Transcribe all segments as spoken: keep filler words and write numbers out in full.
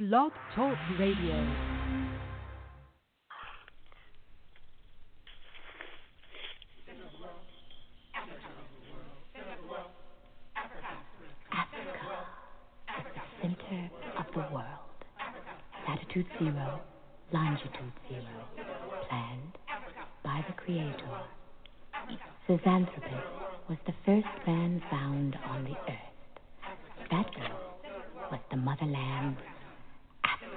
Blog Talk Radio. Zero, longitude zero, planned by the Creator. Sisanthropus was the first man found on the earth. That earth was the motherland, Africa.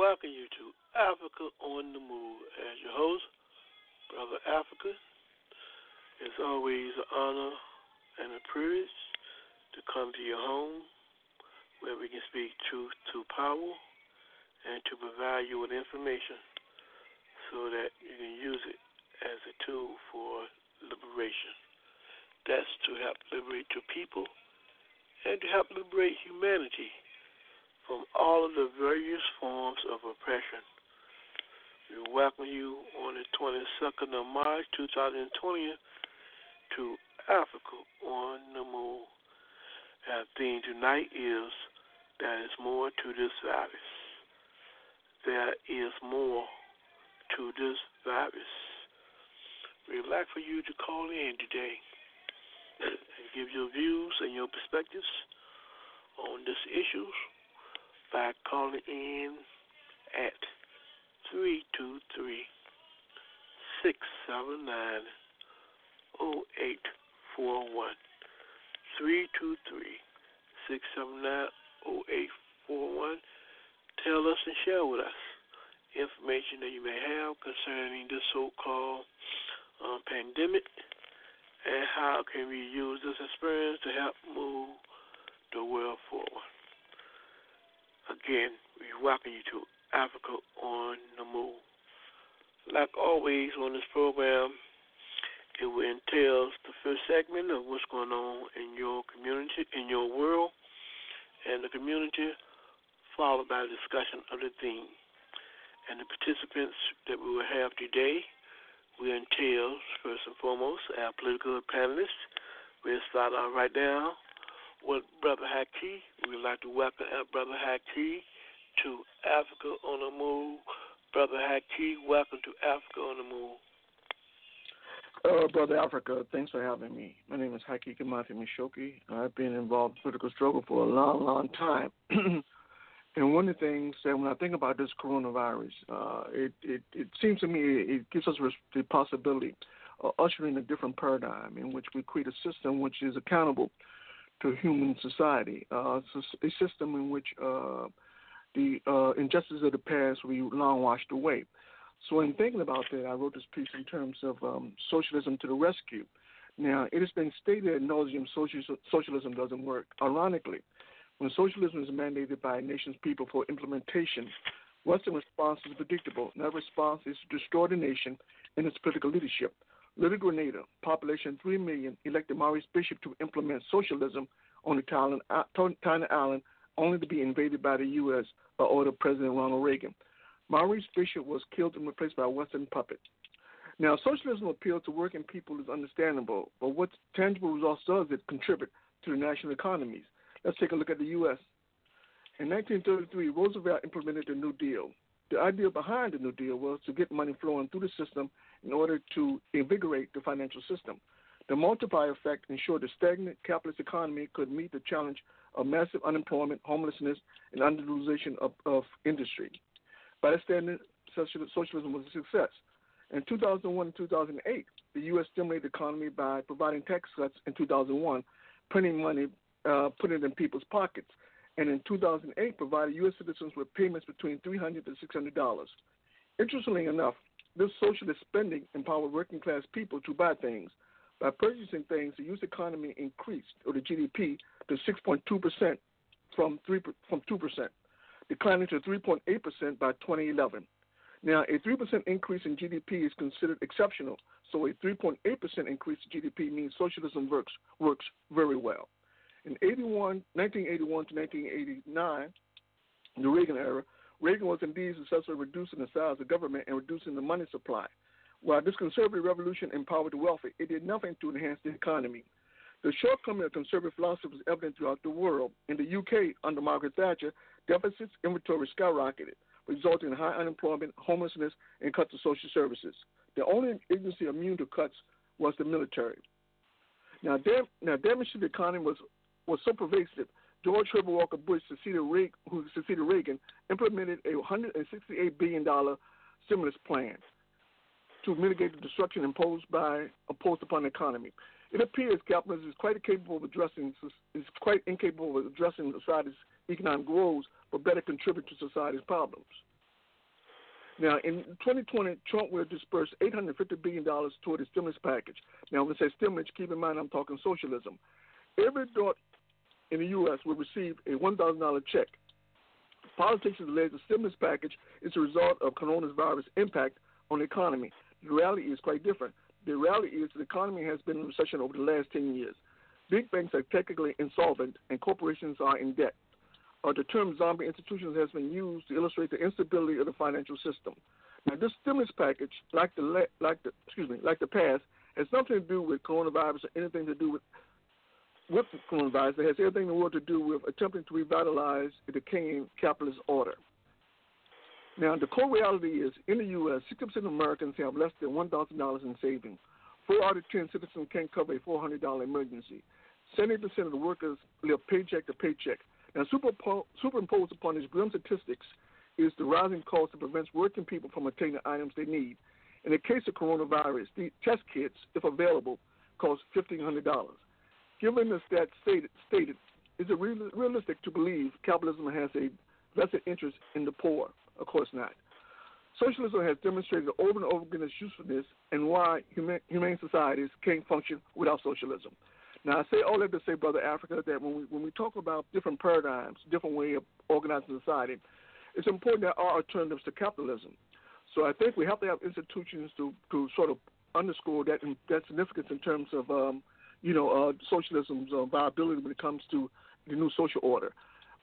Welcome you to Africa on the Move. As your host, Brother Africa, it's always an honor and a privilege to come to your home where we can speak truth to power and to provide you with information so that you can use it as a tool for liberation. That's to help liberate your people and to help liberate humanity from all of the various forms of oppression. We welcome you on the twenty-second of March, two thousand twenty, to Africa on the Move. Our theme tonight is, there is more to this virus. There is more to this virus. We'd like for you to call in today and give your views and your perspectives on this issue by calling in at three two three, six seven nine, zero eight four one. three two three, six seven nine, zero eight four one. Tell us and share with us information that you may have concerning this so-called um, pandemic and how can we use this experience to help move the world forward. Again, we welcome you to Africa on the Move. Like always on this program, it will entail the first segment of what's going on in your community, in your world, and the community, followed by a discussion of the theme. And the participants that we will have today will entail, first and foremost, our political panelists. We'll start out right now with Brother Hakiki. We'd like to welcome our Brother Hakiki to Africa on the Move. Brother Hakiki, welcome to Africa on the Move. Uh, Brother Africa, thanks for having me. My name is Hakiki Mathe-Mshoki. I've been involved in political struggle for a long, long time. And one of the things that when I think about this coronavirus, uh, it, it, it seems to me it gives us the possibility are ushering a different paradigm in which we create a system which is accountable to human society, uh, a system in which uh, the uh, injustices of the past we long washed away. So in thinking about that, I wrote this piece in terms of um, socialism to the rescue. Now, it has been stated ad nauseum socialism doesn't work. Ironically, when socialism is mandated by a nation's people for implementation, Western response is predictable. And that response is to destroy the nation and its political leadership. Little Grenada, population three million, elected Maurice Bishop to implement socialism on the tiny island, only to be invaded by the U S by order of President Ronald Reagan. Maurice Bishop was killed and replaced by a Western puppet. Now, socialism appeal to working people is understandable, but what tangible results does it contribute to the national economies? Let's take a look at the U S In nineteen thirty-three, Roosevelt implemented the New Deal. The idea behind the New Deal was to get money flowing through the system in order to invigorate the financial system. The multiplier effect ensured the stagnant capitalist economy could meet the challenge of massive unemployment, homelessness, and underutilization of, of industry. By that standard, socialism was a success. In two thousand one and two thousand eight, the U S stimulated the economy by providing tax cuts in two thousand one, printing money, uh, putting it in people's pockets, and in two thousand eight provided U S citizens with payments between three hundred dollars and six hundred dollars. Interestingly enough, this socialist spending empowered working-class people to buy things. By purchasing things, the U S economy increased, or the G D P, to six point two percent from three from two percent, declining to three point eight percent by twenty eleven. Now, a three percent increase in G D P is considered exceptional, so a three point eight percent increase in G D P means socialism works works very well. In nineteen eighty-one to nineteen eighty-nine, the Reagan era, Reagan was indeed successful in reducing the size of government and reducing the money supply. While this conservative revolution empowered the wealthy, it did nothing to enhance the economy. The shortcoming of conservative philosophy was evident throughout the world. In the U K, under Margaret Thatcher, deficits inventory skyrocketed, resulting in high unemployment, homelessness, and cuts to social services. The only agency immune to cuts was the military. Now, dam- now damage to the economy was was so pervasive, George Herbert Walker Bush, succeeded Re- who succeeded Reagan, implemented a one hundred sixty-eight billion dollars stimulus plan to mitigate the destruction imposed by imposed upon the economy. It appears capitalism is quite incapable of addressing is quite incapable of addressing society's economic woes, but better contribute to society's problems. Now, in twenty twenty, Trump will disperse eight hundred fifty billion dollars toward the stimulus package. Now, when I say stimulus, keep in mind I'm talking socialism. Every adult in the U S will receive a one thousand dollars check. Politics has led the stimulus package is a result of coronavirus impact on the economy. The reality is quite different. The reality is the economy has been in recession over the last ten years. Big banks are technically insolvent, and corporations are in debt. Or the term zombie institutions has been used to illustrate the instability of the financial system. Now, this stimulus package, like the like the excuse me, like the past, has nothing to do with coronavirus or anything to do with with coronavirus. It has everything in the world to do with attempting to revitalize the decaying capitalist order. Now, the core reality is, in the U S, sixty percent of Americans have less than one thousand dollars in savings. Four out of ten citizens can't cover a four hundred dollars emergency. seventy percent of the workers live paycheck to paycheck. Now, superimposed upon these grim statistics is the rising cost that prevents working people from obtaining the items they need. In the case of coronavirus, the test kits, if available, cost fifteen hundred dollars. Given the stats stated, stated is it real, realistic to believe capitalism has a vested interest in the poor? Of course not. Socialism has demonstrated over and over again its usefulness and why human, humane societies can't function without socialism. Now, I say all that to say, Brother Africa, that when we, when we talk about different paradigms, different way of organizing society, it's important there are alternatives to capitalism. So I think we have to have institutions to, to sort of underscore that that significance in terms of, um, you know, uh, socialism's uh, viability when it comes to the new social order.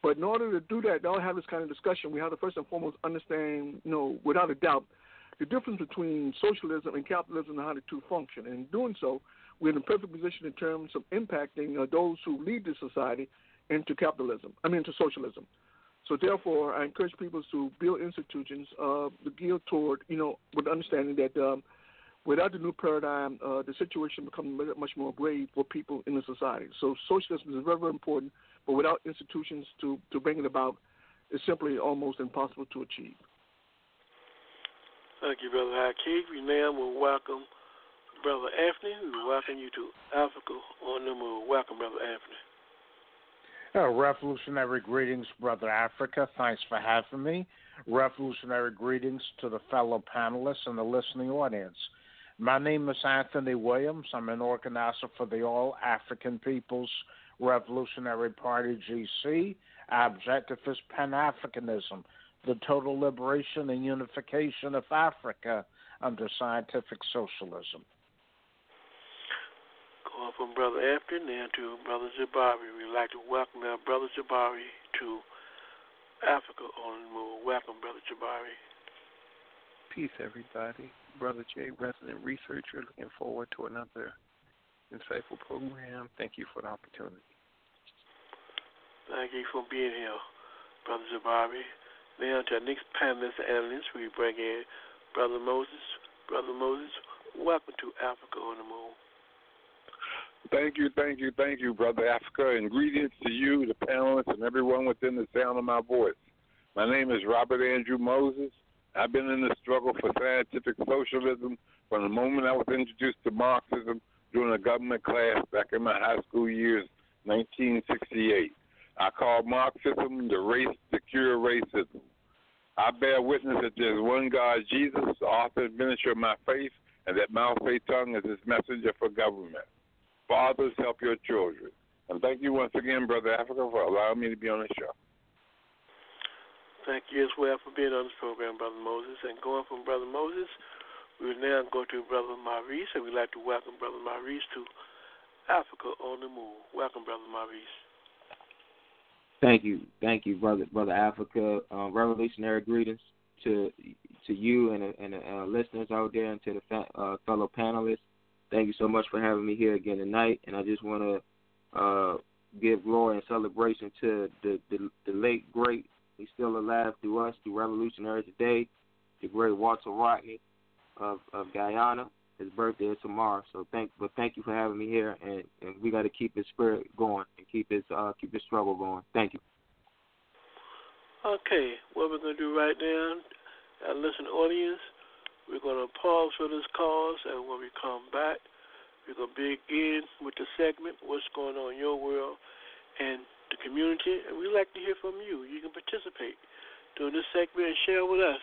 But in order to do that, in order to have this kind of discussion, we have to first and foremost understand, you know, without a doubt, the difference between socialism and capitalism and how the two function. And in doing so, we're in a perfect position in terms of impacting uh, those who lead this society into capitalism, I mean, into socialism. So, therefore, I encourage people to build institutions uh, geared toward, you know, with understanding that um, without the new paradigm, uh, the situation becomes much more grave for people in the society. So, socialism is very, very important, but without institutions to, to bring it about, it's simply almost impossible to achieve. Thank you, Brother Hakiki. We now will welcome Brother Anthony. We welcome you to Africa on the Move. Welcome, Brother Anthony. Uh, revolutionary greetings, Brother Africa. Thanks for having me. Revolutionary greetings to the fellow panelists and the listening audience. My name is Anthony Williams. I'm an organizer for the All African People's Revolutionary Party, G C. Our objective is Pan-Africanism, the total liberation and unification of Africa under scientific socialism. Going from Brother Anthony now to Brother Jabari. We'd like to welcome our Brother Jabari to Africa on the Move. Welcome, Brother Jabari. Peace, everybody. Brother Jay, resident researcher, looking forward to another insightful program. Thank you for the opportunity. Thank you for being here, Brother Jabari. Now to our next panelist analyst, we bring in Brother Moses. Brother Moses, welcome to Africa on the Move. Thank you, thank you, thank you, Brother Africa, and greetings to you, the panelists, and everyone within the sound of my voice. My name is Robert Andrew Moses. I've been in the struggle for scientific socialism from the moment I was introduced to Marxism during a government class back in my high school years, nineteen sixty-eight. I call Marxism the race to cure racism. I bear witness that there's one God, Jesus, the author and finisher of my faith, and that Mao Zedong is his messenger for government. Fathers, help your children. And thank you once again, Brother Africa, for allowing me to be on the show. Thank you as well for being on this program, Brother Moses. And going from Brother Moses, we will now go to Brother Maurice, and we'd like to welcome Brother Maurice to Africa on the Move. Welcome, Brother Maurice. Thank you, thank you, brother, brother Africa. Uh, revolutionary greetings to to you and and uh, listeners out there, and to the fa- uh, fellow panelists. Thank you so much for having me here again tonight. And I just want to uh, give glory and celebration to the, the the late great. He's still alive through us, through Revolutionary Today. The great Walter Rodney of of Guyana. His birthday is tomorrow, so thank but thank you for having me here, and, and we got to keep his spirit going and keep his uh, keep his struggle going. Thank you. Okay, what we're gonna do right now, our listening audience, we're gonna pause for this cause, and when we come back, we're gonna begin with the segment "What's Going On in Your World" and the community, and we'd like to hear from you. You can participate during this segment and share with us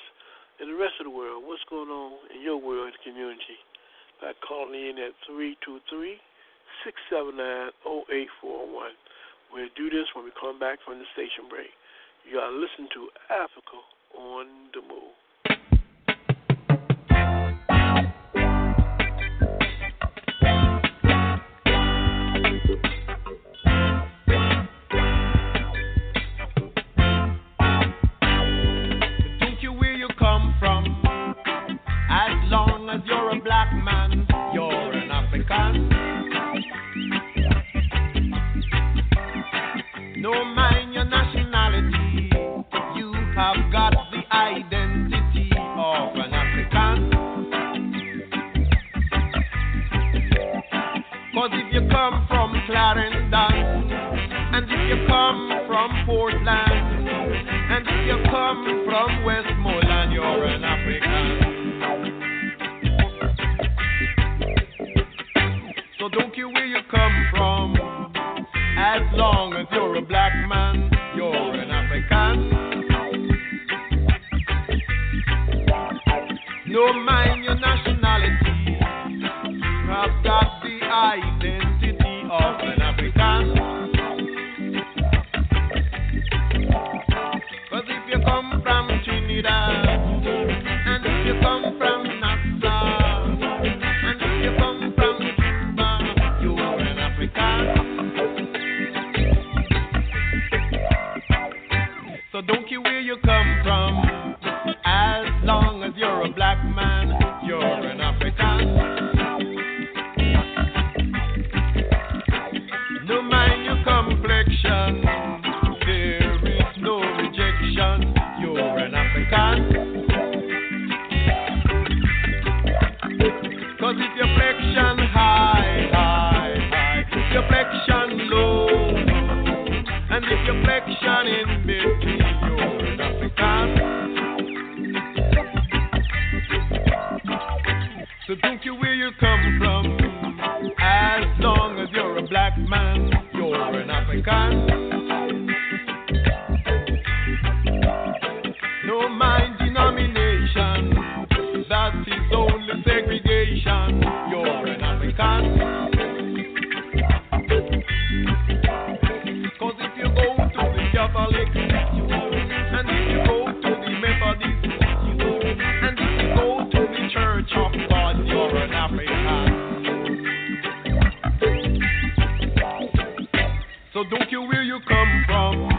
and the rest of the world what's going on in your world and community. By calling in at three two three, six seven nine, zero eight four one. We'll do this when we come back from the station break. You are listening to Africa on the Move. Reflection high, high, reflection. are an African. No mind denomination, that is only segregation. You are an African. Cause if you go to the Catholic, and if you go to the Methodist, and if you go to the Church of God, you're an African. So don't care where you come from,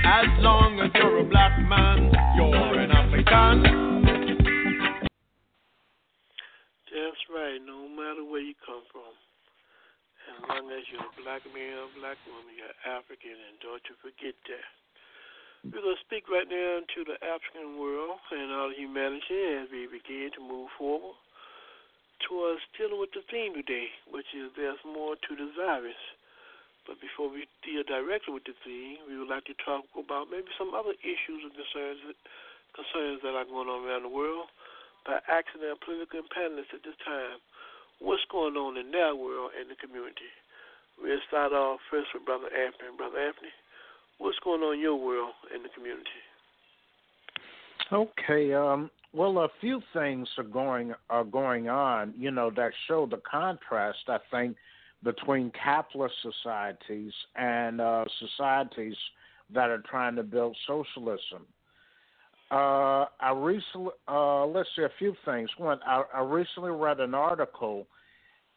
as long as you're a black man, you're an African. That's right, no matter where you come from, as long as you're a black man or a black woman, you're African, and don't you forget that. We're going to speak right now to the African world and all of humanity as we begin to move forward towards dealing with the theme today, which is there's more to the virus. But before we deal directly with the theme, we would like to talk about maybe some other issues and concerns that, concerns that are going on around the world by asking our political panelists at this time what's going on in their world and the community. We'll start off first with Brother Anthony. Brother Anthony, what's going on in your world and the community? Okay. Um, well, a few things are going are going on, you know, that show the contrast, I think, between capitalist societies and uh, societies that are trying to build socialism. Uh, I recently, uh, let's see, a few things. One, I, I recently read an article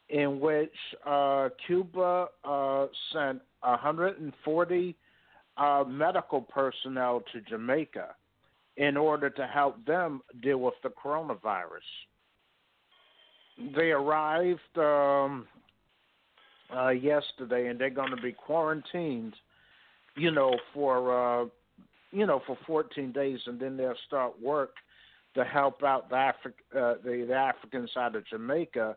in which uh, Cuba uh, sent one hundred forty uh, medical personnel to Jamaica in order to help them deal with the coronavirus. They arrived... Um, Uh, yesterday, and they're going to be quarantined, you know, for uh, you know for fourteen days, and then they'll start work to help out the Afri- uh, the, the Africans out of Jamaica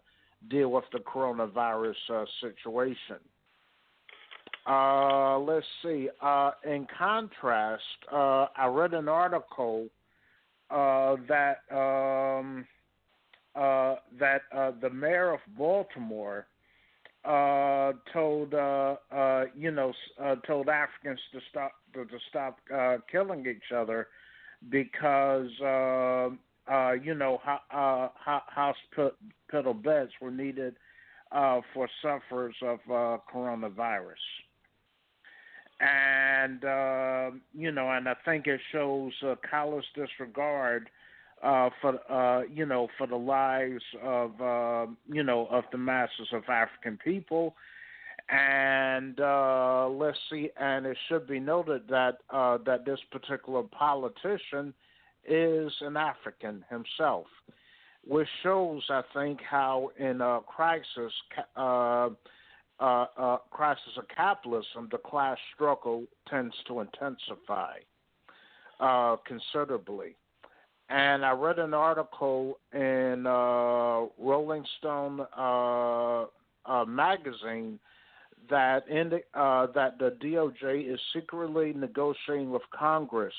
deal with the coronavirus uh, situation. Uh, let's see. Uh, in contrast, uh, I read an article uh, that um, uh, that uh, the mayor of Baltimore. Uh, told uh, uh, you know uh, told Africans to stop to, to stop uh, killing each other because uh, uh, you know ho- uh, hospital beds were needed uh, for sufferers of uh, coronavirus, and uh, you know, and I think it shows uh, callous disregard Uh, for uh, you know, for the lives of uh, you know of the masses of African people, and uh, let's see. And it should be noted that uh, that this particular politician is an African himself, which shows, I think, how in a crisis, uh, uh, uh, crisis of capitalism, the class struggle tends to intensify uh, considerably. And I read an article in uh, Rolling Stone uh, uh, magazine that indi- uh, that the D O J is secretly negotiating with Congress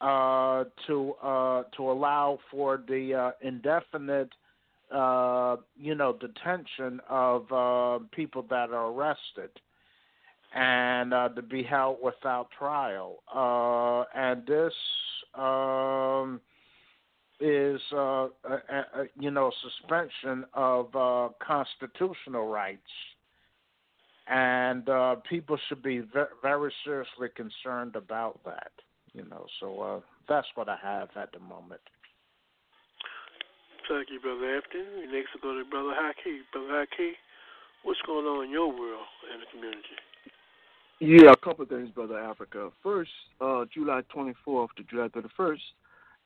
uh, to uh, to allow for the uh, indefinite, uh, you know, detention of uh, people that are arrested and uh, to be held without trial. Uh, and this. Um, is, uh, a, a, you know, suspension of uh, constitutional rights. And uh, people should be ve- very seriously concerned about that, you know. So uh, that's what I have at the moment. Thank you, Brother Afton. Next we'll go to Brother Haki. Brother Haki, what's going on in your world and the community? Yeah, a couple of things, Brother Africa. First, uh, July twenty-fourth to July thirty-first,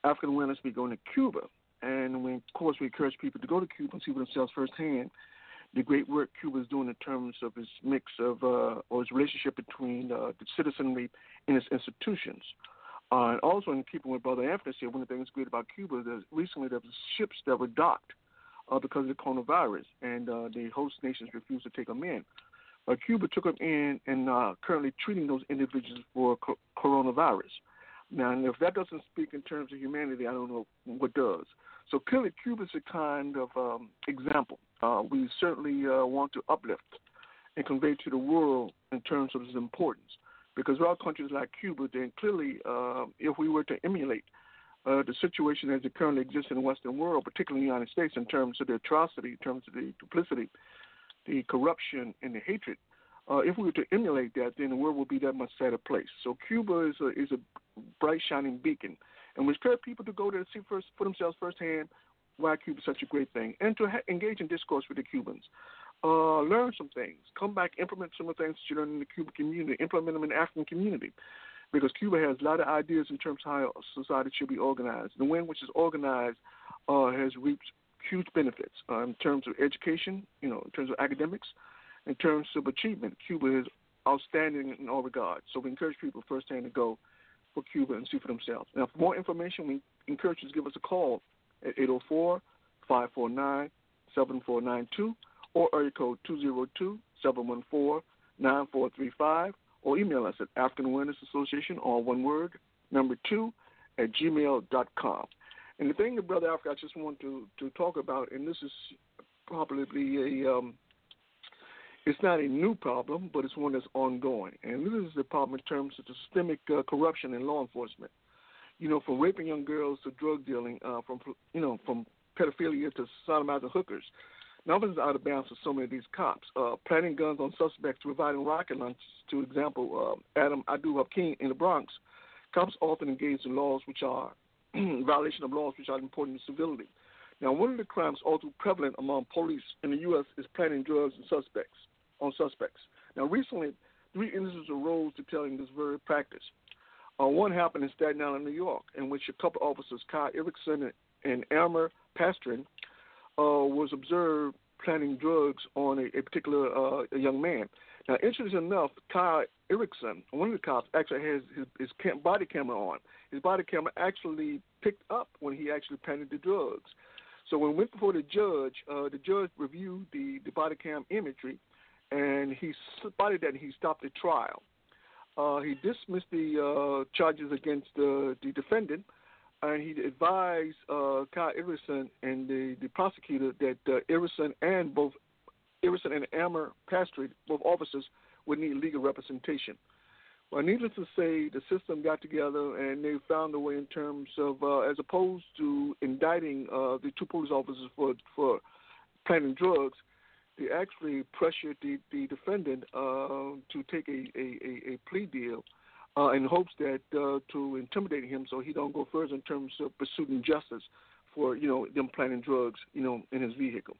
African women will be going to Cuba. And we, of course, we encourage people to go to Cuba and see for themselves firsthand the great work Cuba is doing in terms of its mix of, uh, or its relationship between uh, the citizenry and its institutions. Uh, and also, in keeping with Brother Africa said, one of the things great about Cuba is recently there were ships that were docked uh, because of the coronavirus, and uh, the host nations refused to take them in. Uh, Cuba took them in and uh, currently treating those individuals for co- coronavirus. Now, and if that doesn't speak in terms of humanity, I don't know what does. So clearly Cuba's a kind of um, example. Uh, we certainly uh, want to uplift and convey to the world in terms of its importance. Because there are countries like Cuba, then clearly uh, if we were to emulate uh, the situation as it currently exists in the Western world, particularly in the United States, in terms of the atrocity, in terms of the duplicity, the corruption, and the hatred, uh, if we were to emulate that, then the world would be that much sadder place. So Cuba is a, is a bright, shining beacon. And we encourage people to go there and see first, for themselves firsthand why Cuba is such a great thing, and to ha- engage in discourse with the Cubans. Uh, learn some things. Come back, implement some of the things that you learn in the Cuban community. Implement them in the African community, because Cuba has a lot of ideas in terms of how society should be organized. The way in which it's organized uh, has reaped huge benefits uh, in terms of education, you know, in terms of academics, in terms of achievement. Cuba is outstanding in all regards. So we encourage people firsthand to go for Cuba and see for themselves. Now, for more information, we encourage you to give us a call at eight oh four, five four nine, seven four nine two. Or area code two zero two, seven one four, nine four three five, or email us at African Awareness Association, all one word, number two, at gmail dot com. And the thing that, Brother Africa, I just want to, to talk about, and this is probably a, um, it's not a new problem, but it's one that's ongoing. And this is the problem in terms of the systemic uh, corruption in law enforcement. You know, from raping young girls to drug dealing, uh, from, you know, from pedophilia to sodomizing hookers. Nothing's out of bounds for so many of these cops. Uh, planting guns on suspects, providing rocket launches. To example, uh, Adam Adu Hakeem in the Bronx. Cops often engage in laws which are violation of laws which are important to civility. Now, one of the crimes also prevalent among police in the U S is planting drugs and suspects on suspects. Now, recently, three instances arose detailing this very practice. Uh, one happened in Staten Island, New York, in which a couple officers, Kyle Erickson and Elmer Pastrin, Uh, was observed planting drugs on a, a particular uh, a young man. Now, interesting enough, Kyle Erickson, one of the cops, actually has his, his cam- body camera on. His body camera actually picked up when he actually planted the drugs. So when we went before the judge, uh, the judge reviewed the, the body cam imagery, and he spotted that and he stopped the trial. Uh, he dismissed the uh, charges against the, the defendant, and he advised uh, Kyle Erickson and the, the prosecutor that uh, Erickson and both Erickson and Amber Pastry, both officers, would need legal representation. Well, needless to say, the system got together and they found a way in terms of, uh, as opposed to indicting uh, the two police officers for for planting drugs, they actually pressured the, the defendant uh, to take a, a, a plea deal. Uh, in hopes that uh, to intimidate him so he don't go further in terms of pursuing justice for, you know, them planting drugs, you know, in his vehicle.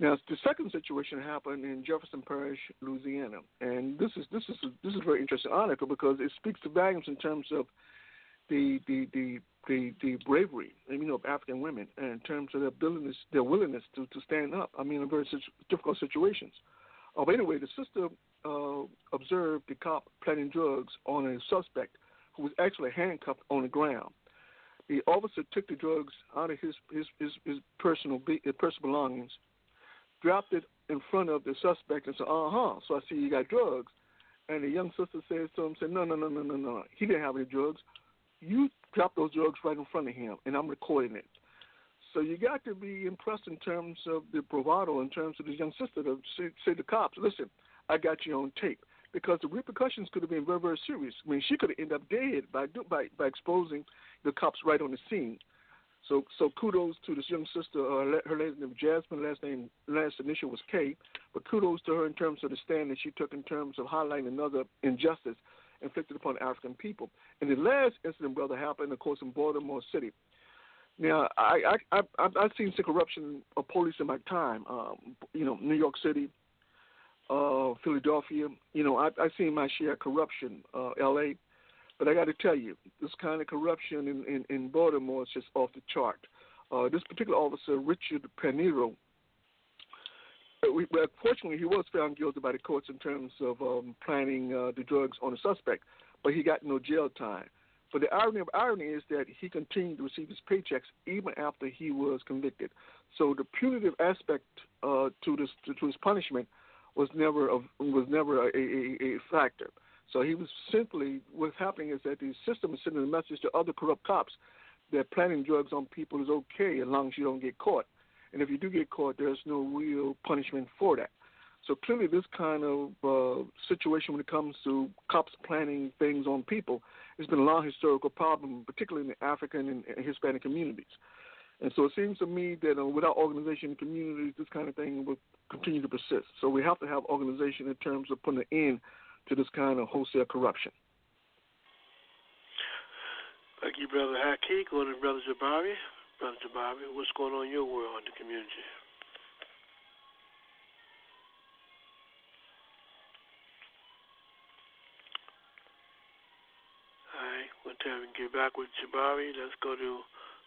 Now, the second situation happened in Jefferson Parish, Louisiana, and this is this is this is a very interesting article because it speaks to volumes in terms of the the the the, the bravery, you know, of African women and in terms of their willingness their willingness to, to stand up. I mean, in very difficult situations. Oh, but anyway, the sister uh, observed the cop planting drugs on a suspect who was actually handcuffed on the ground. The officer took the drugs out of his his, his, his personal be- his personal belongings, dropped it in front of the suspect, and said, "Uh-huh, so I see you got drugs." And the young sister said to him, "said No, no, no, no, no, no. He didn't have any drugs. You dropped those drugs right in front of him, and I'm recording it." So you got to be impressed in terms of the bravado, in terms of this young sister to say, say to the cops, "Listen, I got you on tape," because the repercussions could have been very, very serious. I mean, she could have ended up dead by by, by exposing the cops right on the scene. So so kudos to this young sister. Uh, her last name was Jasmine, last name last initial was K. But kudos to her in terms of the stand that she took in terms of highlighting another injustice inflicted upon African people. And the last incident, brother, happened, of course, in Baltimore City. Now, I, I, I, I've seen the corruption of police in my time, um, you know, New York City, uh, Philadelphia. You know, I, I've seen my share of corruption, uh, L A. But I got to tell you, this kind of corruption in, in, in Baltimore is just off the chart. Uh, this particular officer, Richard Pinheiro, we, well, fortunately, he was found guilty by the courts in terms of um, planting uh, the drugs on a suspect, but he got no jail time. But the irony of irony is that he continued to receive his paychecks even after he was convicted. So the punitive aspect uh, to this to, to his punishment was never a, was never a, a, a factor. So he was simply what's happening is that the system is sending a message to other corrupt cops that planting drugs on people is okay as long as you don't get caught, and if you do get caught, there's no real punishment for that. So clearly this kind of uh, situation when it comes to cops planning things on people has been a long historical problem, particularly in the African and, and Hispanic communities. And so it seems to me that uh, without organization in communities, this kind of thing will continue to persist. So we have to have organization in terms of putting an end to this kind of wholesale corruption. Thank you, Brother Hakiki. Go to Brother Jabari. Brother Jabari, what's going on in your world, in the community? All right, we'll try and get back with Jabari. Let's go to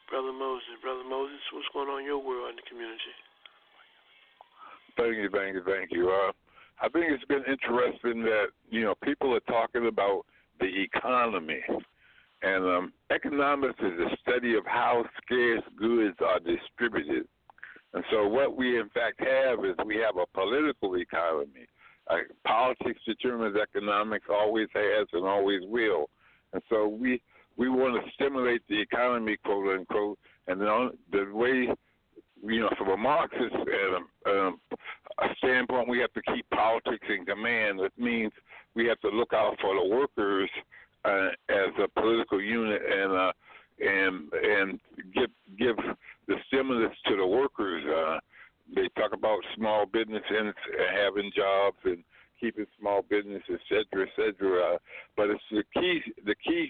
Brother Moses. Brother Moses, what's going on in your world, in the community? Thank you, thank you, thank you. Uh, I think it's been interesting that, you know, people are talking about the economy. And um, economics is the study of how scarce goods are distributed. And so what we, in fact, have is we have a political economy. Uh, politics determines economics, always has and always will. And so we we want to stimulate the economy, quote, unquote, and the, the way, you know, from a Marxist uh, um, a standpoint, we have to keep politics in command, which means we have to look out for the workers Uh, as a political unit, and uh, and and give give the stimulus to the workers. Uh, they talk about small business and having jobs and keeping small business, et cetera, et cetera. Uh, but it's the key. The key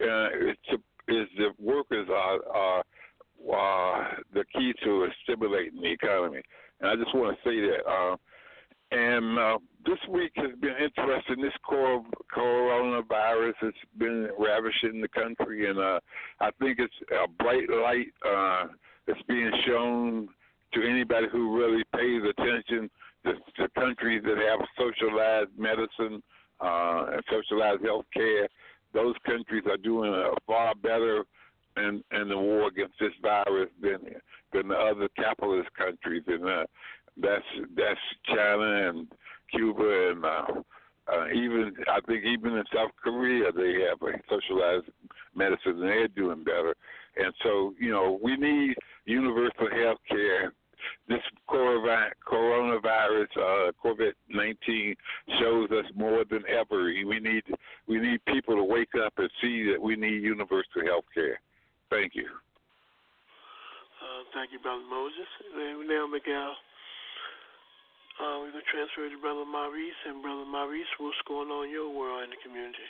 uh, is, to, is the workers are are uh, the key to stimulating the economy. And I just want to say that. Uh, And uh, this week has been interesting. This coronavirus has been ravishing the country, and uh, I think it's a bright light uh, that's being shown to anybody who really pays attention to, to countries that have socialized medicine uh, and socialized health care. Those countries are doing uh, far better in, in the war against this virus than than the other capitalist countries. And uh, That's that's China and Cuba and uh, uh, even I think even in South Korea they have a socialized medicine and they're doing better. And so, you know, we need universal health care. This coronavirus, uh, COVID nineteen, shows us more than ever. We need we need people to wake up and see that we need universal health care. Thank you. Uh, thank you, Brother Moses. Now, Miguel. Uh, we're going to transfer to Brother Maurice. And Brother Maurice, what's going on in your world, in the community?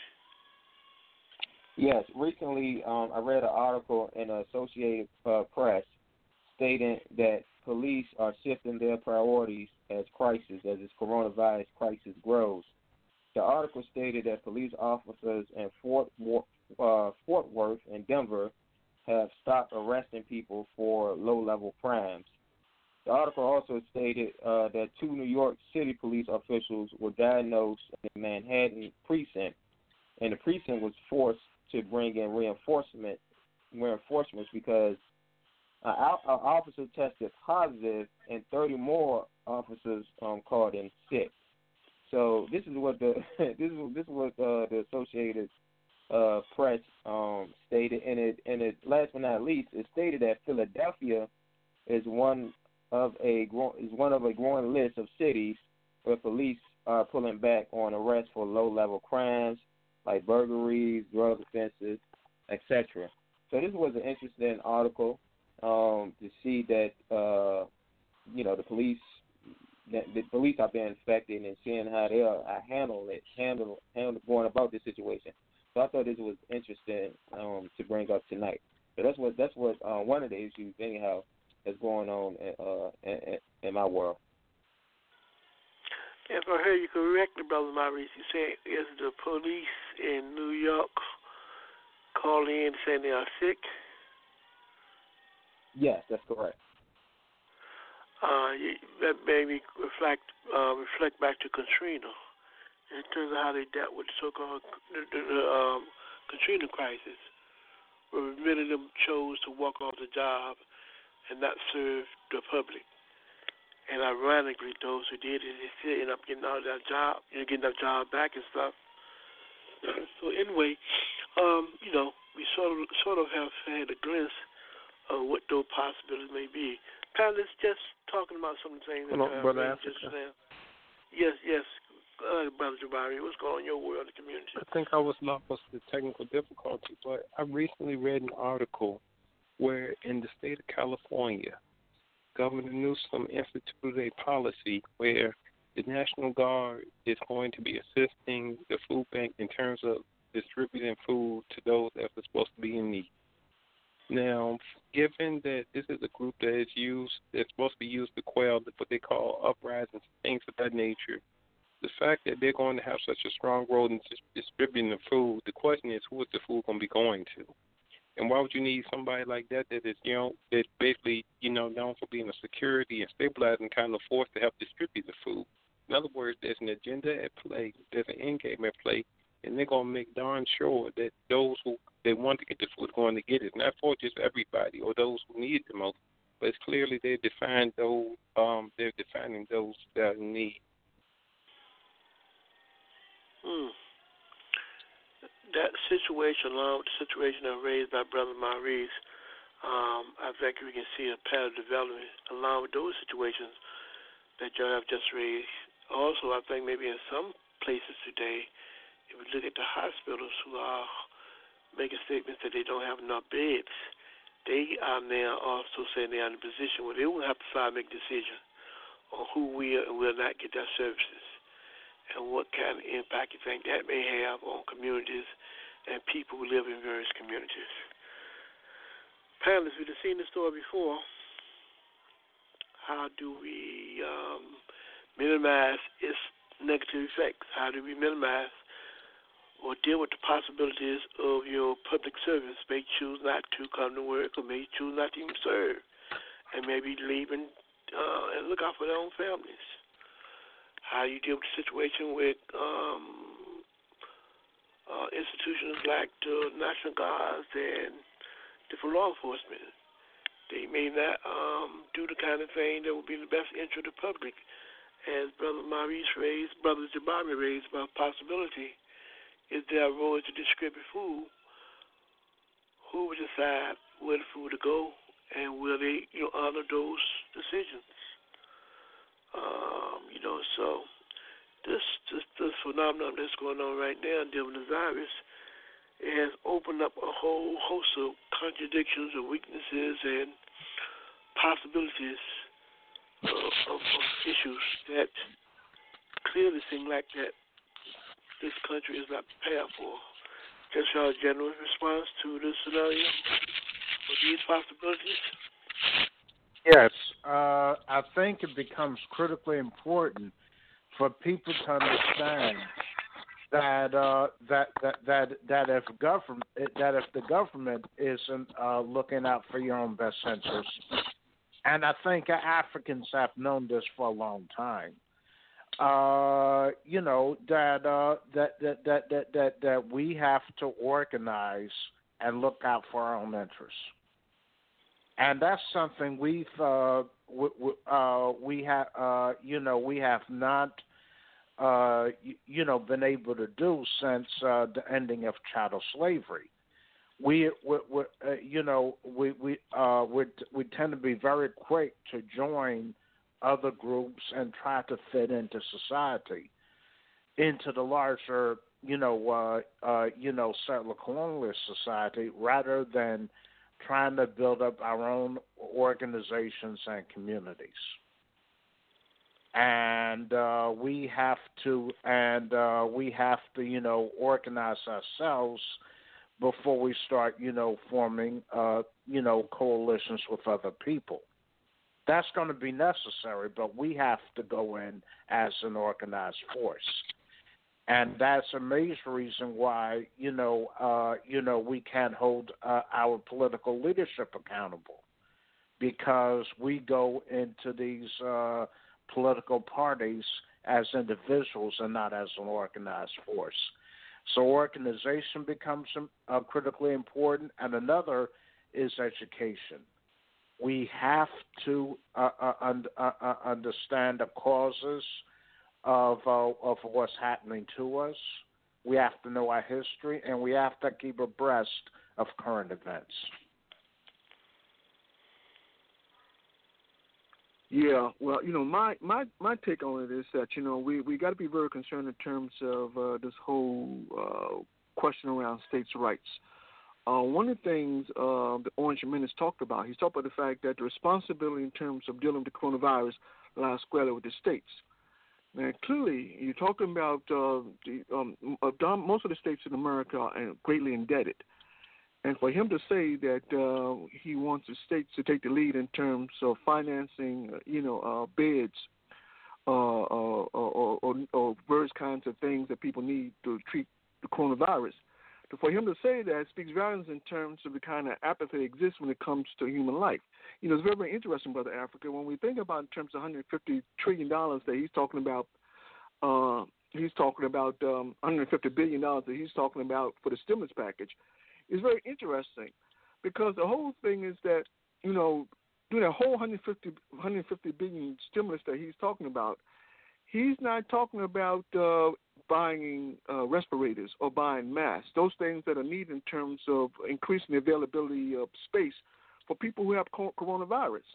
Yes, recently um, I read an article in the Associated uh, Press stating that police are shifting their priorities as crisis, as this coronavirus crisis grows. The article stated that police officers in Fort, uh, Fort Worth and Denver have stopped arresting people for low-level crimes. The article also stated uh, that two New York City police officials were diagnosed in the Manhattan precinct, and the precinct was forced to bring in reinforcement, reinforcements because an officer tested positive and thirty more officers um, called in sick. So this is what the this is this is what uh, the Associated uh, Press um, stated, and it and it last but not least, it stated that Philadelphia is one. Of a is one of a growing list of cities where police are pulling back on arrests for low-level crimes like burglaries, drug offenses, et cetera. So this was an interesting article um, to see that uh, you know the police that the police are being affected and seeing how they are, are handling it, handle handle going about this situation. So I thought this was interesting um, to bring up tonight. So that's what that's what uh, one of the issues anyhow. That's going on uh, in, in my world. If I heard you correctly, Brother Maurice, you said is the police in New York calling in saying they are sick? Yes, that's correct. Uh, you, that made me reflect uh, reflect back to Katrina in terms of how they dealt with the so-called the, the, the, um, Katrina crisis, where many of them chose to walk off the job and not serve the public. And ironically, those who did it, they end up getting out of their job, you know, getting their job back and stuff. So anyway, um, you know, we sort of sort of have had a glimpse of what those possibilities may be. Pat, let's just talking about some things that Hello, uh, brother Africa. Just now. Yes, yes, uh, Brother Jabari, what's going on in your world and community? I think I was not lost to technical difficulty, but I recently read an article where in the state of California, Governor Newsom instituted a policy where the National Guard is going to be assisting the food bank in terms of distributing food to those that are supposed to be in need. Now, given that this is a group that is used, that's supposed to be used to quell what they call uprisings, things of that nature, the fact that they're going to have such a strong role in distributing the food, the question is, who is the food going to be going to? And why would you need somebody like that that is, you know, that's basically, you know, known for being a security and stabilizing kind of force to help distribute the food? In other words, there's an agenda at play, there's an end game at play, and they're going to make darn sure that those who they want to get the food are going to get it, not for just everybody or those who need it the most, but it's clearly they're defining those, um, they're defining those that need. Hmm. That situation, along with the situation that raised by Brother Maurice, um, I think we can see a pattern development along with those situations that y'all have just raised. Also, I think maybe in some places today, if we look at the hospitals who are making statements that they don't have enough beds, they are now also saying they are in a position where they will have to try to make a decision on who will and will not get their services, and what kind of impact you think that may have on communities and people who live in various communities. Panelists, we've seen this story before. How do we um, minimize its negative effects? How do we minimize or deal with the possibilities of your public service? May choose not to come to work, or may choose not to even serve, and maybe leave and, uh, and look out for their own families. How you deal with the situation with um, uh, institutions like the National Guards and different law enforcement. They may not um, do the kind of thing that would be in the best interest of the public. As Brother Maurice raised, Brother Jabari raised about possibility, is there a role to distribute food? Who would decide where the food to go, and will they, you know, honor those decisions? Um, you know, so this, this this phenomenon that's going on right now dealing with the virus, it has opened up a whole host of contradictions and weaknesses and possibilities uh, of, of issues that clearly seem like that this country is not prepared for. Just our general response to this scenario or these possibilities. Yes, uh, I think it becomes critically important for people to understand that uh, that that that that if government that if the government isn't uh, looking out for your own best interests, and I think Africans have known this for a long time. Uh, you know that, uh, that that that that that that we have to organize and look out for our own interests. And that's something we've uh, we, uh, we have uh, you know we have not uh, you, you know been able to do since uh, the ending of chattel slavery. We, we, we uh, you know we we uh, we we tend to be very quick to join other groups and try to fit into society, into the larger you know uh, uh, you know settler colonialist society, rather than trying to build up our own organizations and communities. And uh, we have to, and uh, we have to, you know, organize ourselves before we start, you know, forming, uh, you know, coalitions with other people. That's going to be necessary, but we have to go in as an organized force. And that's a major reason why, you know, uh, you know, we can't hold uh, our political leadership accountable, because we go into these uh, political parties as individuals and not as an organized force. So organization becomes uh, critically important, and another is education. We have to uh, uh, un- uh, understand the causes Of, uh, of what's happening to us. We have to know our history, and we have to keep abreast of current events. Yeah, well, you know, my, my, my take on it is that, you know, we, we got to be very concerned in terms of uh, this whole uh, question around states' rights. Uh, one of the things uh, the Orange Menace talked about, he talked about the fact that the responsibility in terms of dealing with the coronavirus lies squarely with the states. Now, clearly, you're talking about uh, the, um, most of the states in America are greatly indebted. And for him to say that uh, he wants the states to take the lead in terms of financing, you know, uh, beds uh, or, or, or, or various kinds of things that people need to treat the coronavirus, for him to say that speaks volumes in terms of the kind of apathy that exists when it comes to human life. You know, it's very, very interesting, Brother Africa, when we think about in terms of one hundred fifty trillion dollars that he's talking about, uh, he's talking about um, one hundred fifty billion dollars that he's talking about for the stimulus package. It's very interesting because the whole thing is that, you know, doing that whole one hundred fifty billion dollars stimulus that he's talking about, he's not talking about uh, buying uh, respirators or buying masks, those things that are needed in terms of increasing the availability of space for people who have coronavirus.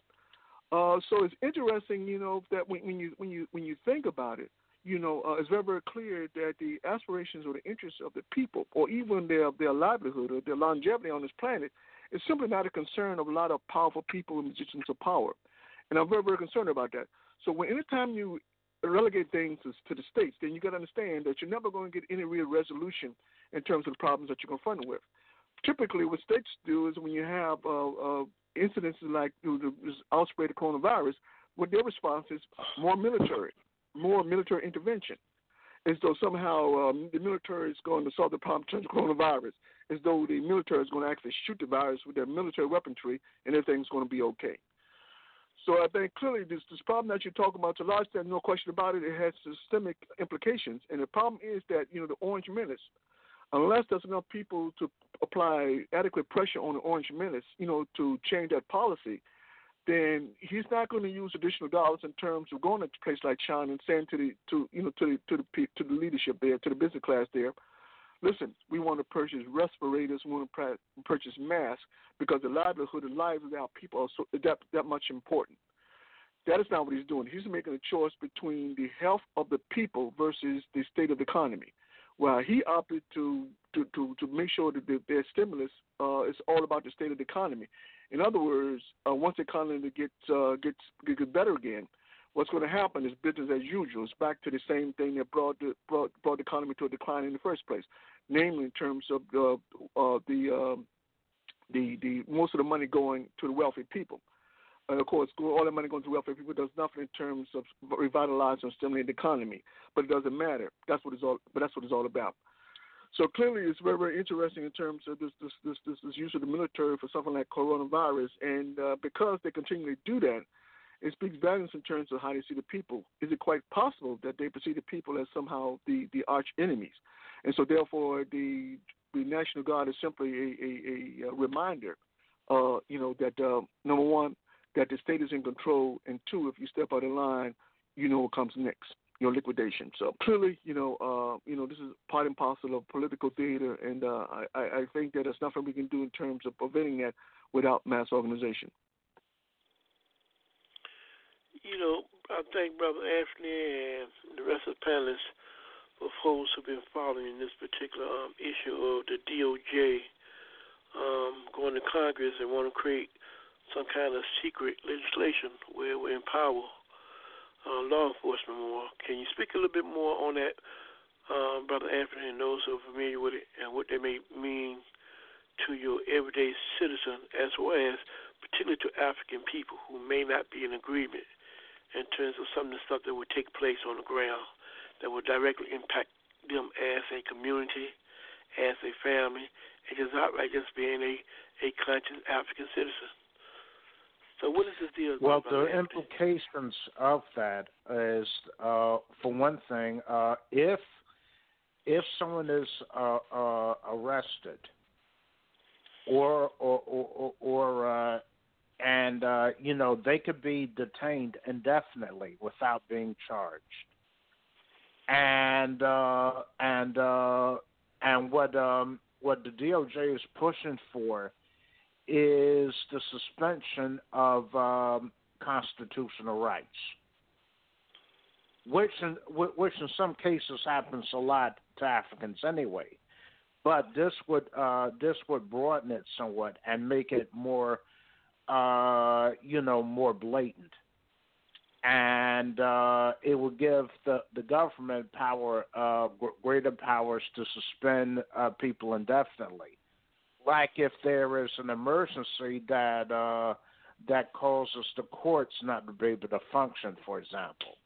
Uh, so it's interesting, you know, that when, when you when you when you think about it, you know, uh, it's very, very clear that the aspirations or the interests of the people, or even their their livelihood or their longevity on this planet, is simply not a concern of a lot of powerful people and positions of power. And I'm very, very concerned about that. So when any time you relegate things to the states, then you got to understand that you're never going to get any real resolution in terms of the problems that you're confronted with. Typically, what states do is when you have uh, uh, incidences like the outbreak of coronavirus, what their response is more military, more military intervention, as though somehow um, the military is going to solve the problem in terms of coronavirus, as though the military is going to actually shoot the virus with their military weaponry and everything's going to be okay. So I think clearly this, this problem that you're talking about, to a large extent, no question about it, it has systemic implications. And the problem is that, you know, the Orange Menace, unless there's enough people to apply adequate pressure on the Orange Menace, you know, to change that policy, then he's not going to use additional dollars in terms of going to a place like China and saying to the, to you know, to the, to the to the leadership there, to the business class there, listen, we want to purchase respirators, we want to purchase masks, because the livelihood and lives of our people are so, that, that much important. That is not what he's doing. He's making a choice between the health of the people versus the state of the economy. Well, he opted to to, to, to make sure that the, their stimulus uh, is all about the state of the economy. In other words, uh, once the economy gets, uh, gets, gets better again, what's going to happen is business as usual. It's back to the same thing that brought the, brought, brought the economy to a decline in the first place, namely in terms of the uh, the, uh, the the most of the money going to the wealthy people. And of course, all the money going to wealthy people does nothing in terms of revitalizing or stimulating the economy. But it doesn't matter. That's what it's all. But that's what it's all about. So clearly, it's very, very interesting in terms of this this this this, this use of the military for something like coronavirus, and uh, because they continually do that. It speaks volumes in terms of how they see the people. Is it quite possible that they perceive the people as somehow the, the arch enemies? And so, therefore, the the National Guard is simply a, a, a reminder, uh, you know, that, uh, number one, that the state is in control, and two, if you step out of line, you know what comes next, your liquidation. So, clearly, you know, uh, you know, this is part and parcel of political theater, and uh, I, I think that there's nothing we can do in terms of preventing that without mass organization. You know, I thank Brother Anthony and the rest of the panelists for folks who've been following this particular um, issue of the D O J um, going to Congress and want to create some kind of secret legislation where we empower uh, law enforcement more. Can you speak a little bit more on that, um, Brother Anthony, and those who are familiar with it and what they may mean to your everyday citizen, as well as particularly to African people who may not be in agreement in terms of some of the stuff that would take place on the ground that would directly impact them as a community, as a family, and just outright just being a, a conscious African citizen. So what is this deal? Well, the implications of that is, uh, for one thing, uh, if if someone is uh, uh, arrested or or or, or uh, And, uh, you know, they could be detained indefinitely without being charged. And uh, and uh, and what um, what the D O J is pushing for is the suspension of um, constitutional rights, which in, which in some cases happens a lot to Africans anyway. But this would uh, this would broaden it somewhat and make it more, uh, you know, more blatant. And uh, it will give the, the government power, uh, greater powers to suspend uh, people indefinitely. Like if there is an emergency that uh, that causes the courts not to be able to function, for example.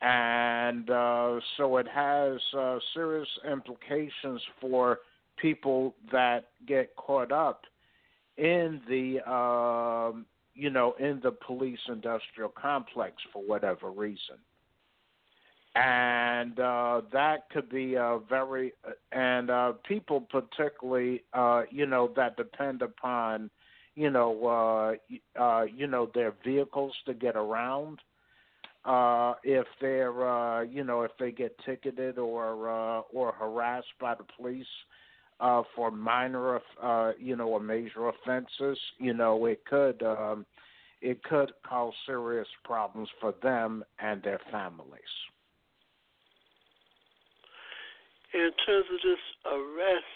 And uh, so it has uh, serious implications for people that get caught up in the uh, you know, in the police industrial complex for whatever reason. And uh, that could be a very, and uh, people particularly, uh, you know, that depend upon, you know, uh, uh, you know, their vehicles to get around. Uh, if they're, uh, you know, if they get ticketed or uh, or harassed by the police uh, for minor, uh, you know, or major offenses, you know, it could um, it could cause serious problems for them and their families. In terms of this arrest,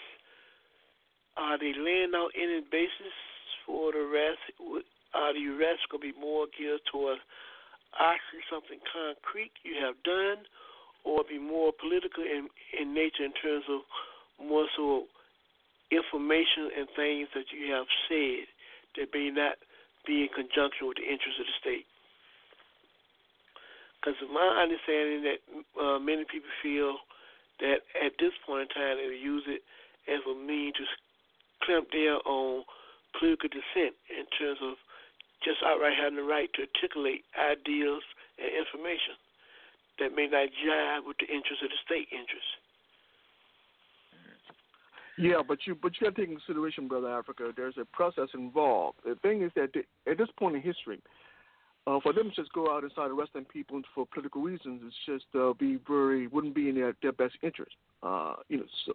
are they laying out any basis for the arrest? Are the arrests going to be more geared toward actually something concrete you have done, or be more political in, in nature in terms of more so information and things that you have said that may not be in conjunction with the interests of the state? Because of my understanding that uh, many people feel that at this point in time they use it as a means to clamp down on political dissent in terms of just outright having the right to articulate ideas and information that may not jive with the interests of the state interests. Yeah, but you but you have to take into consideration, Brother Africa, there's a process involved. The thing is that they, at this point in history, Uh, for them to just go out and start arresting people for political reasons, it's just uh, be very wouldn't be in their, their best interest. Uh, you know, so,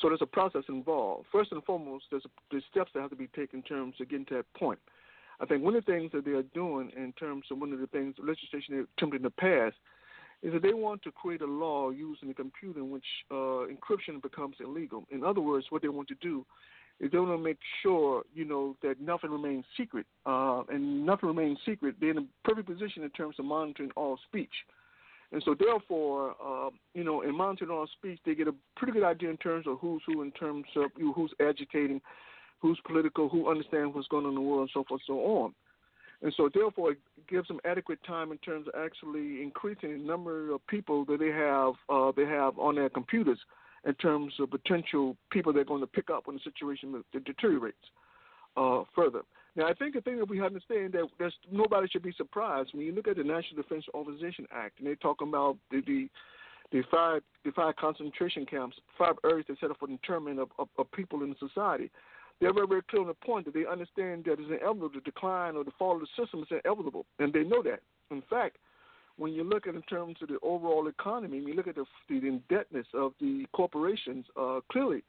so there's a process involved. First and foremost, there's, a, there's steps that have to be taken in terms of getting to that point. I think one of the things that they are doing in terms of one of the things the legislation they're attempting to pass is that they want to create a law using the computer in which uh, encryption becomes illegal. In other words, what they want to do is they want to make sure, you know, that nothing remains secret. Uh, and nothing remains secret. They're in a perfect position in terms of monitoring all speech. And so, therefore, uh, you know, in monitoring all speech, they get a pretty good idea in terms of who's who, in terms of you know, who's agitating, who's political, who understands what's going on in the world, and so forth and so on. And so, therefore, it gives them adequate time in terms of actually increasing the number of people that they have uh, they have on their computers, in terms of potential people they're going to pick up when the situation deteriorates uh, further. Now, I think the thing that we have to understand that there's, nobody should be surprised when you look at the National Defense Authorization Act, and they're talking about the the, the five the five concentration camps, five areas that set up for the internment of, of, of people in society. They're very, very clear on the point that they understand that it's inevitable. The decline or the fall of the system is inevitable, and they know that. In fact, when you look at in terms of the overall economy, when you look at the, the indebtedness of the corporations, uh, clearly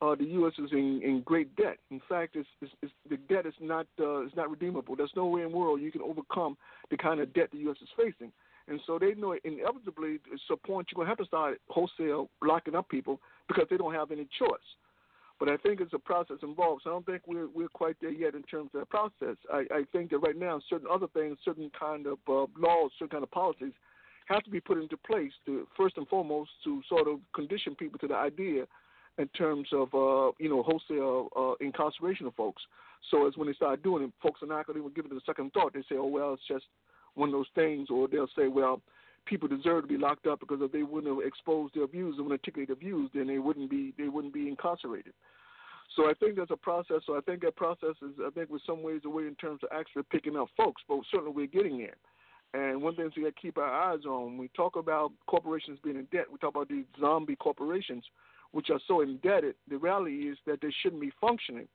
uh, the U S is in, in great debt. In fact, it's, it's, it's, the debt is not uh, is not redeemable. There's no way in the world you can overcome the kind of debt the U S is facing. And so they know inevitably at some point you're going to have to start wholesale locking up people because they don't have any choice. But I think it's a process involved, so I don't think we're we're quite there yet in terms of that process. I, I think that right now certain other things, certain kind of uh, laws, certain kind of policies have to be put into place to first and foremost to sort of condition people to the idea in terms of, uh, you know, wholesale uh, incarceration of folks. So as when they start doing it, folks are not going to give it a second thought. They say, oh, well, it's just one of those things, or they'll say, well, people deserve to be locked up because if they wouldn't have exposed their views and wouldn't articulate their views, then they wouldn't be they wouldn't be incarcerated. So I think there's a process. So I think that process is, I think, with some ways away in terms of actually picking up folks, but certainly we're getting there. And one thing we got to keep our eyes on, we talk about corporations being in debt, we talk about these zombie corporations, which are so indebted, the reality is that they shouldn't be functioning.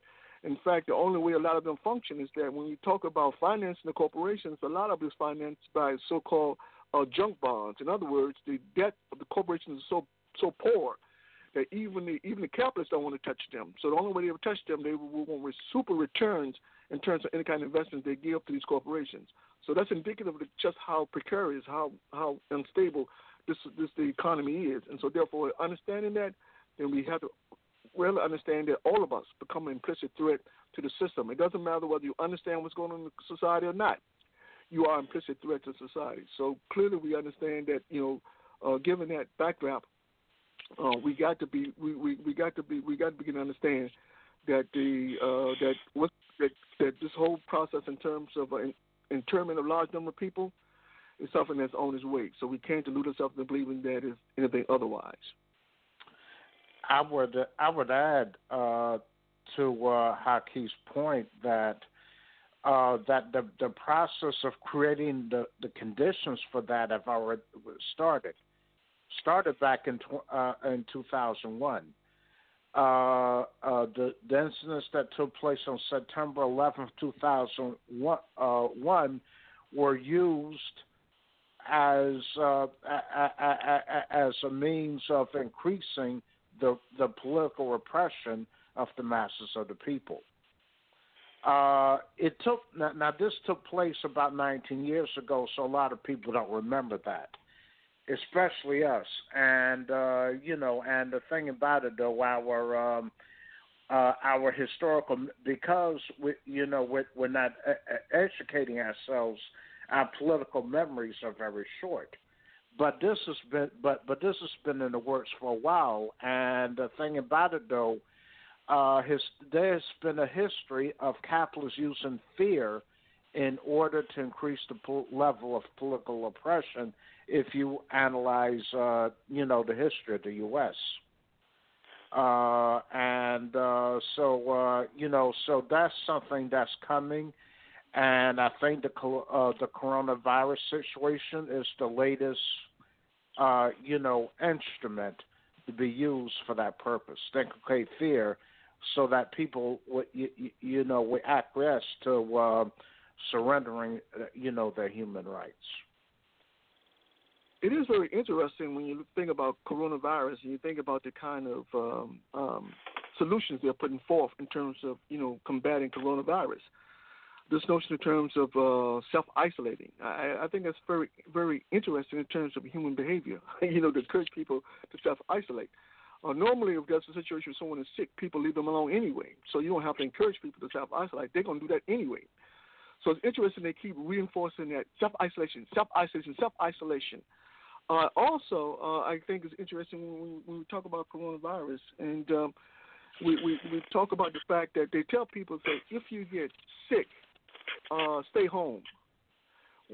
In fact, the only way a lot of them function is that when you talk about financing the corporations, a lot of it is financed by so-called Uh, junk bonds. In other words, the debt of the corporations is so so poor that even the, even the capitalists don't want to touch them. So the only way they ever touch them, they will want super returns in terms of any kind of investments they give to these corporations. So that's indicative of just how precarious, how how unstable this this the economy is. And so therefore, understanding that, then we have to really understand that all of us become an implicit threat to the system. It doesn't matter whether you understand what's going on in society or not. You are an implicit threat to society. So clearly we understand that, you know, uh, given that backdrop, uh, we got to be we, we, we got to be we got to begin to understand that the uh, that what that, that this whole process in terms of uh, in, internment of large number of people is something that's on its way. So we can't delude ourselves into believing that is anything otherwise. I would I would add uh, to uh, Haki's point that uh, that the, the process of creating the, the conditions for that have already started started back in uh, in two thousand one. Uh, uh, the, the incidents that took place on September eleventh, two thousand one uh, one were used as uh, as a means of increasing The, the political repression of the masses of the people. Uh, it took now, now. This took place about nineteen years ago, so a lot of people don't remember that, especially us. And uh, you know, and the thing about it, though, our um, uh, our historical, because we, you know, we're, we're not uh, educating ourselves. Our political memories are very short. But this has been, but but this has been in the works for a while. And the thing about it, though, uh, his, there's been a history of capitalists using fear in order to increase the po- level of political oppression. If you analyze, uh, you know, the history of the U S Uh, and uh, so, uh, you know, so that's something that's coming. And I think the uh, the coronavirus situation is the latest, uh, you know, instrument to be used for that purpose. They create fear so that people, you, you know, we acquiesce to uh, surrendering, you know, their human rights. It is very interesting when you think about coronavirus and you think about the kind of um, um, solutions they're putting forth in terms of, you know, combating coronavirus. This notion in terms of uh, self-isolating, I, I think that's very, very interesting in terms of human behavior, you know, to encourage people to self-isolate. Uh, normally, if that's a situation where someone is sick, people leave them alone anyway, so you don't have to encourage people to self-isolate. They're going to do that anyway. So it's interesting they keep reinforcing that self-isolation, self-isolation, self-isolation. Uh, also, uh, I think it's interesting when we, when we talk about coronavirus and um, we, we, we talk about the fact that they tell people, say, if you get sick, Uh, stay home.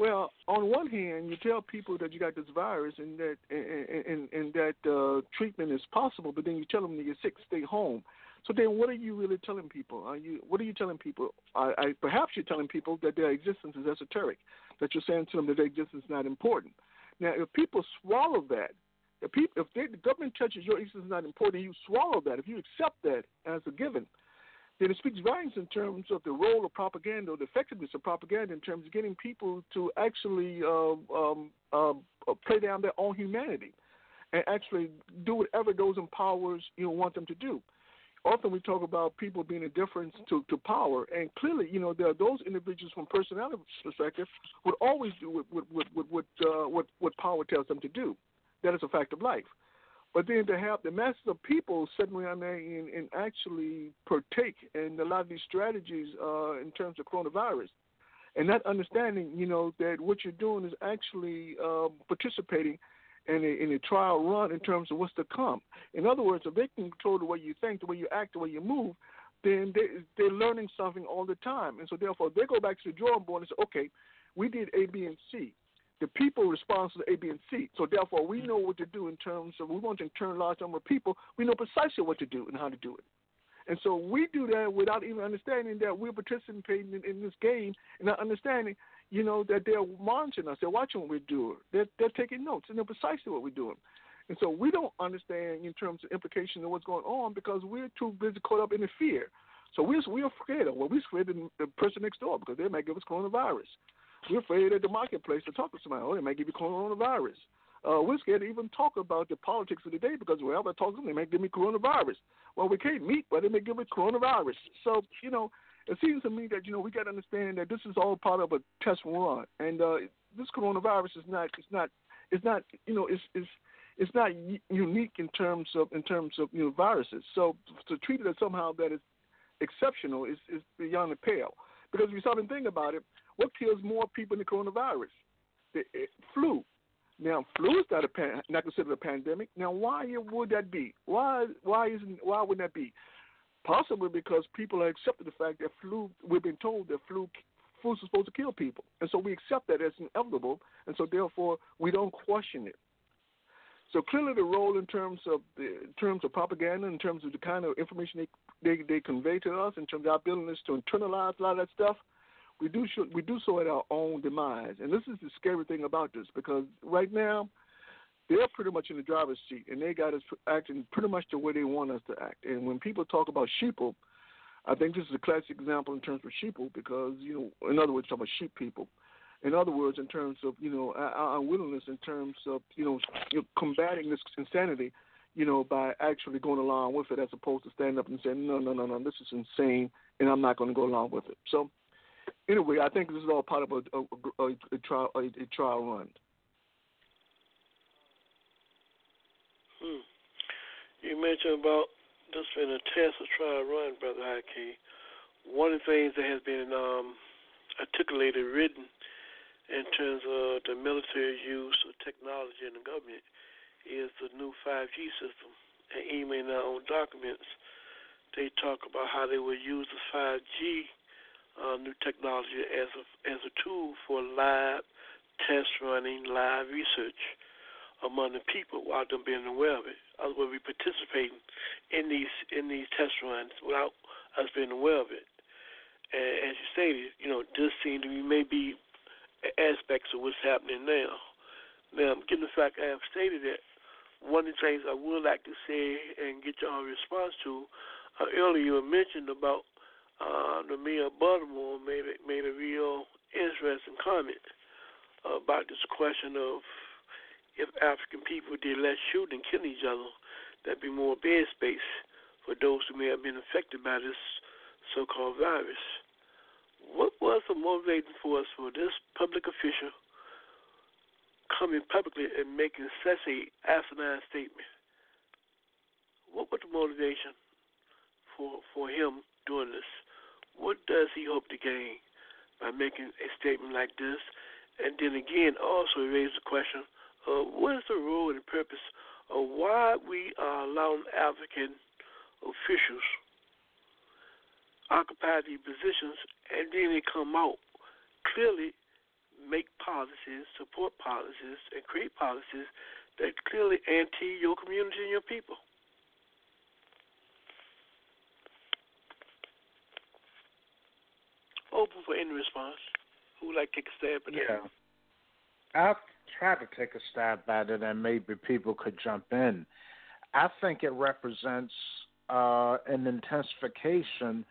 Well, on one hand, you tell people that you got this virus and that and, and, and that uh, treatment is possible, but then you tell them to get sick, stay home. So then, what are you really telling people? Are you what are you telling people? I, I, perhaps you're telling people that their existence is esoteric, that you're saying to them that their existence is not important. Now, if people swallow that, if people, if they, the government touches your existence is not important, you swallow that. If you accept that as a given, then it speaks volumes in terms of the role of propaganda, the effectiveness of propaganda in terms of getting people to actually uh, um, uh, play down their own humanity and actually do whatever those in powers you know, want them to do. Often we talk about people being indifferent to, to power, and clearly, you know, there are those individuals from personality perspective would always do what what what what what, uh, what, what power tells them to do. That is a fact of life. But then to have the masses of people sitting around there and, and actually partake in a lot of these strategies uh, in terms of coronavirus, and not understanding, you know, that what you're doing is actually uh, participating in a, in a trial run in terms of what's to come. In other words, if they can control the way you think, the way you act, the way you move, then they, they're learning something all the time. And so therefore, they go back to the drawing board and say, okay, we did A, B, and C. The people respond to A, B, and C. So, therefore, we know what to do in terms of we want to turn a large number of people. We know precisely what to do and how to do it. And so we do that without even understanding that we're participating in, in this game and not understanding, you know, that they're monitoring us. They're watching what we do. They're, they're taking notes and they're precisely what we're doing. And so we don't understand in terms of implication of what's going on because we're too busy caught up in the fear. So we're, we're afraid of what well, we're afraid of the person next door because they might give us coronavirus. We're afraid at the marketplace to talk to somebody. Oh, they might give you coronavirus. Uh, we're scared to even talk about the politics of the day because wherever I talk to them, they may give me coronavirus. Well, we can't meet, but they may give me coronavirus. So, you know, it seems to me that, you know, we got to understand that this is all part of a test run. And uh, this coronavirus is not, it's not, it's not, you know, it's, it's, it's not unique in terms of, in terms of, you know, viruses. So to treat it as somehow that is exceptional is, is beyond the pale. Because if you stop and think about it, what kills more people than the coronavirus? The it, flu. Now, flu is not a pan, not considered a pandemic. Now, why would that be? Why why isn't why would that be? Possibly because people have accepted the fact that flu. We've been told that flu flu is supposed to kill people, and so we accept that as inevitable, and so therefore we don't question it. So clearly, the role in terms of the, in terms of propaganda, in terms of the kind of information they they, they convey to us, in terms of our ability to internalize a lot of that stuff. We do should, we do so at our own demise, and this is the scary thing about this, because right now they're pretty much in the driver's seat, and they got us acting pretty much the way they want us to act. And when people talk about sheeple, I think this is a classic example in terms of sheeple, because you know, in other words, talking about sheep people. In other words, in terms of you know our unwillingness, in terms of you know combating this insanity, you know, by actually going along with it, as opposed to standing up and saying no, no, no, no, this is insane, and I'm not going to go along with it. So. Anyway, I think this is all part of a, a, a, a trial a, a trial run. Hmm. You mentioned about this being a test or trial run, Brother Hakiki. One of the things that has been um, articulated, written in terms of the military use of technology in the government is the new five G system. And even in our own documents, they talk about how they will use the five G Uh, new technology as a, as a tool for live test running, live research among the people without them being aware of it. Otherwise, we're participating in these in these test runs without us being aware of it. And as you stated, you know, this seems to be maybe aspects of what's happening now. Now, given the fact I have stated that, one of the things I would like to say and get y'all response to, uh, earlier you mentioned about Uh, the mayor of Baltimore made a, made a real interesting comment uh, about this question of if African people did less shoot and kill each other, there'd be more bed space for those who may have been affected by this so-called virus. What was the motivating force for this public official coming publicly and making such an asinine statement? What was the motivation for for him doing this? What does he hope to gain by making a statement like this? And then again, also raise the question of what is the role and purpose of why we are allowing African officials occupy these positions, and then they come out, clearly make policies, support policies, and create policies that clearly anti your community and your people. Open for any response. Who would like to take a stab at that? Yeah. I'll try to take a stab at it, and maybe people could jump in. I think it represents uh, an intensification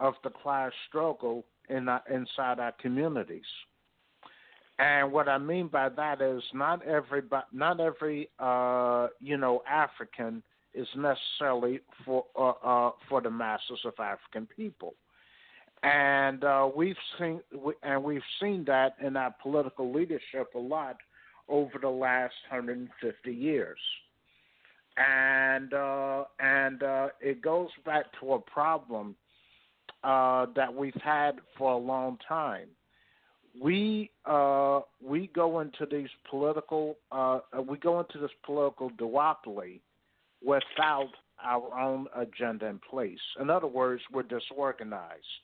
of the class struggle in our, inside our communities. And what I mean by that is not every, not every uh, you know, African is necessarily for uh, uh, for the masses of African people. And uh, we've seen, and we've seen that in our political leadership a lot over the last one hundred fifty years, and uh, and uh, it goes back to a problem uh, that we've had for a long time. We uh, we go into these political uh, we go into this political duopoly without our own agenda in place. In other words, we're disorganized.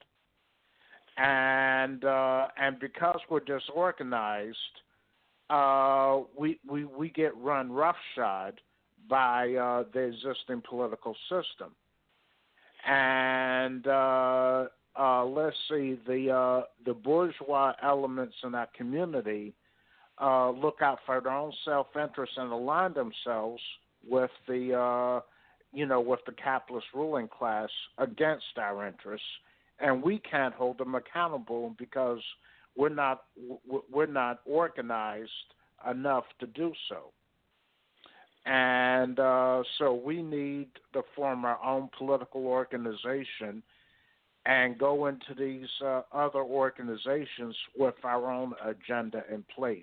And uh, and because we're disorganized, uh, we we we get run roughshod by uh, the existing political system. And uh, uh, let's see, the uh, the bourgeois elements in our community uh, look out for their own self interest and align themselves with the uh, you know with the capitalist ruling class against our interests. And we can't hold them accountable because we're not we're not organized enough to do so. And uh, so we need to form our own political organization and go into these uh, other organizations with our own agenda in place.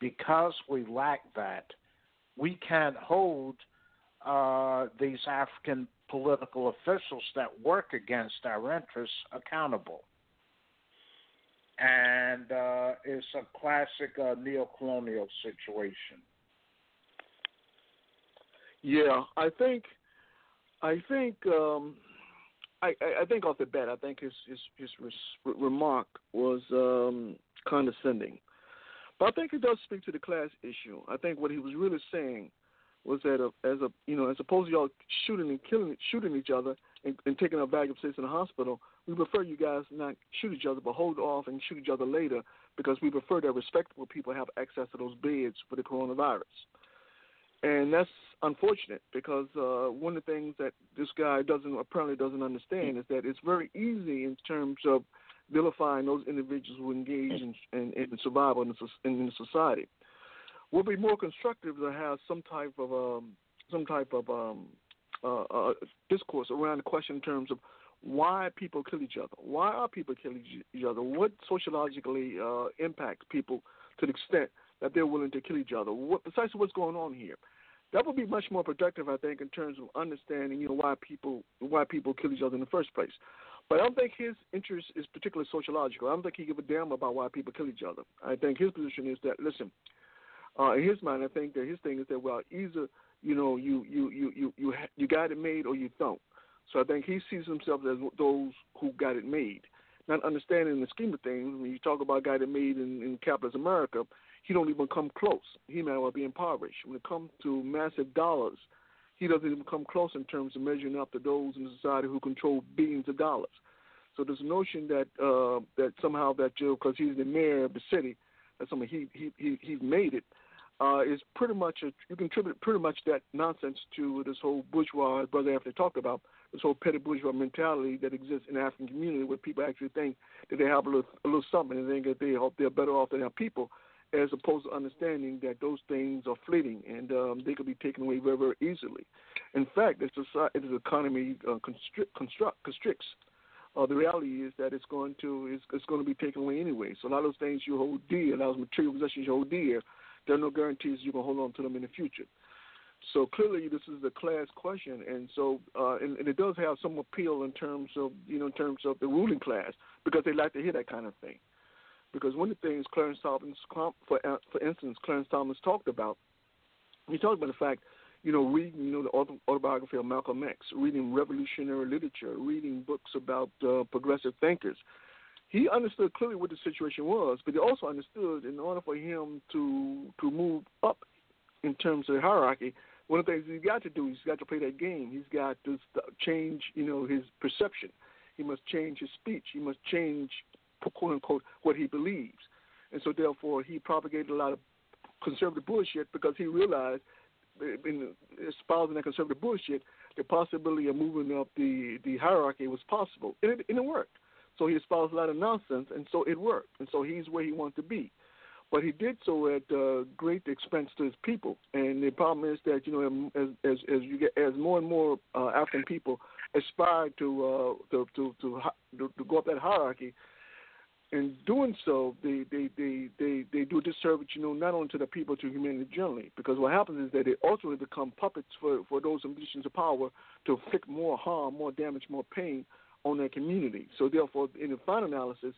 Because we lack that, we can't hold uh, these African political officials that work against our interests accountable. And uh, it's a classic uh, neo-colonial situation. Yeah, I think, I think, um, I, I think off the bat, I think his his, his re- remark was um, condescending, but I think it does speak to the class issue. I think what he was really saying was that uh, as a you know as opposed to y'all shooting and killing, shooting each other and, and taking our bag of six in the hospital, we prefer you guys not shoot each other, but hold off and shoot each other later because we prefer that respectable people have access to those beds for the coronavirus. And that's unfortunate because uh, one of the things that this guy doesn't apparently doesn't understand is that it's very easy in terms of vilifying those individuals who engage in, in, in survival in, in society. What would be more constructive to have some type of um, some type of um, uh, uh, discourse around the question in terms of why people kill each other, why are people killing each other, what sociologically uh, impacts people to the extent that they're willing to kill each other, what, precisely what's going on here. That would be much more productive, I think, in terms of understanding, you know, why people why people kill each other in the first place. But I don't think his interest is particularly sociological. I don't think he give a damn about why people kill each other. I think his position is that, listen, uh, in his mind, I think that his thing is that, well, either, you know, you you you you you, you got it made or you don't. So I think he sees himself as those who got it made. Not understanding the scheme of things, when you talk about got it made in, in capitalist America, he don't even come close. He may well be impoverished. When it comes to massive dollars, he doesn't even come close in terms of measuring up to those in society who control billions of dollars. So this notion that uh, that somehow that Joe, because he's the mayor of the city, that somehow he he he he's made it, uh, is pretty much a, you contribute pretty much that nonsense to this whole bourgeois, as Brother Anthony talked about, this whole petty bourgeois mentality that exists in the African community, where people actually think that they have a little, a little something and think that they they're better off than our people, as opposed to understanding that those things are fleeting and um, they could be taken away very, very easily. In fact, as society's economy uh, constrict, construct, constricts, uh, the reality is that it's going to it's, it's going to be taken away anyway. So a lot of those things you hold dear, a lot of those material possessions you hold dear, there are no guarantees you can hold on to them in the future. So clearly, this is a class question, and so uh, and, and it does have some appeal in terms of you know in terms of the ruling class because they like to hear that kind of thing. Because one of the things Clarence Thomas, for for instance, Clarence Thomas talked about, he talked about the fact, you know, reading, you know, the autobiography of Malcolm X, reading revolutionary literature, reading books about uh, progressive thinkers. He understood clearly what the situation was, but he also understood in order for him to to move up in terms of the hierarchy, one of the things he's got to do, he's got to play that game. He's got to change, you know, his perception. He must change his speech. He must change, quote unquote, what he believes, and so therefore he propagated a lot of conservative bullshit because he realized, in espousing that conservative bullshit, the possibility of moving up the, the hierarchy was possible, and it, and it worked. So he espoused a lot of nonsense, and so it worked, and so he's where he wanted to be, but he did so at uh, great expense to his people. And the problem is that you know as as, as you get as more and more uh, African people aspire to, uh, to, to to to to go up that hierarchy. In doing so, they, they, they, they, they do a disservice, you know, not only to the people, to humanity generally, because what happens is that they ultimately become puppets for, for those ambitions of power to inflict more harm, more damage, more pain on their community. So therefore, in the final analysis,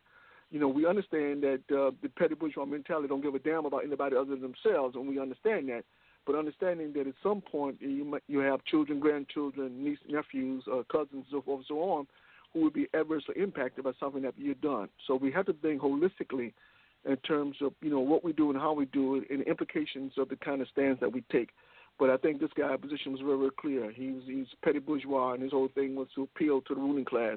you know, we understand that uh, the petty bourgeois mentality don't give a damn about anybody other than themselves, and we understand that. But understanding that at some point you might, you have children, grandchildren, nieces, nephews, uh, cousins, so forth and so on, who would be adversely impacted by something that you've done. So we have to think holistically in terms of, you know, what we do and how we do it and the implications of the kind of stance that we take. But I think this guy's position was very, very clear. He's, he's petty bourgeois, and his whole thing was to appeal to the ruling class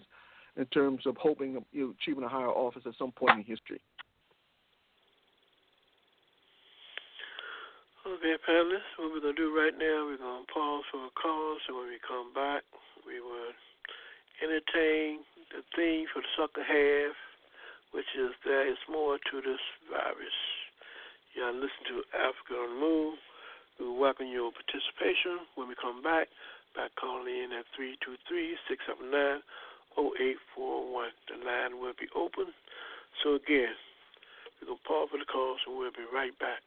in terms of hoping of you know, achieving a higher office at some point in history. Okay, panelists, what we're going to do right now, we're going to pause for a call, so when we come back, we will entertain the theme for the second half, which is that it's more to this virus. Y'all listen to Africa on the Move. We welcome your participation when we come back by calling in at three two three, six seven nine, zero eight four one. The line will be open. So again, we're going to pause for the calls and we'll be right back.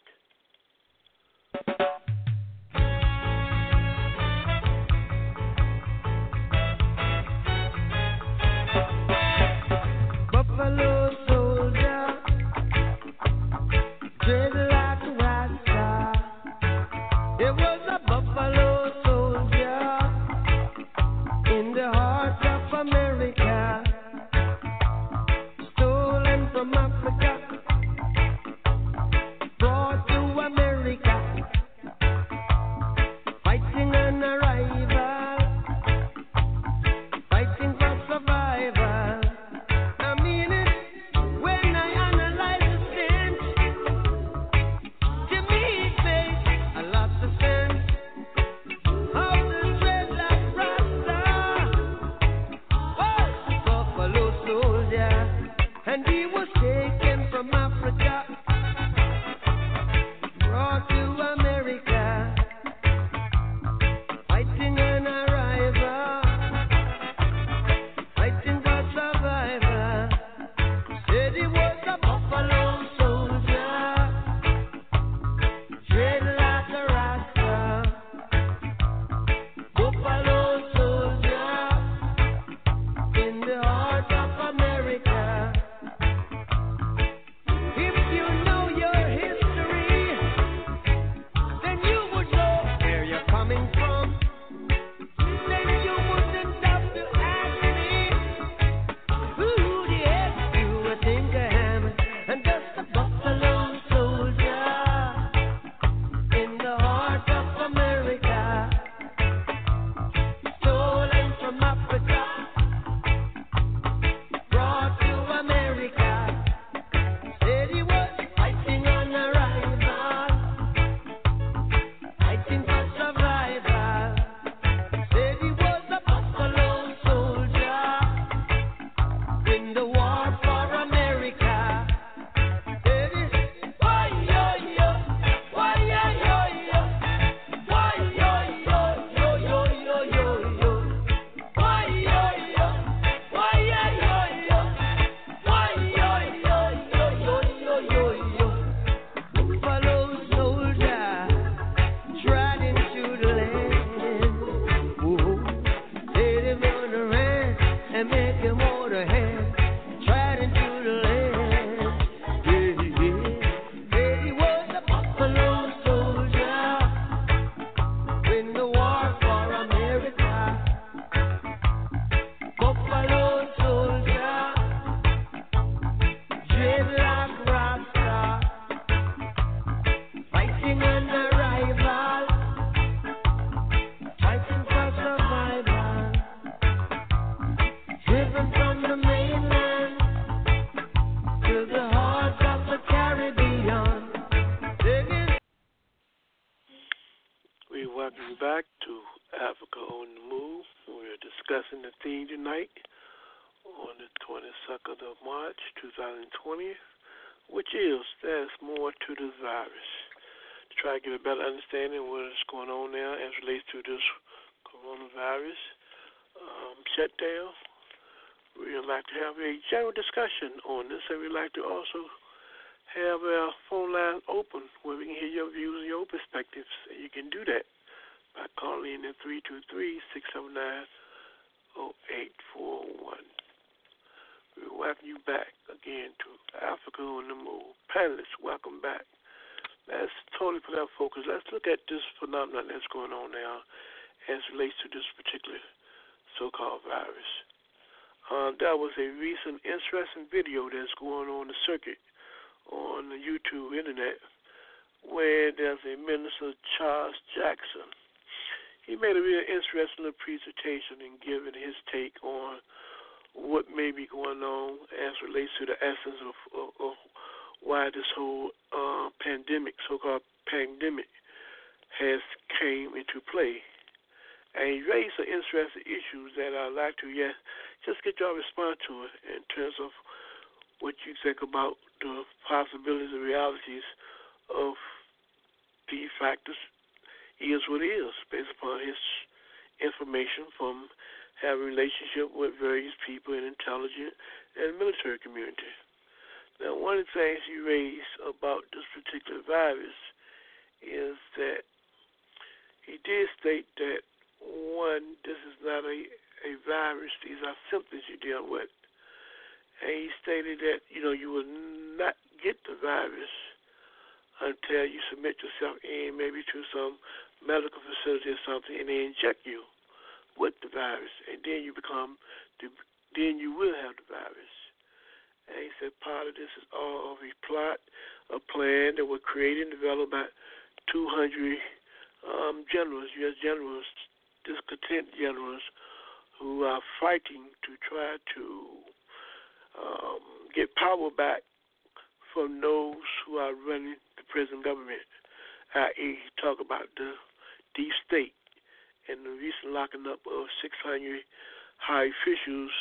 Discussion on this, and we'd like to also have our phone lines open where we can hear your views and your perspectives, and you can do that by calling in at three two three, six seven nine, zero eight four one. We welcome you back again to Africa on the Move. Panelists, welcome back. Let's totally put our focus. Let's look at this phenomenon that's going on now as it relates to this particular so-called virus. Uh, that was a recent interesting video that's going on the circuit on the YouTube internet where there's a minister, Charles Jackson. He made a real interesting presentation in giving his take on what may be going on as relates to the essence of, of, of why this whole uh, pandemic, so-called pandemic, has came into play. And he raised some interesting issues that I'd like to, yes, just get your response to it in terms of what you think about the possibilities and realities of these factors is what it is, based upon his information from having a relationship with various people in intelligence and military community. Now, one of the things he raised about this particular virus is that he did state that, one, this is not a, a virus. These are symptoms you deal with. And he stated that, you know, you will not get the virus until you submit yourself in maybe to some medical facility or something, and they inject you with the virus, and then you become, the, then you will have the virus. And he said part of this is all of a plot, a plan that was created and developed by two hundred um, generals, U S generals, discontent generals, who are fighting to try to um, get power back from those who are running the present government, that is talk about the deep state and the recent locking up of six hundred high officials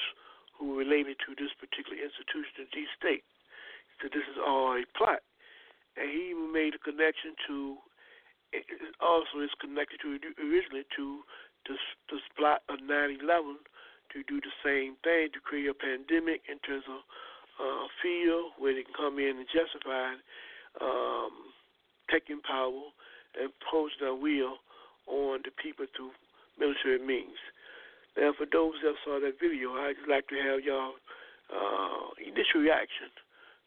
who related to this particular institution, the deep state. So this is all a plot. And he even made a connection to, it also is connected to originally to this, this plot of nine eleven to do the same thing, to create a pandemic in terms of uh, fear, where they can come in and justify um, taking power and imposing their will on the people through military means. Now, for those that saw that video, I'd just like to have y'all uh, initial reaction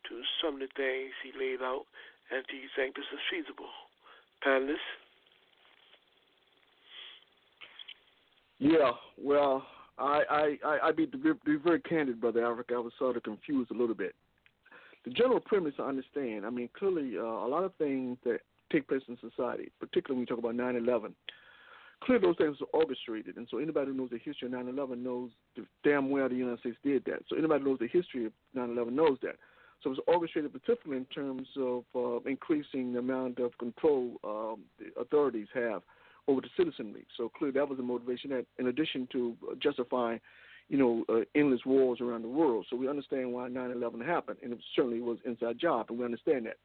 to some of the things he laid out, and do you think this is feasible? Panelists? Yeah, well, I, I, I, I be, be very candid, Brother Africa. I was sort of confused a little bit. The general premise I understand. I mean, clearly uh, a lot of things that take place in society, particularly when we talk about nine eleven, clearly those things are orchestrated, and so anybody who knows the history of nine eleven knows damn well the United States did that. So anybody who knows the history of nine eleven knows that. So it was orchestrated particularly in terms of uh, increasing the amount of control um, the authorities have over the citizenry. So clearly that was a motivation, that, in addition to justifying, you know, uh, endless wars around the world. So we understand why nine eleven happened, and it certainly was inside job, and we understand that.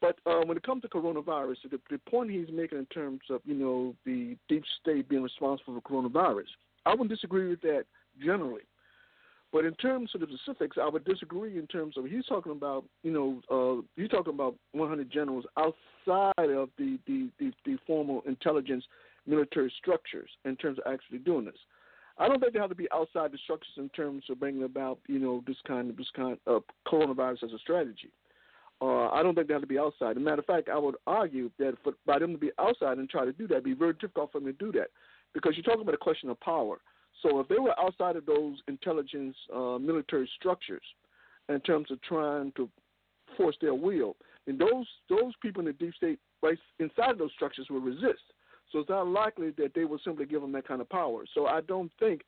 But uh, when it comes to coronavirus, the, the point he's making in terms of, you know, the deep state being responsible for coronavirus, I wouldn't disagree with that generally. But in terms of the specifics, I would disagree in terms of he's talking about, you know, uh, he's talking about one hundred generals outside of the, the, the, the formal intelligence military structures in terms of actually doing this. I don't think they have to be outside the structures in terms of bringing about, you know, this kind of this kind of coronavirus as a strategy. Uh, I don't think they have to be outside. As a matter of fact, I would argue that for, by them to be outside and try to do that, it'd be very difficult for them to do that, because you're talking about a question of power. So if they were outside of those intelligence uh, military structures in terms of trying to force their will, then those those people in the deep state right inside those structures will resist. So it's not likely that they will simply give them that kind of power. So I don't think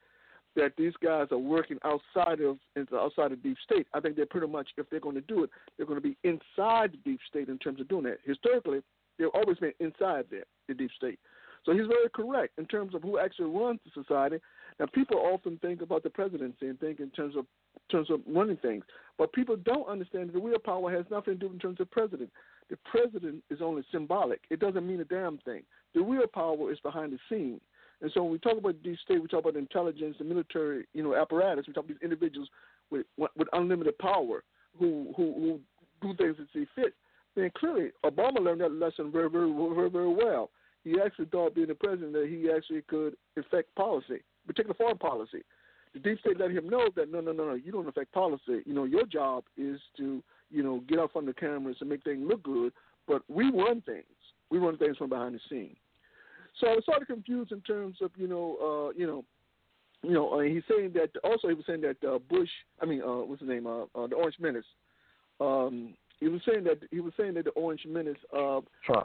that these guys are working outside of outside of deep state. I think they're pretty much, if they're going to do it, they're going to be inside the deep state in terms of doing that. Historically, they've always been inside there, the deep state. So he's very correct in terms of who actually runs the society. Now, people often think about the presidency and think in terms of in terms of running things, but people don't understand that the real power has nothing to do in terms of president. The president is only symbolic. It doesn't mean a damn thing. The real power is behind the scenes. And so when we talk about deep state, we talk about intelligence and military, you know, apparatus. We talk about these individuals with with unlimited power who who, who do things that see fit. Then clearly, Obama learned that lesson very, very, very, very well. He actually thought, being the president, that he actually could affect policy, particularly foreign policy. The deep state let him know that, no, no, no, no, you don't affect policy. You know, your job is to, you know, get out from the cameras and make things look good, but we run things. We run things from behind the scenes. So I was sort of confused in terms of, you know, uh, you know, you know. Uh, he's saying that also he was saying that uh, Bush, I mean, uh, what's his name, uh, uh, the Orange Menace. Um, he was saying that he was saying that the Orange Menace uh,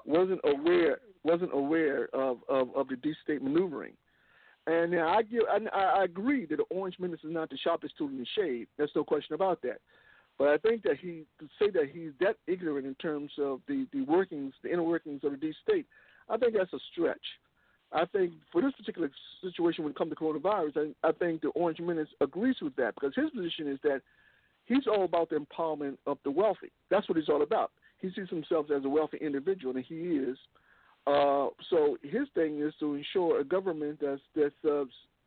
wasn't aware wasn't aware of, of, of the deep state maneuvering. And uh, I give I, I agree that the Orange Menace is not the sharpest tool in the shade. There's no question about that. But I think that he to say that he's that ignorant in terms of the, the workings, the inner workings of the deep state, I think that's a stretch. I think for this particular situation when it comes to coronavirus, I, I think the Orange Menace agrees with that, because his position is that he's all about the empowerment of the wealthy. That's what he's all about. He sees himself as a wealthy individual, and he is. Uh, so his thing is to ensure a government that's that's, uh,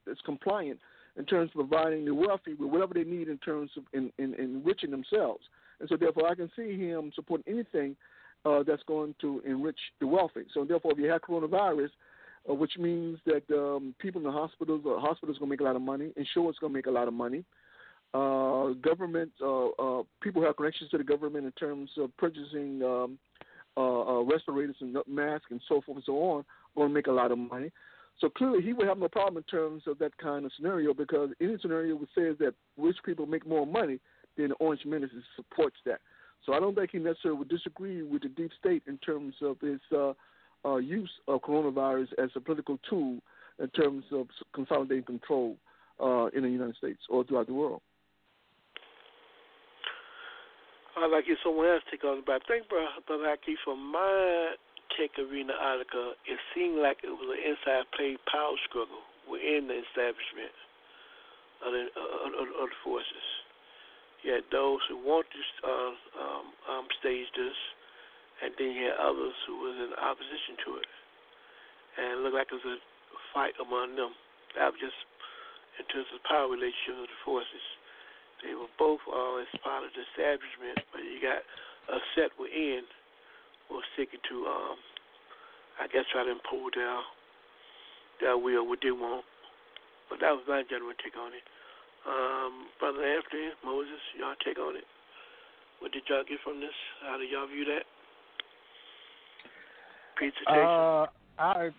that's compliant in terms of providing the wealthy with whatever they need in terms of in, in, in enriching themselves. And so, therefore, I can see him supporting anything uh, that's going to enrich the wealthy. So, therefore, if you have coronavirus, uh, which means that um, people in the hospitals, uh, hospitals going to make a lot of money, insurance going to make a lot of money, uh, government, uh, uh, people have connections to the government in terms of purchasing um, uh, uh, respirators and masks and so forth and so on, going to make a lot of money. So clearly he would have no problem in terms of that kind of scenario, because any scenario which says that rich people make more money, then the Orange Minister supports that. So I don't think he necessarily would disagree with the deep state in terms of his uh, uh, use of coronavirus as a political tool in terms of consolidating control uh, in the United States or throughout the world. I'd like you someone else to take on, but I think, Brother Aki, from my Tech Arena article, it seemed like it was an inside play power struggle within the establishment of the, of, of, of the forces. You had those who want to uh, um, um, stage this, and then you had others who was in opposition to it. And it looked like it was a fight among them. That was just in terms of the power relationship of the forces. They were both uh, as part of the establishment, but you got a set within. Or sticking to, um, I guess, try to impose their, their will, what they want. But that was my general take on it. Um, Brother Anthony, Moses, y'all take on it. What did y'all get from this? How did y'all view that? Uh, I,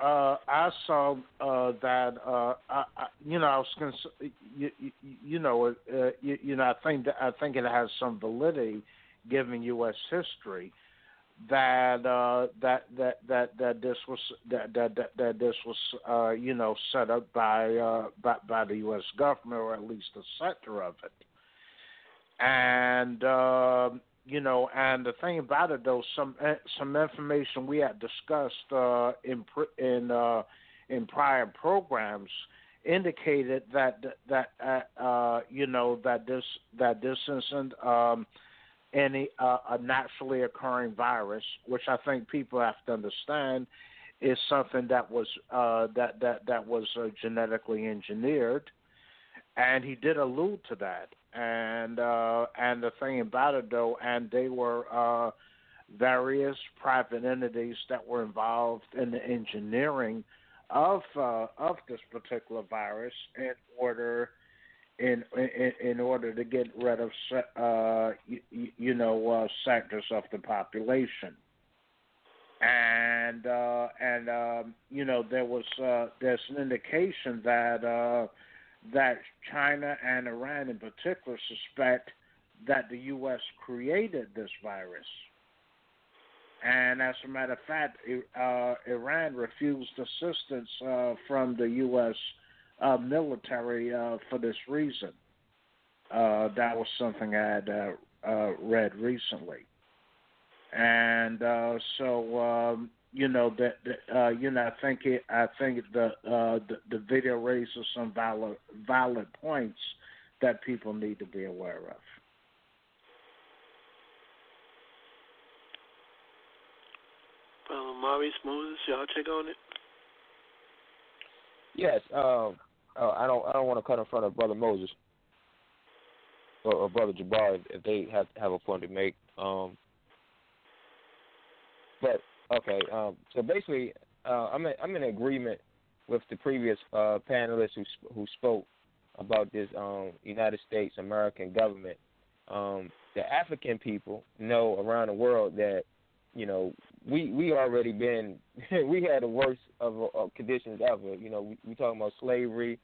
uh, I saw uh, that, uh, I, I, you know, I was going to, you, you, you know, uh, you, you know, I think that, I think it has some validity, given U S history, that uh, that that that that this was that that that, that this was uh, you know set up by, uh, by by the U S government, or at least the center of it. And uh, you know, and the thing about it though, some some information we had discussed uh, in in uh, in prior programs indicated that that uh, you know that this that this incident. Um, Any uh, a naturally occurring virus, which I think people have to understand, is something that was uh, that that that was uh, genetically engineered, and he did allude to that. And uh, and the thing about it, though, and they were uh, various private entities that were involved in the engineering of uh, of this particular virus in order. In, in in order to get rid of uh, you, you know uh, sectors of the population, and uh, and um, you know there was uh, there's an indication that uh, that China and Iran in particular suspect that the U S created this virus, and as a matter of fact, uh, Iran refused assistance uh, from the U S Uh, military uh, for this reason. Uh, that was something I had uh, uh, read recently, and uh, so um, you know that, that uh, you know I think it, I think the, uh, the the video raises some valid valid points that people need to be aware of. Well, Maurice Moses, y'all take on it. Yes. Um, Uh, I don't. I don't want to cut in front of Brother Moses or, or Brother Jabbar if they have have a point to make. Um, but okay. Um, so basically, uh, I'm in, I'm in agreement with the previous uh, panelists who who spoke about this um, United States American government. Um, the African people know around the world that you know we we already been we had the worst of, of conditions ever. You know, we, we talking about slavery.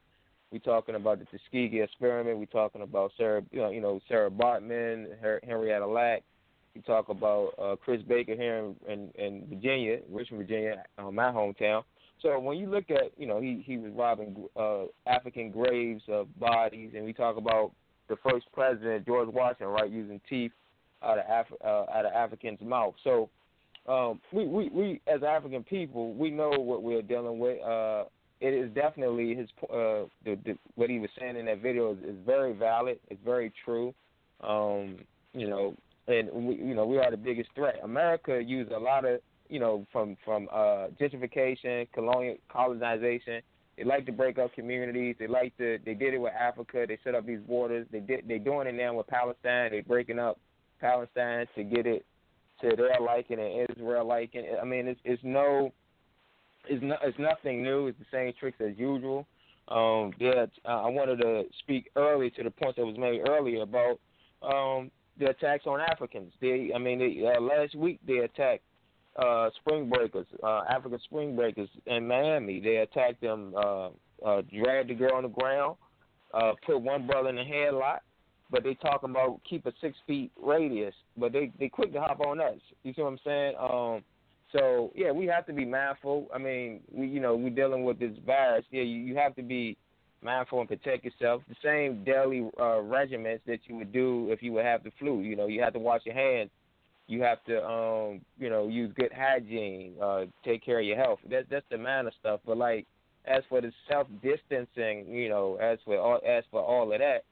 We're talking about the Tuskegee experiment. We're talking about Sarah, you know, you know Sarah Botman, Her, Henrietta Lack. We talk about uh, Chris Baker here in, in, in Virginia, Richmond, Virginia, uh, my hometown. So when you look at, you know, he, he was robbing uh, African graves of bodies, and we talk about the first president, George Washington, right, using teeth out of Af- uh, out of Africans' mouth. So um, we, we, we as African people, we know what we're dealing with. Uh, It is definitely his uh, the, the, what he was saying in that video is, is very valid. It's very true. Um, you know, and we, you know, we are the biggest threat. America used a lot of, you know, from from uh, gentrification, colonial colonization. They like to break up communities. They like to. They did it with Africa. They set up these borders. They did. They doing it now with Palestine. They breaking up Palestine to get it to their liking and Israel liking. I mean, it's it's no, it's no, it's nothing new. It's the same tricks as usual. Um, yeah, I wanted to speak earlier to the point that was made earlier about um, the attacks on Africans. They, I mean, they, uh, last week they attacked uh, spring breakers, uh, African spring breakers in Miami. They attacked them, uh, uh, dragged the girl on the ground, uh, put one brother in a headlock. But they talking about keep a six feet radius. But they they quick to hop on us. You see what I'm saying? Um, so yeah, we have to be mindful. I mean, we you know we dealing with this virus. Yeah, you, you have to be mindful and protect yourself. The same daily uh, regimens that you would do if you would have the flu. You know, you have to wash your hands. You have to um, you know use good hygiene. Uh, take care of your health. That's that's the minor stuff. But like as for the self distancing, you know, as for all, as for all of that.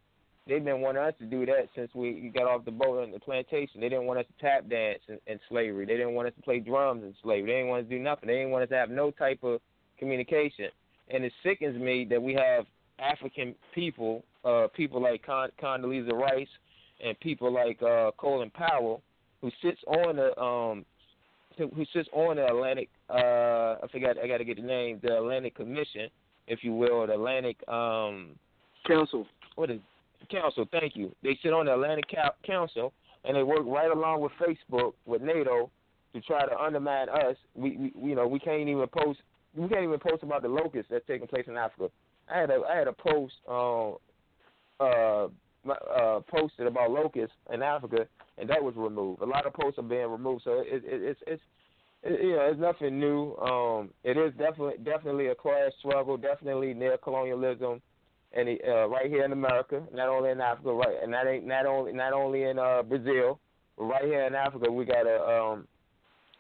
They've been wanting us to do that since we got off the boat on the plantation. They didn't want us to tap dance in, in slavery. They didn't want us to play drums in slavery. They didn't want us to do nothing. They didn't want us to have no type of communication. And it sickens me that we have African people, uh, people like Con- Condoleezza Rice and people like uh, Colin Powell, who sits on the um, who sits on the Atlantic. Uh, I forgot. I got to get the name. The Atlantic Commission, if you will, or the Atlantic um, Council. What is Council, thank you. They sit on the Atlantic Council, and they work right along with Facebook, with NATO, to try to undermine us. We, we you know, we can't even post. We can't even post about the locusts that's taking place in Africa. I had a, I had a post, uh, uh, uh, posted about locusts in Africa, and that was removed. A lot of posts are being removed, so it, it, it's, it's, it, you know, it's nothing new. Um, it is definitely, definitely a class struggle. Definitely neocolonialism. And uh, right here in America, not only in Africa, right, and that ain't not only not only in uh, Brazil, but right here in Africa, we got a um,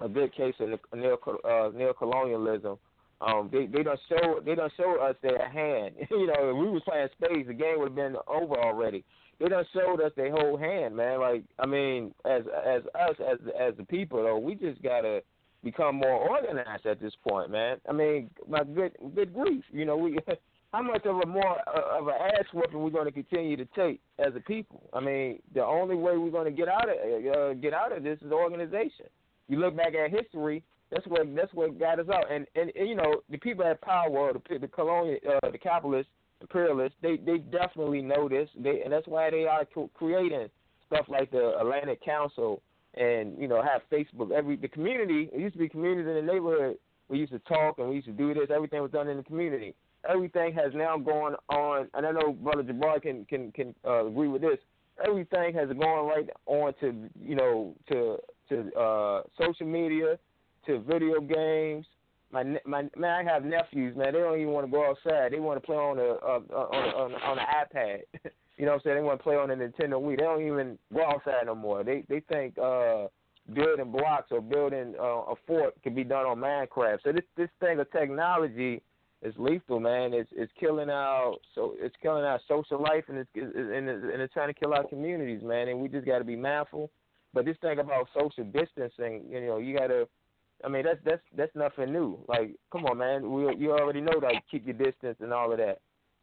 a big case of neo uh, neocolonialism. Um, they they done show they done show us their hand. You know, if we was playing spades, the game would have been over already. They done showed us their whole hand, man. Like I mean, as as us as as the people, though, we just gotta become more organized at this point, man. I mean, my good good grief, you know we. How much of a more of an ass whooping we're going to continue to take as a people? I mean, the only way we're going to get out of uh, get out of this is organization. You look back at history; that's what that's what got us out. And, and, and you know, the people at power, the the colonial, uh, the capitalists, imperialists, they they definitely know this. They and that's why they are creating stuff like the Atlantic Council and you know have Facebook. Every the community it used to be communities in the neighborhood. We used to talk and we used to do this. Everything was done in the community. Everything has now gone on, and I know Brother Jabbar can can can uh, agree with this. Everything has gone right on to you know to to uh, social media, to video games. My my man, I have nephews, man. They don't even want to go outside. They want to play on a uh, on, on on an iPad. You know what I'm saying? They want to play on a Nintendo Wii. They don't even go outside no more. They they think uh, building blocks or building uh, a fort can be done on Minecraft. So this this thing of technology. It's lethal, man. It's it's killing our so it's killing our social life, and it's and it's, and it's trying to kill our communities, man. And we just got to be mindful. But this thing about social distancing, you know, you gotta. I mean, that's that's that's nothing new. Like, come on, man. We you already know that like, keep your distance and all of that.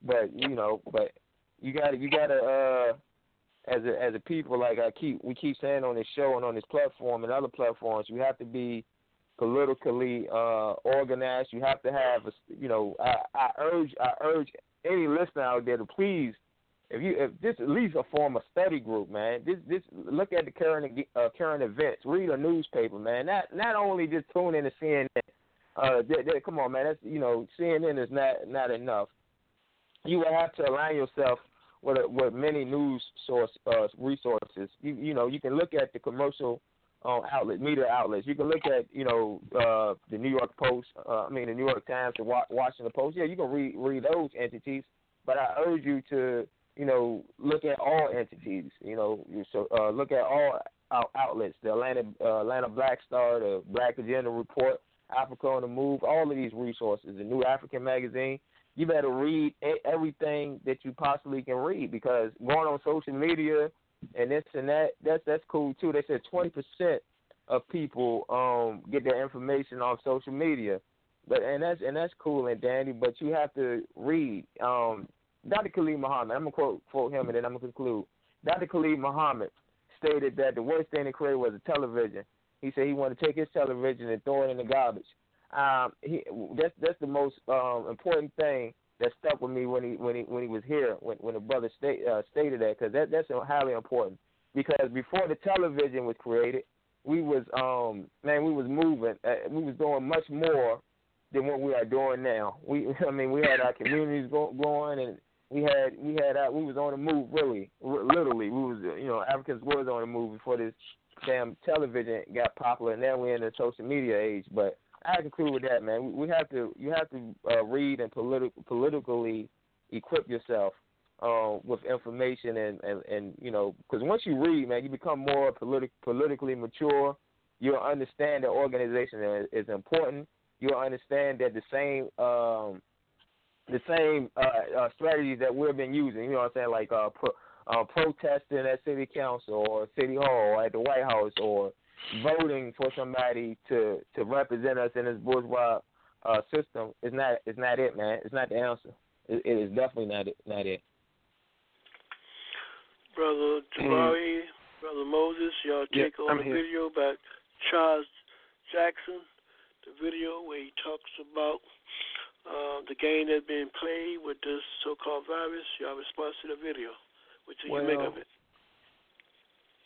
But you know, but you gotta you gotta uh, as a, as a people, like I keep we keep saying on this show and on this platform and other platforms, we have to be. Politically uh, organized, you have to have, a, you know. I, I urge, I urge any listener out there to please, if you, if this at least a form of study group, man. This, this look at the current, uh, current events. Read a newspaper, man. Not, not only just tune in to C N N. Uh, they, they, come on, man. That's you know, C N N is not, not enough. You will have to align yourself with, a, with many news source uh, resources. You, you know, you can look at the commercial. On outlet media outlets, you can look at you know uh, the New York Post, uh, I mean the New York Times, the Washington Post. Yeah, you can read read those entities, but I urge you to you know look at all entities. You know, so uh, look at all out- outlets: the Atlanta uh, Atlanta Black Star, the Black Agenda Report, Africa on the Move. All of these resources, the New African Magazine. You better read everything that you possibly can read because going on social media. and this and that. That's that's cool too. They said twenty percent of people um, get their information off social media, but and that's and that's cool and dandy. But you have to read. Um, Doctor Khalid Muhammad. I'm gonna quote quote him and then I'm gonna conclude. Doctor Khalid Muhammad stated that the worst thing to create was a television. He said he wanted to take his television and throw it in the garbage. Um, he, that's that's the most um, important thing that stuck with me when he when he when he was here when when the brother state, uh, stated that, because that that's highly important, because before the television was created, we was um man we was moving uh, we was doing much more than what we are doing now. We I mean we had our communities go, going and. We had we had uh, we was on the move really literally we was you know Africans was on the move before this damn television got popular, and now we're in the social media age. But I conclude with that, man. We have to you have to uh, read and politi- politically equip yourself uh, with information and, and, and you know because once you read, man, you become more politi- politically mature. You'll understand that organization is, is important. You'll understand that the same. Um, the same uh, uh, strategies that we've been using, you know what I'm saying, like uh, pro- uh, protesting at city council or city hall or at the White House or voting for somebody to, to represent us in this bourgeois uh, system, is not it's not it, man. It's not the answer. It, it is definitely not it. Not it. Brother Jabari, mm-hmm. Brother Moses, y'all check yeah, on I'm the here. video by Charles Jackson, the video where he talks about Uh, the game that's being played with this so-called virus. Your response to the video, what do you well, make of it?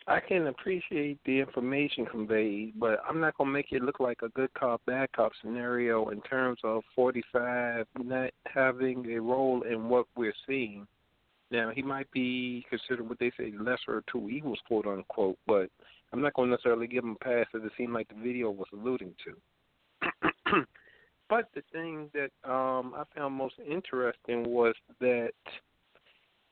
I can appreciate the information conveyed, but I'm not going to make it look like a good cop, bad cop scenario in terms of forty-five not having a role in what we're seeing. Now, he might be considered what they say lesser of two evils, quote-unquote, but I'm not going to necessarily give him a pass as it seemed like the video was alluding to. But the thing that um, I found most interesting was that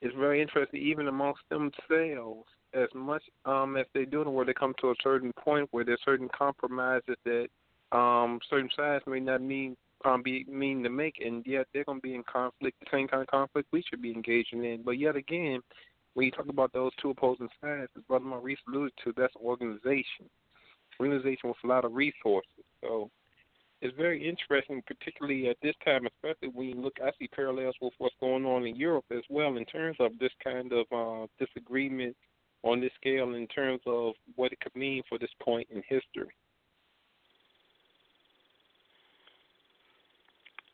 it's very interesting, even amongst themselves, as much um, as they do in the world, they come to a certain point where there's certain compromises that um, certain sides may not mean um, be mean to make, and yet they're going to be in conflict, the same kind of conflict we should be engaging in. But yet again, when you talk about those two opposing sides, as Brother Maurice alluded to, that's organization, organization with a lot of resources. So it's very interesting, particularly at this time, especially when you look, I see parallels with what's going on in Europe as well in terms of this kind of uh, disagreement on this scale in terms of what it could mean for this point in history.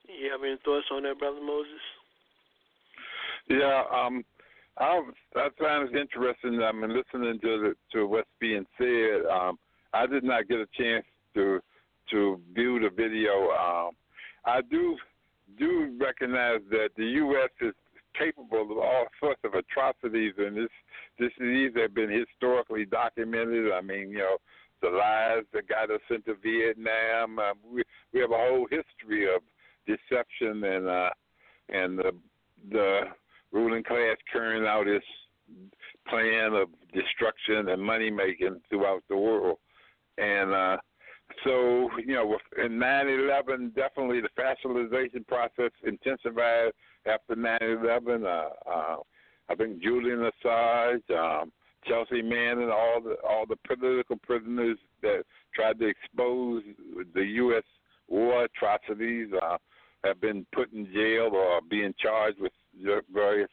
You have any thoughts on that, Brother Moses? Yeah, um, I, I find it interesting. I mean, listening to, the, to what's being said, um, I did not get a chance to to view the video. Um, I do do recognize that the U S is capable of all sorts of atrocities, and this, this these have been historically documented. I mean, you know, the lies that got us into Vietnam. Um, we, we have a whole history of deception, and uh, and the, the ruling class carrying out its plan of destruction and money making throughout the world, and. Uh, So, you know, in nine eleven, definitely the facilitization process intensified after nine eleven. Uh, uh, I think Julian Assange, um, Chelsea Manning, all the all the political prisoners that tried to expose the U S war atrocities uh, have been put in jail or being charged with various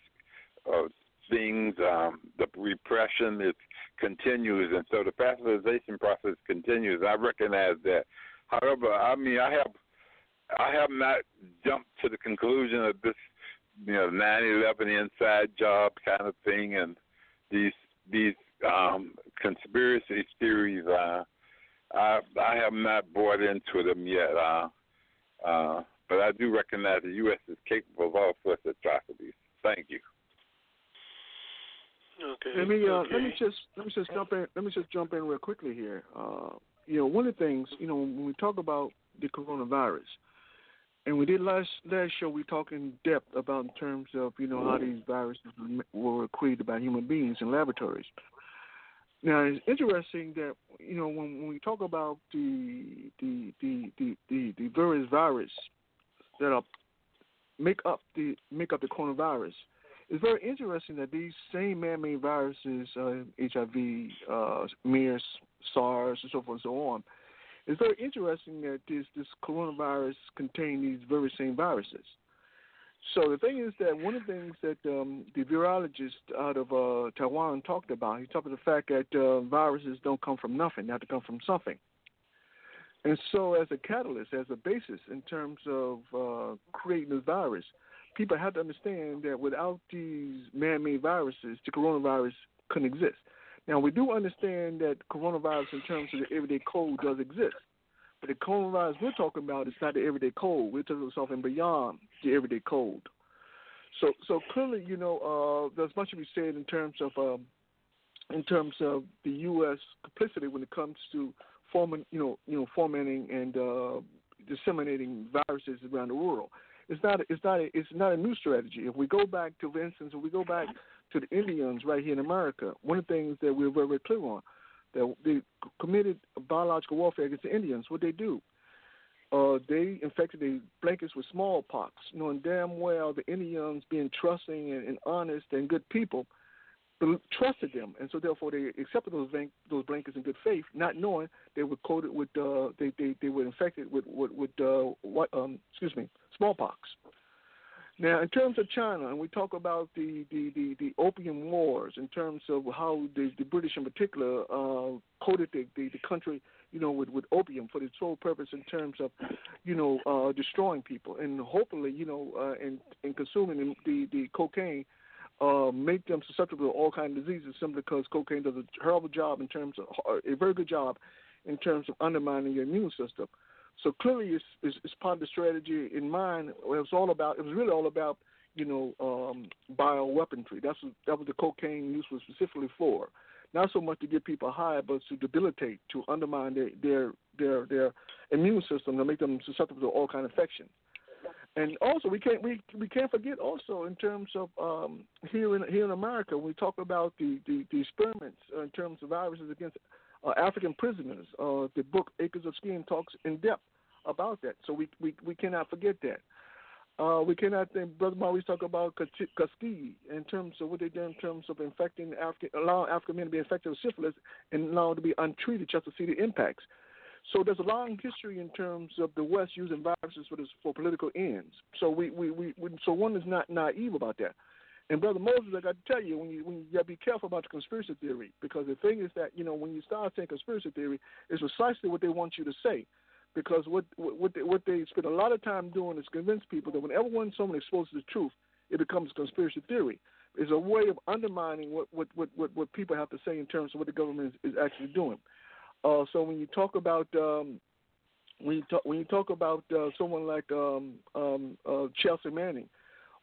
uh, things. Um, the repression is continues, and so the facilitization process continues. I recognize that. However, I mean, I have, I have not jumped to the conclusion of this, you know, nine eleven inside job kind of thing, and these these um, conspiracy theories. Uh, I I have not bought into them yet. Uh, uh, but I do recognize the U S is capable of all sorts of atrocities. Thank you. Okay, let me uh, okay. let me just let me just jump in let me just jump in real quickly here. Uh, you know, one of the things, you know, when we talk about the coronavirus, and we did last last show, we talked in depth about in terms of you know how these viruses were created by human beings in laboratories. Now it's interesting that you know when, when we talk about the the, the the the the various virus that are make up the make up the coronavirus. It's very interesting that these same man-made viruses, uh, H I V, uh, MERS, SARS, and so forth and so on, it's very interesting that this, this coronavirus contains these very same viruses. So the thing is that one of the things that um, the virologist out of uh, Taiwan talked about, he talked about the fact that uh, viruses don't come from nothing, they have to come from something. And so as a catalyst, as a basis in terms of uh, creating this virus, people have to understand that without these man-made viruses, the coronavirus couldn't exist. Now, we do understand that coronavirus in terms of the everyday cold does exist. But the coronavirus we're talking about is not the everyday cold. We're talking about something beyond the everyday cold. So so clearly, you know, uh, there's much to be said in terms of um, in terms of the U S complicity when it comes to forming, you know, you know, fomenting and uh, disseminating viruses around the world. It's not it's not a, it's not a new strategy. If we go back to, for instance, if we go back to the Indians right here in America, one of the things that we're very, very clear on, that they committed biological warfare against the Indians. What they do? Uh, they infected their blankets with smallpox, knowing damn well the Indians, being trusting and, and honest and good people, trusted them, and so therefore they accepted those blank, those blankets in good faith, not knowing they were coated with uh, they, they they were infected with with, with uh, what, um, excuse me smallpox. Now, in terms of China, and we talk about the, the, the, the Opium Wars, in terms of how the, the British in particular uh, coated the, the, the country, you know, with, with opium for the sole purpose in terms of, you know, uh, destroying people. And hopefully, you know, uh, and, and consuming the, the cocaine uh, make them susceptible to all kinds of diseases simply because cocaine does a horrible job in terms of, a very good job in terms of undermining your immune system. So clearly, it's, it's, it's part of the strategy in mind. It was all about. It was really all about, you know, um, bioweaponry. That's what, that was the cocaine use was specifically for. Not so much to get people high, but to debilitate, to undermine their their their, their immune system, to make them susceptible to all kind of infections. And also, we can't we, we can't forget also in terms of um, here in here in America, we talk about the, the, the experiments in terms of viruses against Uh, African prisoners. Uh, the book Acres of Skin talks in depth about that. So we we, we cannot forget that. Uh, we cannot think, Brother Maurice talk about Tuskegee in terms of what they did in terms of infecting African, allowing African men to be infected with syphilis and allowed to be untreated just to see the impacts. So there's a long history in terms of the West using viruses for, this, for political ends. So we, we, we, we so one is not naive about that. And Brother Moses, I got to tell you, when you when you got to be careful about the conspiracy theory, because the thing is that, you know, when you start saying conspiracy theory, it's precisely what they want you to say, because what what they, what they spend a lot of time doing is convince people that whenever one someone exposes the truth, it becomes conspiracy theory. It's a way of undermining what what, what, what, what people have to say in terms of what the government is, is actually doing. Uh, so when you talk about um, when you talk when you talk about uh, someone like um, um, uh, Chelsea Manning.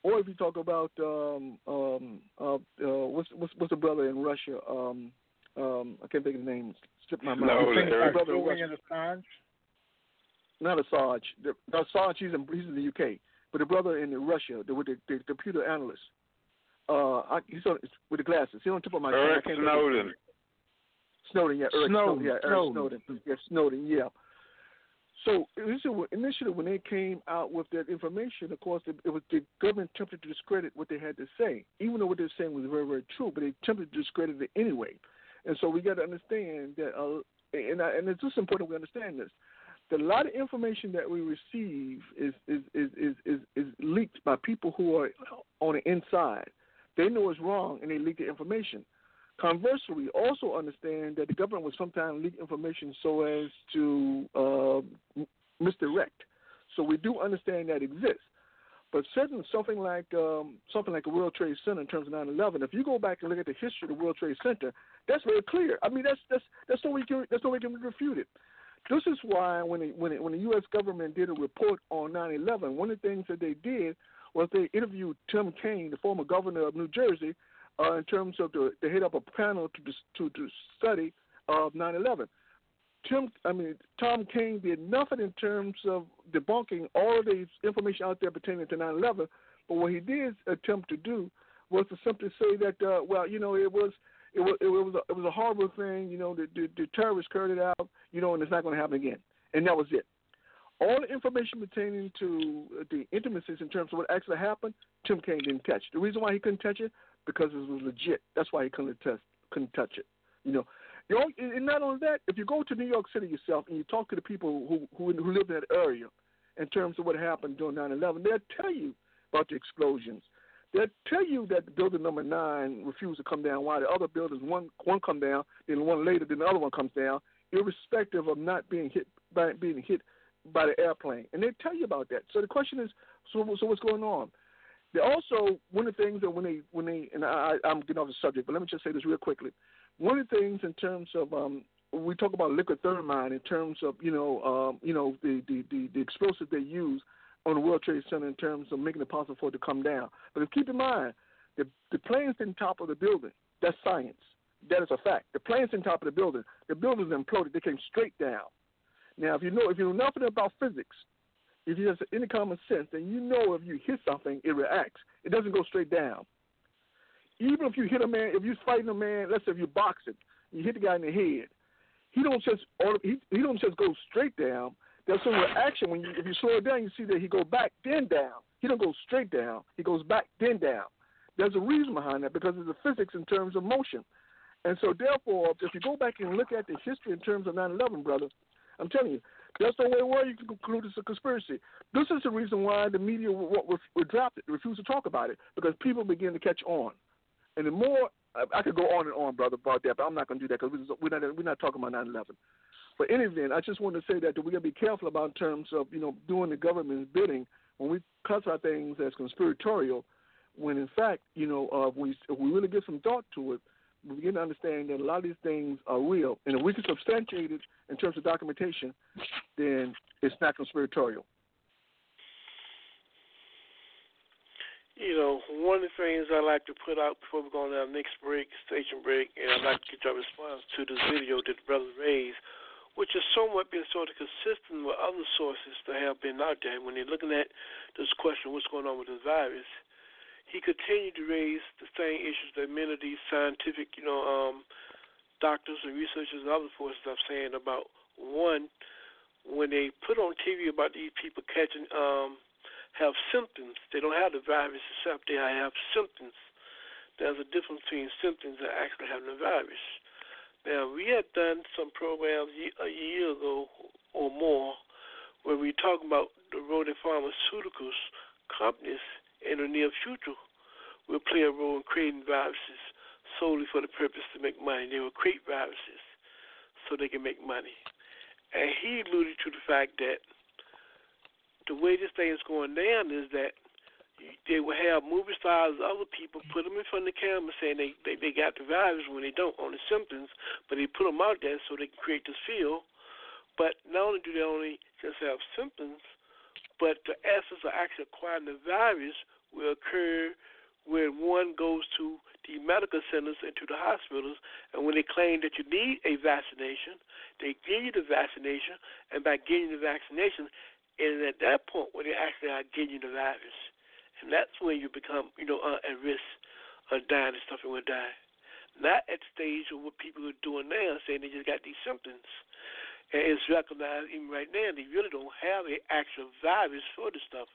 Or if you talk about um, um, uh, uh, what's, what's what's the brother in Russia? Um, um, I can't think of the name. Slip my mind. No, the brother Julian Assange. Not Assange. The, Assange. He's in he's in the U K. But the brother in Russia, the, with the, the computer analyst, uh, I, he's on, with the glasses. He's on top of my. Eric I can't Snowden. Think Snowden, yeah. Eric Snowden, yeah. Eric Snowden, yeah. Snowden, yeah. So initially when they came out with that information, of course, it was the government attempted to discredit what they had to say, even though what they were saying was very, very true, but they attempted to discredit it anyway. And so we got to understand that, uh, and, I, and it's just important we understand this, that a lot of information that we receive is is, is, is, is is leaked by people who are on the inside. They know it's wrong, and they leak the information. Conversely, we also understand that the government will sometimes leak information so as to uh, misdirect. So we do understand that exists. But certain something like um, something like the World Trade Center in terms of nine eleven, if you go back and look at the history of the World Trade Center, that's very clear. I mean, that's that's that's no way can that's no way can refute it. This is why when it, when it, when the U S government did a report on nine eleven, one of the things that they did was they interviewed Tim Kaine, the former governor of New Jersey. Uh, in terms of the, they hit up a panel to to, to study of nine eleven. Tim, I mean, Tom Kaine did nothing in terms of debunking all of the information out there pertaining to nine eleven, but what he did attempt to do was to simply say that, uh, well, you know, it was it was it was a, it was a horrible thing, you know, the, the, the terrorists carried it out, you know, and it's not going to happen again, and that was it. all the information pertaining to the intimacies in terms of what actually happened, Tim Kaine didn't touch. The reason why he couldn't touch it, because it was legit. That's why he couldn't touch, couldn't touch it. You know, you know, and not only that, if you go to New York City yourself and you talk to the people who, who, who live in that area in terms of what happened during nine eleven, they'll tell you about the explosions. They'll tell you that building number nine refused to come down. Why? The other buildings, one one come down, then one later, then the other one comes down, irrespective of not being hit by being hit by the airplane. And they tell you about that. So the question is, so, so what's going on? They also, one of the things that when they when they and I, I'm getting off the subject, but let me just say this real quickly. One of the things in terms of um, we talk about liquid thermite in terms of you know um, you know the the, the, the explosive they use on the World Trade Center in terms of making it possible for it to come down. But keep in mind, the, the plane's in top of the building. That's science. That is a fact. The plane's in top of the building. The building's imploded. They came straight down. Now, if you know if you know nothing about physics, if you have any common sense, then you know if you hit something, it reacts. It doesn't go straight down. Even if you hit a man, if you're fighting a man, let's say if you're boxing, you hit the guy in the head, he don't just he, he don't just go straight down. There's some reaction. When you, if you slow it down, you see that he go back, then down. He don't go straight down. He goes back, then down. There's a reason behind that because of the physics in terms of motion. And so, therefore, if you go back and look at the history in terms of nine eleven, brother, I'm telling you, there's no way in the world you can conclude it's a conspiracy. This is the reason why the media were dropped it, refused to talk about it, because people begin to catch on. And the more – I could go on and on, brother, about that, but I'm not going to do that because we're not, we're not talking about nine eleven. But in any event, I just want to say that we've got to be careful about in terms of, you know, doing the government's bidding when we classify things as conspiratorial when, in fact, you know, uh, if, we, if we really give some thought to it, we begin to understand that a lot of these things are real. And if we can substantiate it in terms of documentation, then it's not conspiratorial. You know, one of the things I like to put out before we go on our next break, station break, and I'd like to get your response to this video that the brother raised, which has somewhat been sort of consistent with other sources that have been out there. When they're looking at this question, what's going on with this virus, he continued to raise the same issues that many of these scientific, you know, um, doctors and researchers and other forces are saying about, one, when they put on T V about these people catching um, – have symptoms. They don't have the virus itself. They have symptoms. There's a difference between symptoms and actually having the virus. Now, we had done some programs a year ago or more where we talked about the role that pharmaceuticals, companies in the near future will play a role in creating viruses solely for the purpose to make money. They will create viruses so they can make money. And he alluded to the fact that the way this thing is going down is that they will have movie stars, other people, put them in front of the camera saying they, they, they got the virus when they don't, on the symptoms, but they put them out there so they can create this feel. But not only do they only just have symptoms, but the essence of actually acquiring the virus will occur when one goes to the medical centers and to the hospitals, and when they claim that you need a vaccination, they give you the vaccination, and by giving you the vaccination, and at that point when they actually are getting you the virus. And that's when you become, you know, uh, at risk of dying and stuff and will die. Not at the stage of what people are doing now, saying they just got these symptoms. And it's recognized even right now they really don't have an actual virus for this stuff.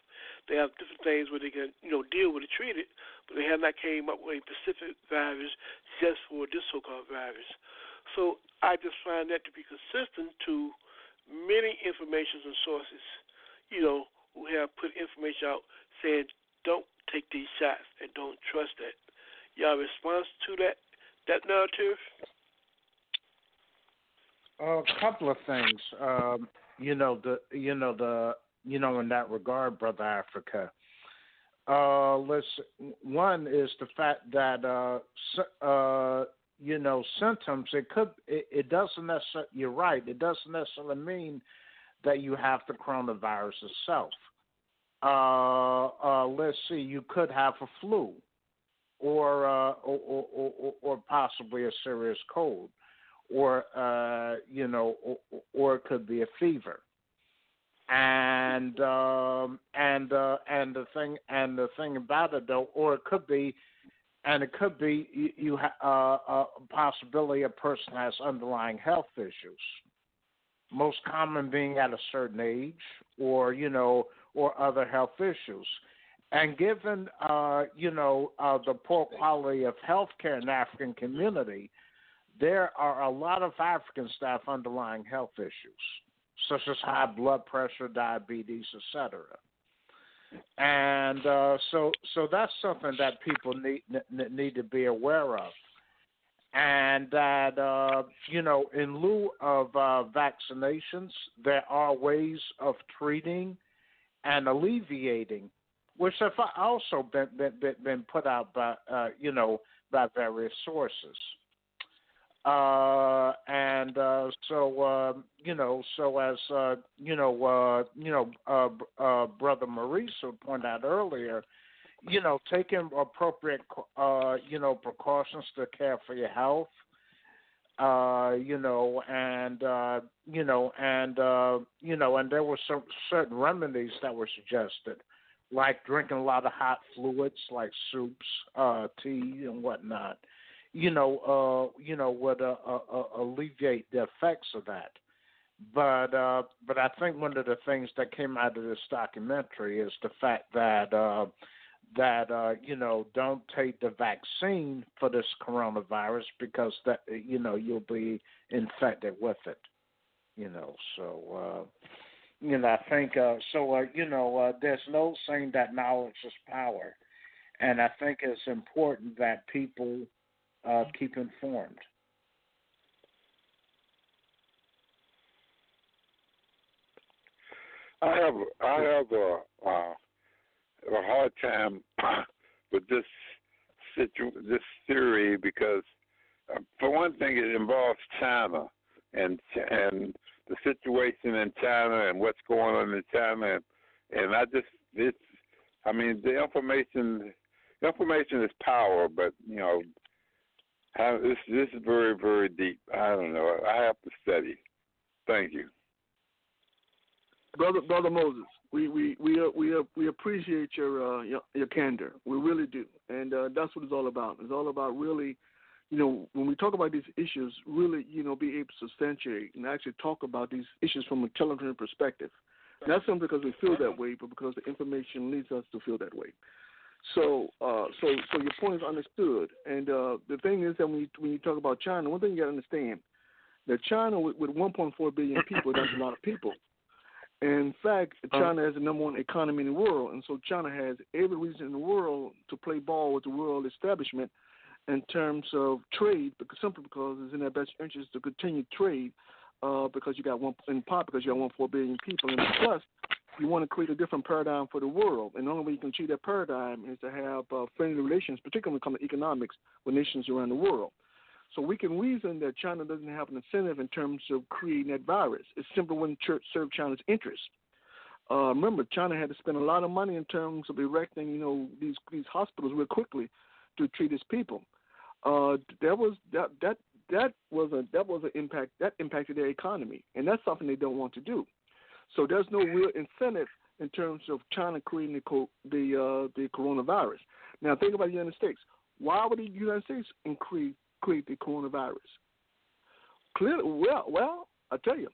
They have different things where they can, you know, deal with it, treat it, but they have not came up with a specific virus just for this so-called virus. So I just find that to be consistent to many information and sources, you know, who have put information out saying don't take these shots and don't trust that. Y'all response to that that narrative? A couple of things, um, you know the you know the you know in that regard, Brother Africa. Uh, let's one is the fact that uh, uh, you know symptoms. It could it, it doesn't necessarily. You're right. It doesn't necessarily mean that you have the coronavirus itself. Uh, uh, let's see, you could have a flu or, uh, or, or, or, or possibly a serious cold or, uh, you know, or, or it could be a fever. And, um, and, uh, and the thing, and the thing about it though, or it could be, and it could be you, you ha- uh, a possibility a person has underlying health issues. Most common being at a certain age or, you know, or other health issues. And given, uh, you know, uh, the poor quality of health care in the African community, there are a lot of Africans that have underlying health issues, such as high blood pressure, diabetes, et cetera. And uh, so so that's something that people need n- need to be aware of. And that, uh, you know, in lieu of uh, vaccinations, there are ways of treating and alleviating, which have also been been, been put out by, uh, you know, by various sources. Uh, and uh, so, uh, you know, so as, uh, you know, uh, you know, uh, uh, Brother Maurice pointed out earlier, you know, taking appropriate, uh, you know, precautions to care for your health, uh, you know, and, uh, you know, and, uh, you know, and there were some certain remedies that were suggested, like drinking a lot of hot fluids, like soups, uh, tea and whatnot. You know, uh, you know, would uh, uh, alleviate the effects of that. But uh, but I think one of the things that came out of this documentary is the fact that uh, that uh, you know, don't take the vaccine for this coronavirus because that you know you'll be infected with it. You know, so uh, you know I think uh, so. Uh, you know, uh, there's no saying that knowledge is power, and I think it's important that people. Uh, keep informed. I have I have a, uh, a hard time with this situ this theory because, uh, for one thing, it involves China and and the situation in China and what's going on in China, and, and I just it's I mean the information information is power, but you know. I, this, this is very, very deep. I don't know. I have to study. Thank you, brother, brother Moses. We we we uh, we, uh, we appreciate your, uh, your your candor. We really do, and uh, that's what it's all about. It's all about really, you know, when we talk about these issues, really, you know, be able to substantiate and actually talk about these issues from a intelligent perspective. Not simply because we feel that way, but because the information leads us to feel that way. So, uh, so, so your point is understood. And uh, the thing is that when you, when you talk about China, one thing you got to understand that China, with, with one point four billion people, that's a lot of people. And in fact, China has the number one economy in the world, and so China has every reason in the world to play ball with the world establishment in terms of trade, because simply because it's in their best interest to continue trade, uh, because you got one in part because you got one point four billion people, and plus. You want to create a different paradigm for the world, and the only way you can achieve that paradigm is to have uh, friendly relations, particularly when it comes to economics, with nations around the world. So we can reason that China doesn't have an incentive in terms of creating that virus. It simply wouldn't serve China's interest. Uh, remember, China had to spend a lot of money in terms of erecting, you know, these these hospitals real quickly to treat its people. Uh, that was that that that was a that was an impact that impacted their economy, and that's something they don't want to do. So there's no real incentive in terms of China creating the co- the, uh, the coronavirus. Now think about the United States. Why would the United States create create the coronavirus? Clearly, well, well, I tell you,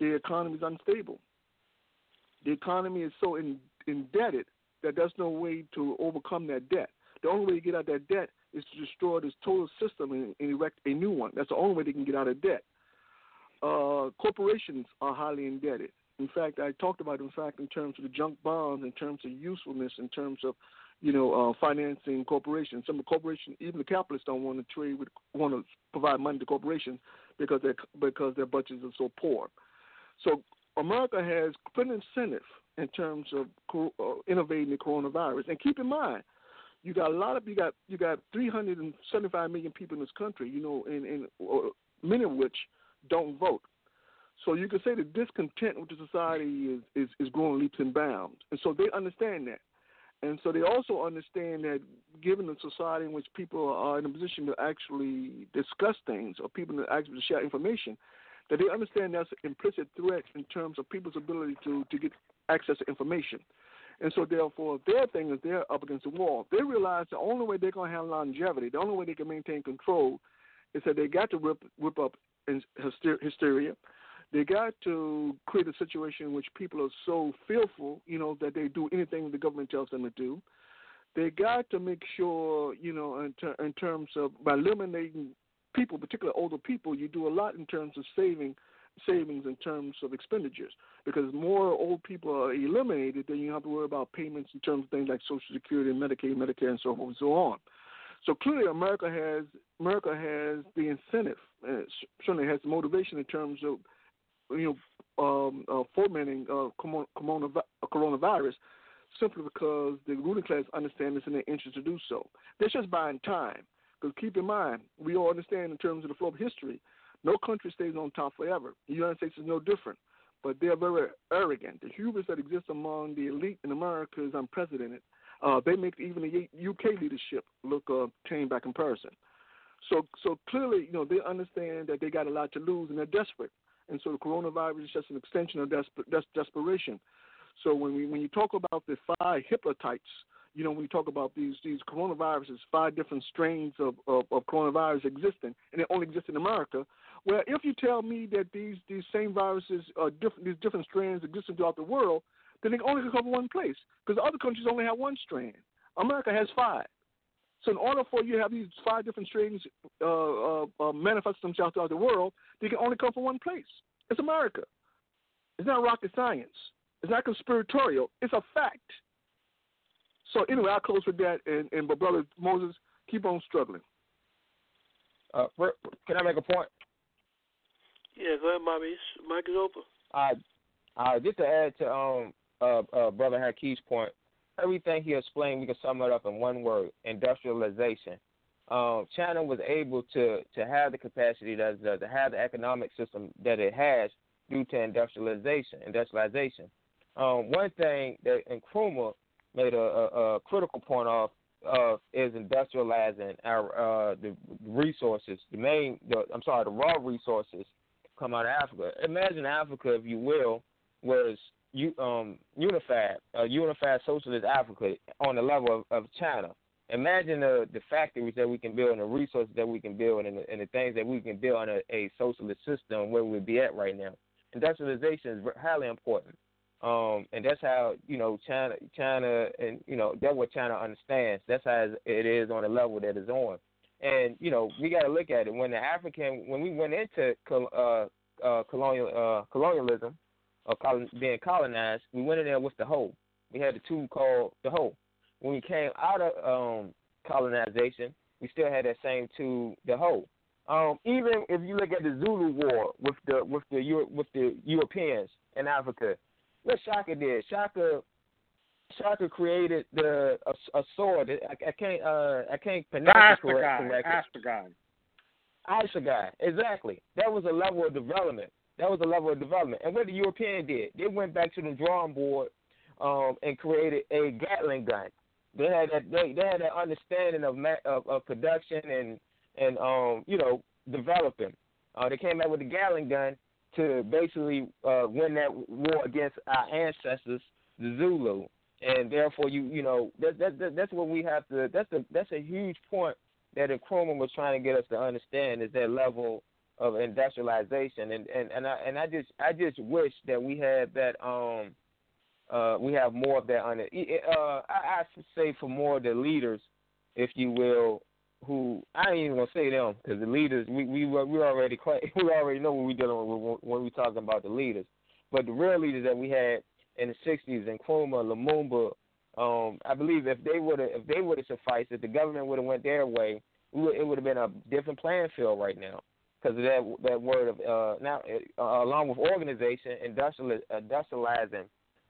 the economy is unstable. The economy is so in, indebted that there's no way to overcome that debt. The only way to get out of that debt is to destroy this total system and, and erect a new one. That's the only way they can get out of debt. Uh, corporations are highly indebted. In fact, I talked about, in fact, in terms of the junk bonds, in terms of usefulness, in terms of, you know, uh, financing corporations. Some of the corporations, even the capitalists, don't want to trade with, want to provide money to corporations because they because their budgets are so poor. So America has an incentive in terms of co- uh, innovating the coronavirus. And keep in mind, you got a lot of you got you got three hundred seventy-five million people in this country. You know, and and uh, many of which. Don't vote. So you can say the discontent with the society is, is, is growing leaps and bounds. And so they understand that. And so they also understand that given the society in which people are in a position to actually discuss things or people to actually share information, that they understand that's an implicit threat in terms of people's ability to, to get access to information. And so therefore their thing is they're up against the wall. They realize the only way they're going to have longevity, the only way they can maintain control is that they got to whip, whip up and hysteria. They got to create a situation in which people are so fearful, you know, that they do anything the government tells them to do. They got to make sure, you know, in, ter- in terms of by eliminating people, particularly older people, you do a lot in terms of saving savings in terms of expenditures, because more old people are eliminated, then you have to worry about payments in terms of things like Social Security, Medicaid, Medicare, and so forth and so on. So clearly, America has America has the incentive, uh, certainly has the motivation in terms of, you know, um, uh, fomenting uh, coronavirus, simply because the ruling class understands it's in their interest to do so. They're just buying time, because keep in mind, we all understand in terms of the flow of history, no country stays on top forever. The United States is no different, but they're very arrogant. The hubris that exists among the elite in America is unprecedented. Uh, they make even the U K leadership look uh, tame by comparison. So, so clearly, you know, they understand that they got a lot to lose, and they're desperate. And so the coronavirus is just an extension of desper- des- desperation. So when we when you talk about the five hippotypes, you know, when you talk about these these coronaviruses, five different strains of, of, of coronavirus existing, and they only exist in America. Well, if you tell me that these these same viruses are different, these different strains existing throughout the world, then they only can cover one place, because other countries only have one strain. America has five. So in order for you to have these five different strains uh, uh, uh, manifest themselves throughout the world, they can only come from one place. It's America. It's not rocket science. It's not conspiratorial. It's a fact. So anyway, I'll close with that. And, and my brother Moses, keep on struggling. Uh, can I make a point? Yeah, go ahead, Bobby. Mic is open. Uh, uh, just to add to um, uh, uh, Brother Hakeem's point, everything he explained, we can sum it up in one word: industrialization. Um, China was able to, to have the capacity that uh, to have the economic system that it has due to industrialization. Industrialization. Um, one thing that Nkrumah made a, a, a critical point of uh, is industrializing our uh, the resources. The main, the, I'm sorry, the raw resources come out of Africa. Imagine Africa, if you will, was You, um, unified, uh, unified socialist Africa on the level of, of China. Imagine the, the factories that we can build and the resources that we can build and the, and the things that we can build on a, a socialist system where we'd be at right now. Industrialization is highly important, um, and that's how you know China, China, and you know that's what China understands. That's how it is on the level that it's on, and you know we got to look at it. When the African, when we went into uh, uh, colonial uh, colonialism. Or being colonized, we went in there with the hoe. We had the tool called the hoe. When we came out of um, colonization, we still had that same tool, the hoe. Um, even if you look at the Zulu War with the with the Euro, with the Europeans in Africa, what Shaka did, Shaka, Shaka created the a, a sword. I, I can't uh, I can't pronounce it correctly. Ashagai, exactly. That was a level of development. That was the level of development. And what the Europeans did, they went back to the drawing board um, and created a Gatling gun. They had that. They, they had that understanding of, of of production and and um you know developing. Uh, they came out with the Gatling gun to basically uh, win that war against our ancestors, the Zulu. And therefore, you you know that, that, that that's what we have to. That's a that's a huge point that Nkrumah was trying to get us to understand, is that level of industrialization, and, and, and I and I just I just wish that we had that um uh we have more of that on it. Uh, I, I should say for more of the leaders, if you will, who I ain't even gonna say them, because the leaders we we we already we already know what we dealing with when we talking about the leaders, but the real leaders that we had in the sixties, Nkrumah, Lumumba, um I believe if they would have if they would have sufficed, if the government would have went their way, it would have been a different playing field right now. Because of that, that word of uh, now, uh, along with organization, industrial, industrializing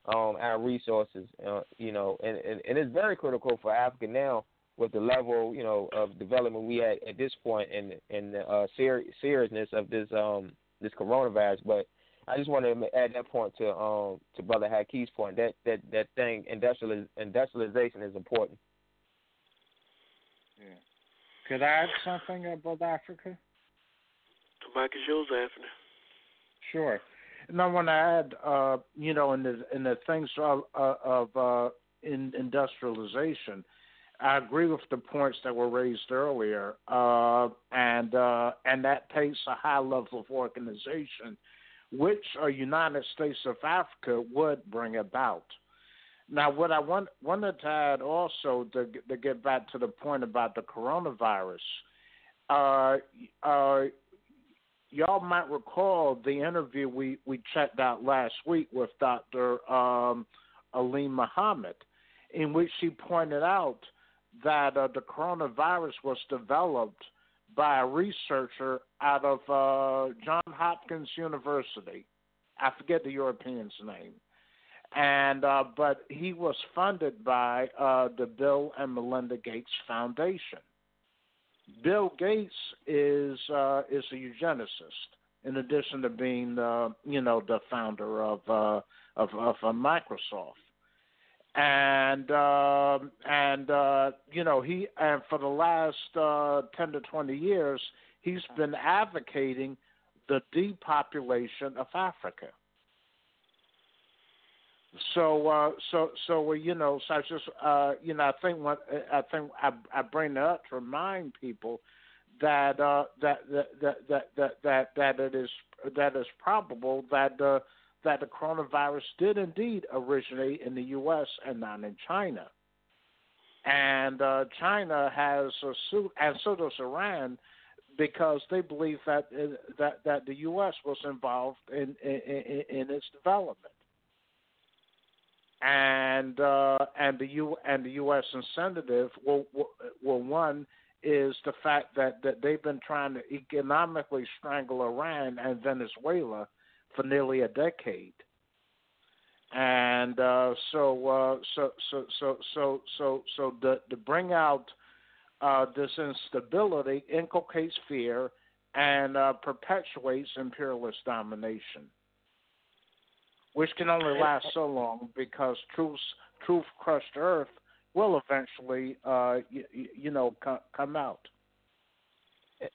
um, our resources, uh, you know, and, and, and it's very critical for Africa now with the level, you know, of development we at at this point, and and the uh, ser- seriousness of this um this coronavirus. But I just want to add that point to um to Brother Hakeem's point, that that that thing industrial industrialization is important. Yeah. Could I add something about Africa? Mike is yours, Anthony. Sure. And I want to add, uh, you know, in the, in the things of, uh, of uh, in industrialization, I agree with the points that were raised earlier, uh, and uh, and that takes a high level of organization which a United States of Africa would bring about. Now, what I want, wanted to add also to, to get back to the point about the coronavirus, uh, uh, y'all might recall the interview we, we checked out last week with Doctor Um, Alim Muhammad, in which she pointed out that uh, the coronavirus was developed by a researcher out of uh, Johns Hopkins University. I forget the European's name. And uh, but he was funded by uh, the Bill and Melinda Gates Foundation. Bill Gates is uh, is a eugenicist, in addition to being uh, you know the founder of uh, of, of uh, Microsoft. And uh, and uh, you know he and for the last uh, ten to twenty years he's been advocating the depopulation of Africa. So, uh, so, so uh, you know, so I just, uh, you know, I think what I think I, I bring that up to remind people that, uh, that, that, that that that that it is that is probable that uh, that the coronavirus did indeed originate in the U S and not in China, and uh, China has a suit, and so does Iran, because they believe that that that the U S was involved in in, in its development. And uh, and the U and the U S incentive, well, well, one is the fact that, that they've been trying to economically strangle Iran and Venezuela for nearly a decade. And uh, so, uh, so so so so so so so to bring out uh, this instability inculcates fear and uh, perpetuates imperialist domination, which can only last so long, because truth, truth crushed earth will eventually, uh, you, you know, come, come out.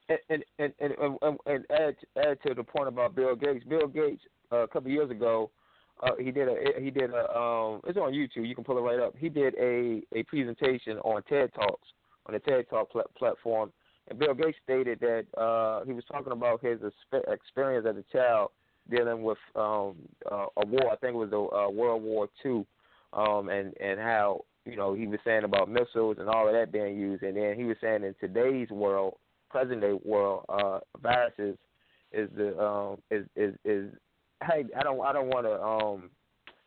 And and and, and, and add, add to the point about Bill Gates. Bill Gates, uh, a couple of years ago, uh, he did a he did a um, it's on YouTube. You can pull it right up. He did a, a presentation on TED Talks on the TED Talk pl- platform, and Bill Gates stated that uh, he was talking about his experience as a child dealing with um, uh, a war. I think it was the uh, World War Two, um, and, and how, you know, he was saying about missiles and all of that being used. And then he was saying in today's world, present-day world, uh, viruses is the um, is is is. Hey, I don't I don't want to um,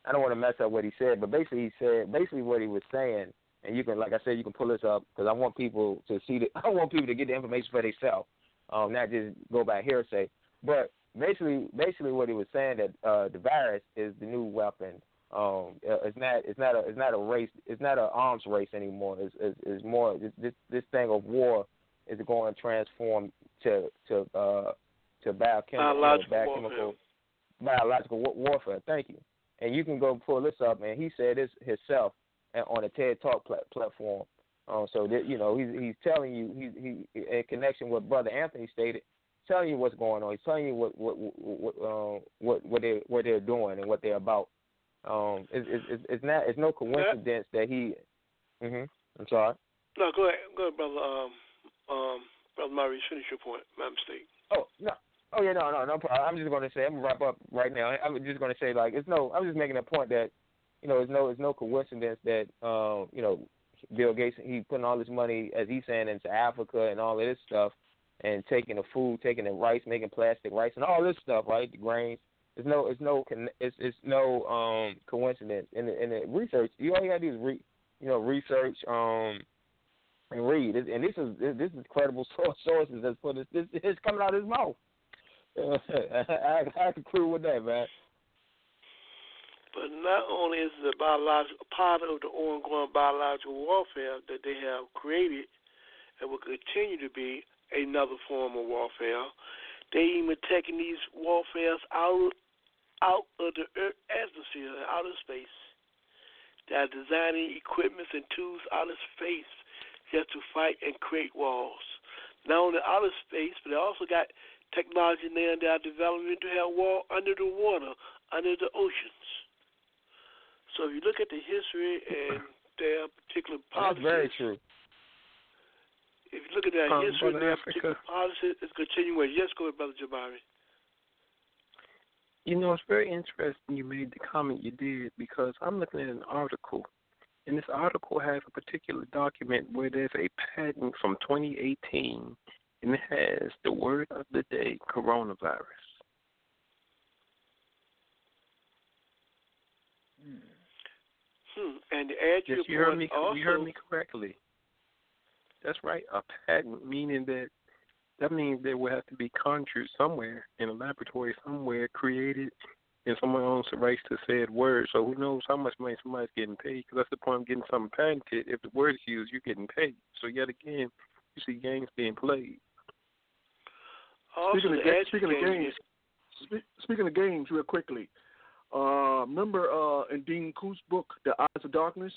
I don't want to mess up what he said, but basically he said basically what he was saying. And you can, like I said, you can pull this up, because I want people to see the, I want people to get the information for themselves, um, not just go by hearsay, but. Basically, basically, what he was saying, that uh, the virus is the new weapon. Um, it's not, it's not a, it's not a race. It's not an arms race anymore. It's, it's, it's more this, this thing of war is going to transform to to uh, to biochemical, biological, biochemical warfare. biological war- warfare. Thank you. And you can go pull this up. And he said this himself on a TED Talk pl- platform. Um, so that, you know, he's he's telling you, he he in connection with Brother Anthony stated. Telling you what's going on. He's telling you what what what uh, what what they what they're doing and what they're about. Um, it's it's it's not it's no coincidence that he. Mhm. I'm sorry. No, go ahead, go ahead, brother. Um, um, brother Murray, finish your point. My mistake. Oh no. Oh yeah, no, no, no problem. I'm just going to say, I'm gonna wrap up right now. I'm just going to say, like, it's no. I'm just making a point that, you know, it's no it's no coincidence that um you know, Bill Gates, he putting all this money, as he's saying, into Africa and all of this stuff. And taking the food, taking the rice, making plastic rice, and all this stuff, right? The grains. It's no, it's no, it's it's no um, coincidence. And the, and the research, you all you gotta do is read, you know, research um, and read. And this is this is credible sources that's put this. This it's coming out of his mouth. I, I conclude with that, man. But not only is it a biological part of the ongoing biological warfare that they have created, and will continue to be. Another form of warfare. They even taking these warfares out out of the earth atmosphere, out of space. They are designing equipments and tools out of space just to fight and create wars. Not only out of space, but they also got technology now that are developing to have war under the water, under the oceans. So if you look at the history and their particular policies. That's very true. If you look at that um, history, that particular policy is continuing. Yes, go ahead, Brother Jabari. You know, it's very interesting you made the comment you did, because I'm looking at an article, and this article has a particular document where there's a patent from twenty eighteen, and it has the word of the day, coronavirus. Hmm. Hmm. And add yes, you heard me. Also... You heard me correctly. That's right. A patent, meaning that that means that will have to be conjured somewhere in a laboratory somewhere, created, and someone owns the rights to said word. So who knows how much money somebody's getting paid? Because that's the point of getting something patented. If the word is used, you're getting paid. So yet again, you see games being played. Also, speaking of, ga- speaking of games, sp- speaking of games, real quickly. Uh, remember uh, in Dean Koontz' book, The Eyes of Darkness,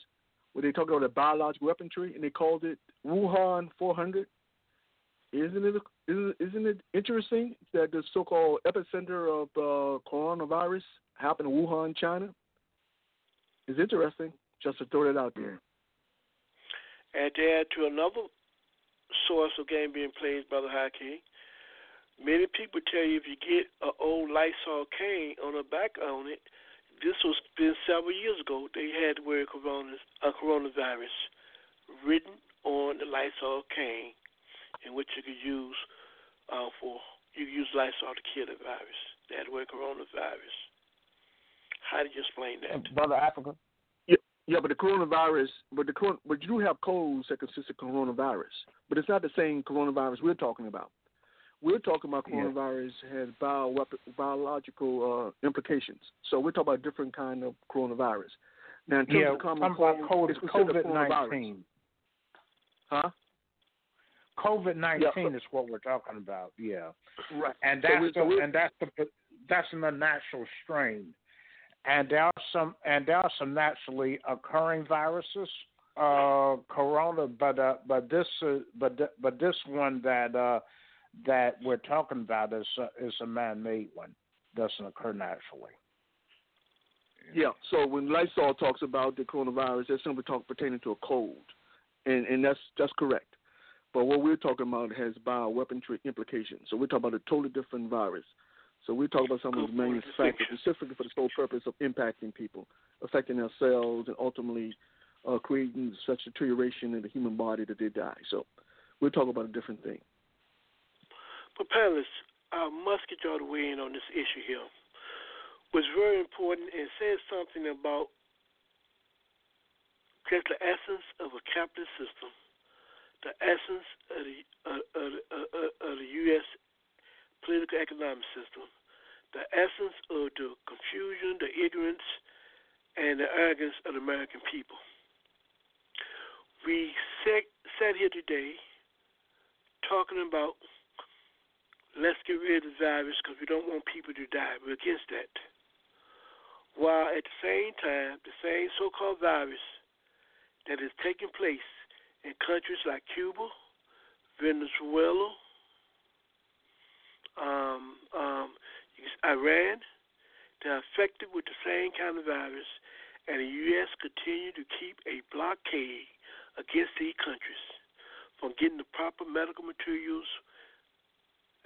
where they talk about the biological weaponry, and they called it Wuhan four hundred? Isn't it, isn't it interesting that the so-called epicenter of the uh, coronavirus happened in Wuhan, China? It's interesting, just to throw that out there. And to add to another source of game being played, Brother Haki, many people tell you if you get an old Lysol cane on the back on it, this was been several years ago, they had the word coronavirus, uh, coronavirus written on the Lysol cane, in which you could use uh, for you could use Lysol to kill the virus. They had the word coronavirus. How do you explain that, Brother Africa? Yeah, yeah, but the coronavirus, but the but you do have colds that consist of coronavirus, but it's not the same coronavirus we're talking about. We're talking about coronavirus yeah. has bio- biological uh, implications. So we're talking about a different kind of coronavirus. Now, in terms yeah, of common cold, it's COVID nineteen. Huh? COVID nineteen yeah. is what we're talking about, yeah. Right. And that's so the, so and that's the that's an unnatural strain. And there are some and there are some naturally occurring viruses, uh, corona, but uh, but this uh, but but this one that. Uh, that we're talking about is a, is a man-made one. Doesn't occur naturally. Yeah, so when Lysol talks about the coronavirus, that's simply talk pertaining to a cold, and and that's, that's correct. But what we're talking about has bioweaponry implications. So we're talking about a totally different virus. So we're talking about something that's manufactured specifically for the sole purpose of impacting people, affecting their cells, and ultimately uh, creating such deterioration in the human body that they die. So we're talking about a different thing. But panelists, I must get y'all to weigh in on this issue here. It was very important and says something about just the essence of a capitalist system, the essence of the, uh, of, uh, of the U S political economic system, the essence of the confusion, the ignorance, and the arrogance of the American people. We sat, sat here today talking about let's get rid of the virus because we don't want people to die. We're against that. While at the same time, the same so-called virus that is taking place in countries like Cuba, Venezuela, um, um, Iran, they're affected with the same kind of virus, and the U S continue to keep a blockade against these countries from getting the proper medical materials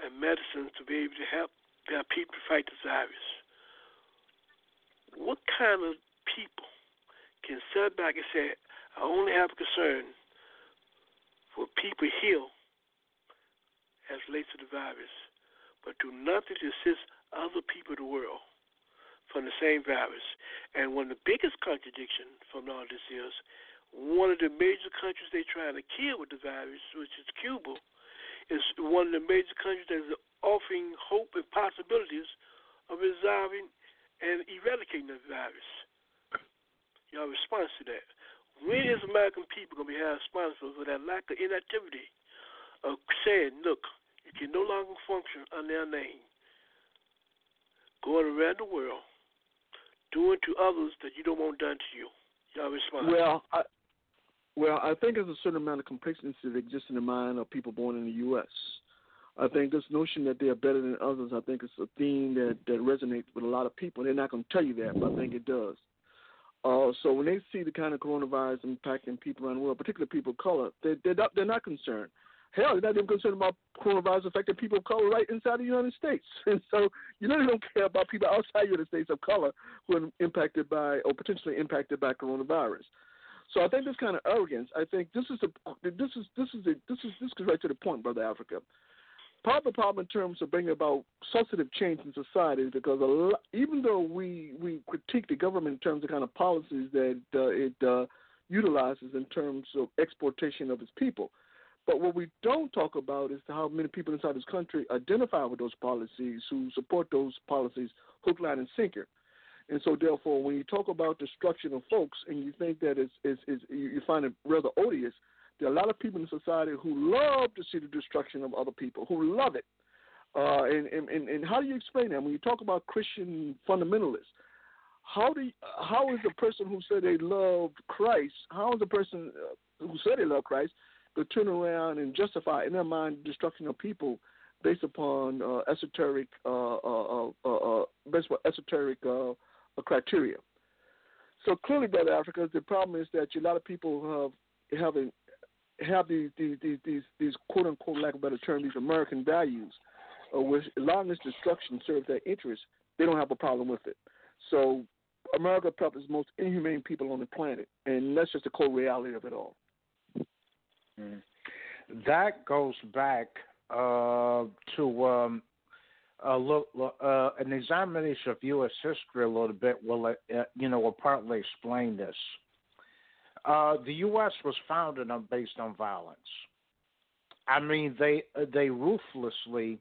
and medicines to be able to help their people fight the virus. What kind of people can sit back and say, I only have a concern for people here as relates to the virus, but do nothing to assist other people in the world from the same virus? And one of the biggest contradictions from all this is one of the major countries they're trying to kill with the virus, which is Cuba, is one of the major countries that is offering hope and possibilities of resolving and eradicating the virus. Your response to that. When is American people going to be held responsible for that lack of inactivity of saying, look, you can no longer function under our name, going around the world, doing to others that you don't want done to you? Your response. Well, I- Well, I think there's a certain amount of complacency that exists in the mind of people born in the U S. I think this notion that they are better than others, I think it's a theme that, that resonates with a lot of people. They're not going to tell you that, but I think it does. Uh, so when they see the kind of coronavirus impacting people around the world, particularly people of color, they, they're, not, they're not concerned. Hell, you're not even concerned about coronavirus affecting people of color right inside the United States. And so you really don't care about people outside the United States of color who are impacted by or potentially impacted by coronavirus. So I think this kind of arrogance, I think this is the this is this is the, this is this goes right to the point, Brother Africa. Part of the problem in terms of bringing about substantive change in society is because a lot, even though we, we critique the government in terms of kind of policies that uh, it uh, utilizes in terms of exportation of its people, but what we don't talk about is how many people inside this country identify with those policies, who support those policies hook, line, and sinker. And so, therefore, when you talk about destruction of folks and you think that it's, it's, it's, you find it rather odious, there are a lot of people in society who love to see the destruction of other people, who love it. Uh, and, and, and how do you explain that? When you talk about Christian fundamentalists, how do you, how is the person who said they loved Christ, how is the person who said they love Christ to turn around and justify in their mind the destruction of people based upon uh, esoteric uh, uh, uh, uh, based upon esoteric uh, criteria? So clearly, Brother Africa, the problem is that a lot of people have having have these, these, these, these, these quote-unquote, lack of a better term, these American values, uh, which allowing this destruction serves their interests. They don't have a problem with it. So America probably is the most inhumane people on the planet, and that's just the cold reality of it all. Mm. That goes back uh, to um, a look, uh, an examination of U S history a little bit will, uh, you know, will partly explain this. Uh, the U S was founded on based on violence. I mean, they they ruthlessly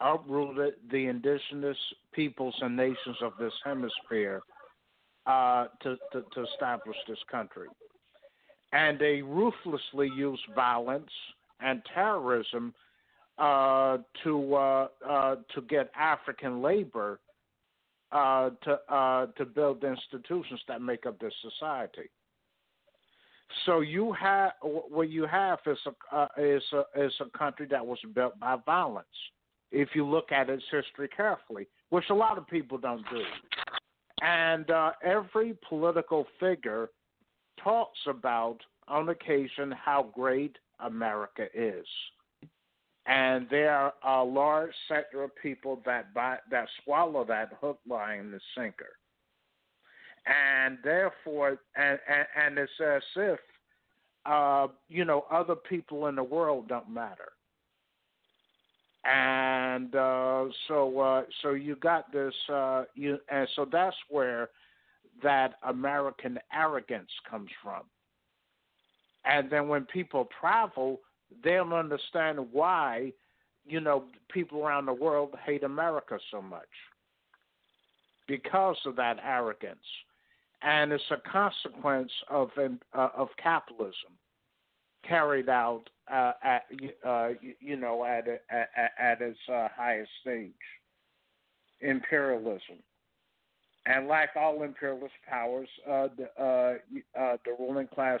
uprooted the indigenous peoples and nations of this hemisphere uh, to, to to establish this country, and they ruthlessly used violence and terrorism uh, to uh, uh, to get African labor uh, to uh, to build institutions that make up this society. So you have what you have is a, uh, is a is a country that was built by violence. If you look at its history carefully, which a lot of people don't do, and uh, every political figure talks about on occasion how great America is, and there are a large sector of people that buy, that swallow that hook, line, and sinker. And therefore, and, and, and it's as if, uh, you know, other people in the world don't matter. And uh, so, uh, so you got this, uh, you, and so that's where that American arrogance comes from. And then when people travel, they'll understand why, you know, people around the world hate America so much, because of that arrogance. And it's a consequence of uh, of capitalism carried out uh, at uh, you know at at, at its uh, highest stage, imperialism, and like all imperialist powers, uh, the uh, uh, the ruling class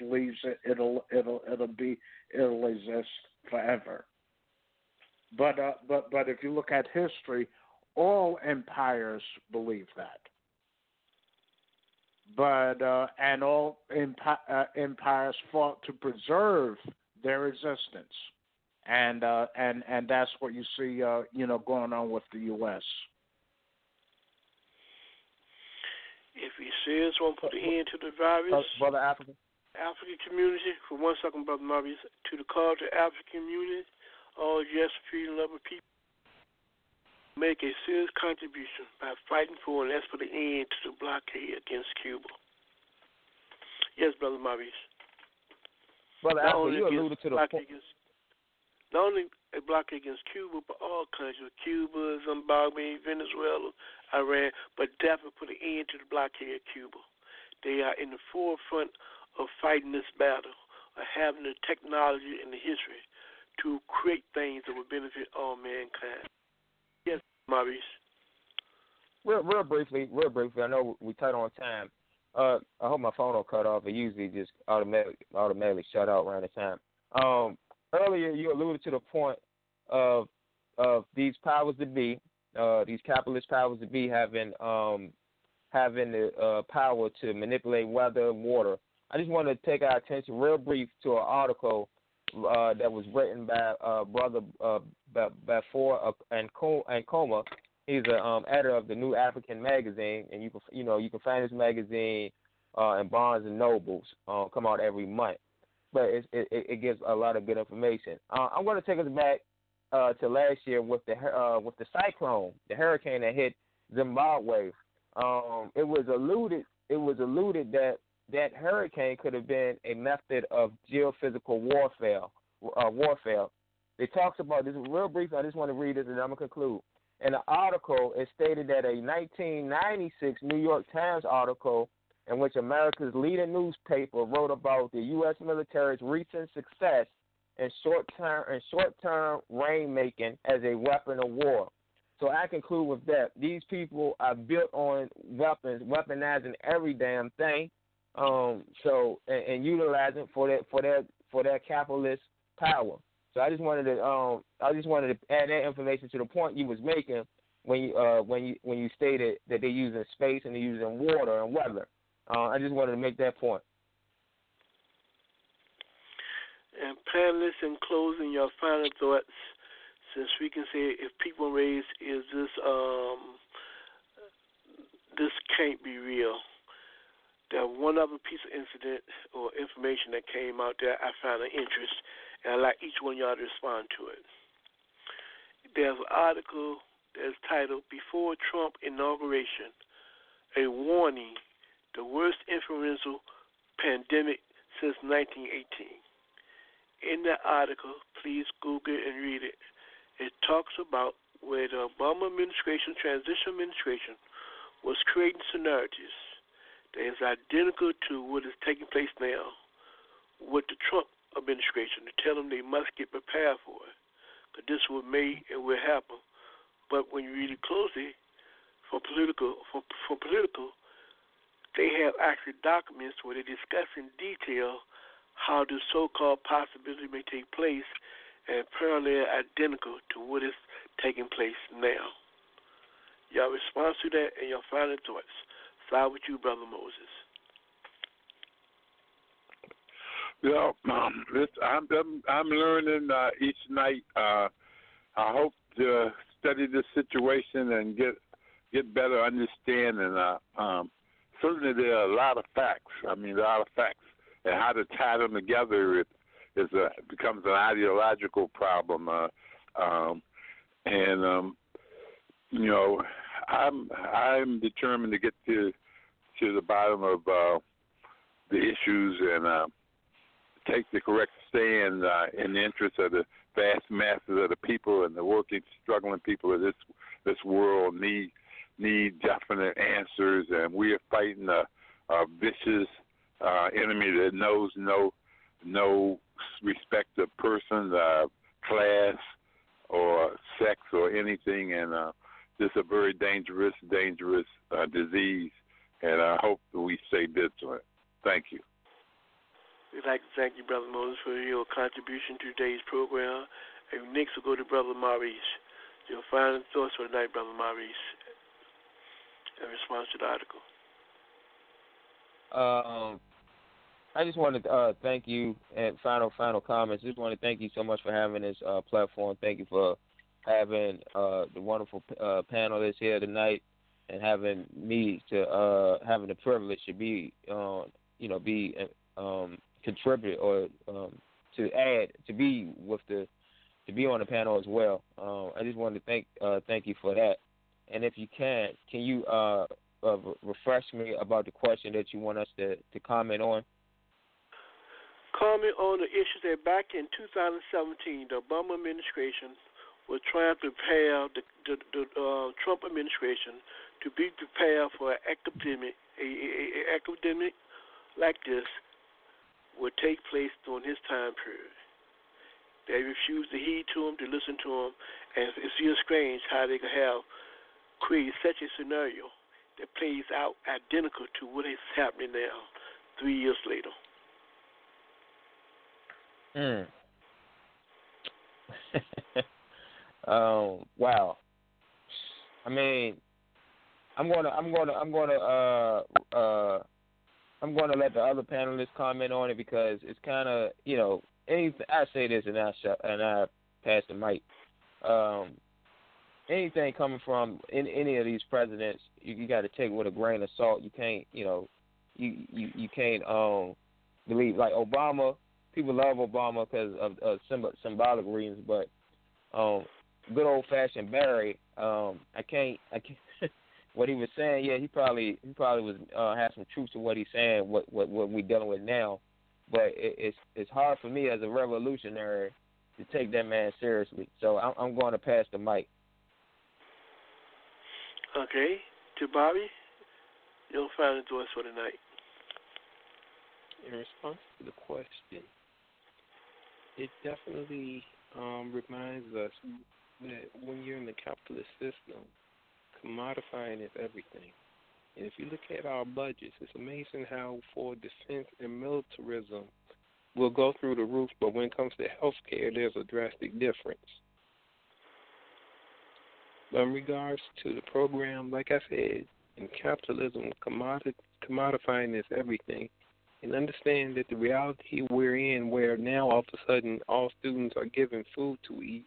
believes that it'll it'll it'll be it'll exist forever. But uh, but but if you look at history, all empires believe that. But uh, and all empi- uh, empires fought to preserve their existence, and uh, and and that's what you see, uh, you know, going on with the U S. If you serious, want to put an end to the virus, Brother African African community for one second, Brother Marvius, to the call to African community, all yes, free and loving people. Make a serious contribution by fighting for and for the end to the blockade against Cuba. Yes, Brother Maurice. Brother Alfred, you alluded to the point. Against, not only a blockade against Cuba, but all countries, Cuba, Zimbabwe, Venezuela, Iran, but definitely put an end to the blockade of Cuba. They are in the forefront of fighting this battle, of having the technology and the history to create things that will benefit all mankind. Yes, Maurice. Real, real briefly, real briefly. I know we tight on time. Uh, I hope my phone don't cut off. It usually just automatically, automatically shut out around the time. Um, earlier, you alluded to the point of of these powers to be, uh, these capitalist powers to be, having um, having the uh, power to manipulate weather and water. I just want to take our attention real brief to an article uh, that was written by uh, brother uh, by, by four uh, and Nkrumah. He's a um, editor of the New African magazine, and you can you know you can find his magazine uh, in Barnes and Nobles. Uh, come out every month, but it, it, it gives a lot of good information. Uh, I'm going to take us back uh, to last year with the uh, with the cyclone, the hurricane that hit Zimbabwe. Um, it was alluded it was alluded that that hurricane could have been a method of geophysical warfare. Uh, warfare. It talks about this real brief. I just want to read this, and I'm going to conclude. In the article, it stated that a nineteen ninety-six New York Times article in which America's leading newspaper wrote about the U S military's recent success in short-term and short-term rain-making as a weapon of war. So I conclude with that. These people are built on weapons, weaponizing every damn thing, um, so and, and utilizing for their for their for their capitalist power. So I just wanted to um, I just wanted to add that information to the point you was making when you uh, when you when you stated that they're using space and they're using water and weather. Uh, I just wanted to make that point. And panelists, in closing, your final thoughts, since we can say if people raise, is this um, this can't be real. There one other piece of incident or information that came out there I found of interest, and I'd like each one of y'all to respond to it. There's an article that's titled, "Before Trump Inauguration, a Warning, the Worst Influenza Pandemic Since nineteen eighteen. In that article, please Google it and read it. It talks about where the Obama administration, transition administration, was creating scenarios that is identical to what is taking place now with the Trump administration to tell them they must get prepared for it, because this will may and will happen. But when you read it closely, for political, for, for political, they have actually documents where they discuss in detail how the so-called possibility may take place, and parallel identical to what is taking place now. Your response to that and your final thoughts. Start with you, Brother Moses. Yeah, um, I'm, I'm I'm learning uh, each night. Uh, I hope to study the situation and get get better understanding. Uh, um, certainly, there are a lot of facts. I mean, a lot of facts, and how to tie them together is, is a, becomes an ideological problem. Uh, um, and um, you know, I'm I'm determined to get to to the bottom of uh, the issues and. Uh, take the correct stand uh, in the interest of the vast masses of the people and the working, struggling people of this this world need need definite answers, and we are fighting a, a vicious uh, enemy that knows no no respect of person, uh, class, or sex, or anything, and uh, this is a very dangerous, dangerous uh, disease, and I hope that we stay vigilant. Thank you. We'd like to thank you, Brother Moses, for your contribution to today's program. And next we'll go to Brother Maurice. Your final thoughts for tonight, Brother Maurice, in response to the article. Um, I just want to uh, thank you, and final, final comments, just want to thank you so much for having this uh, platform. Thank you for having uh, the wonderful uh, panelists here tonight, and having me to, uh, having the privilege to be, uh, you know, be, um, contribute or um, to add to be with the to be on the panel as well. Um, I just wanted to thank uh, thank you for that. And if you can, can you uh, uh, refresh me about the question that you want us to, to comment on? Comment on the issue that back in two thousand seventeen, the Obama administration was trying to prepare the, the, the uh, Trump administration to be prepared for an academic a, a, a academic like this. Would take place during his time period. They refused to heed to him, to listen to him, and it's real strange how they could have created such a scenario that plays out identical to what is happening now, three years later. Hmm. um. Wow. I mean, I'm gonna, I'm gonna, I'm gonna, uh, uh. I'm going to let the other panelists comment on it because it's kind of, you know, anything, I say this and I shut, and I pass the mic. Um, anything coming from in, any of these presidents, you, you got to take with a grain of salt. You can't, you know, you you, you can't um, believe like Obama. People love Obama because of, of symbolic reasons, but um, good old fashioned Barry, um, I can't, I can't. What he was saying, yeah, he probably he probably was uh, had some truth to what he's saying. What what what we dealing with now, but it, it's it's hard for me as a revolutionary to take that man seriously. So I'm, I'm going to pass the mic. Okay, to Bobby, you'll find it to us for tonight. In response to the question, it definitely um, reminds us that when you're in the capitalist system, commodifying is everything. And if you look at our budgets, it's amazing how for defense and militarism we'll go through the roof, but when it comes to health care, there's a drastic difference. But in regards to the program, like I said, in capitalism, commodit- commodifying is everything. And understand that the reality we're in, where now all of a sudden all students are given food to eat,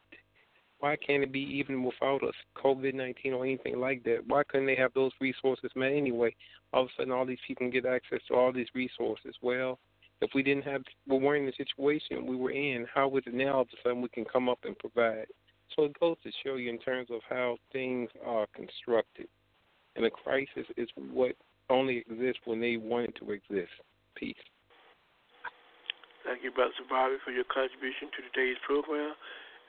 why can't it be even without us, COVID nineteen or anything like that? Why couldn't they have those resources met anyway? All of a sudden all these people can get access to all these resources. Well, if we didn't have, we weren't in the situation we were in, how is it now all of a sudden we can come up and provide? So it goes to show you in terms of how things are constructed. And a crisis is what only exists when they want it to exist. Peace. Thank you, Brother Bobby, for your contribution to today's program.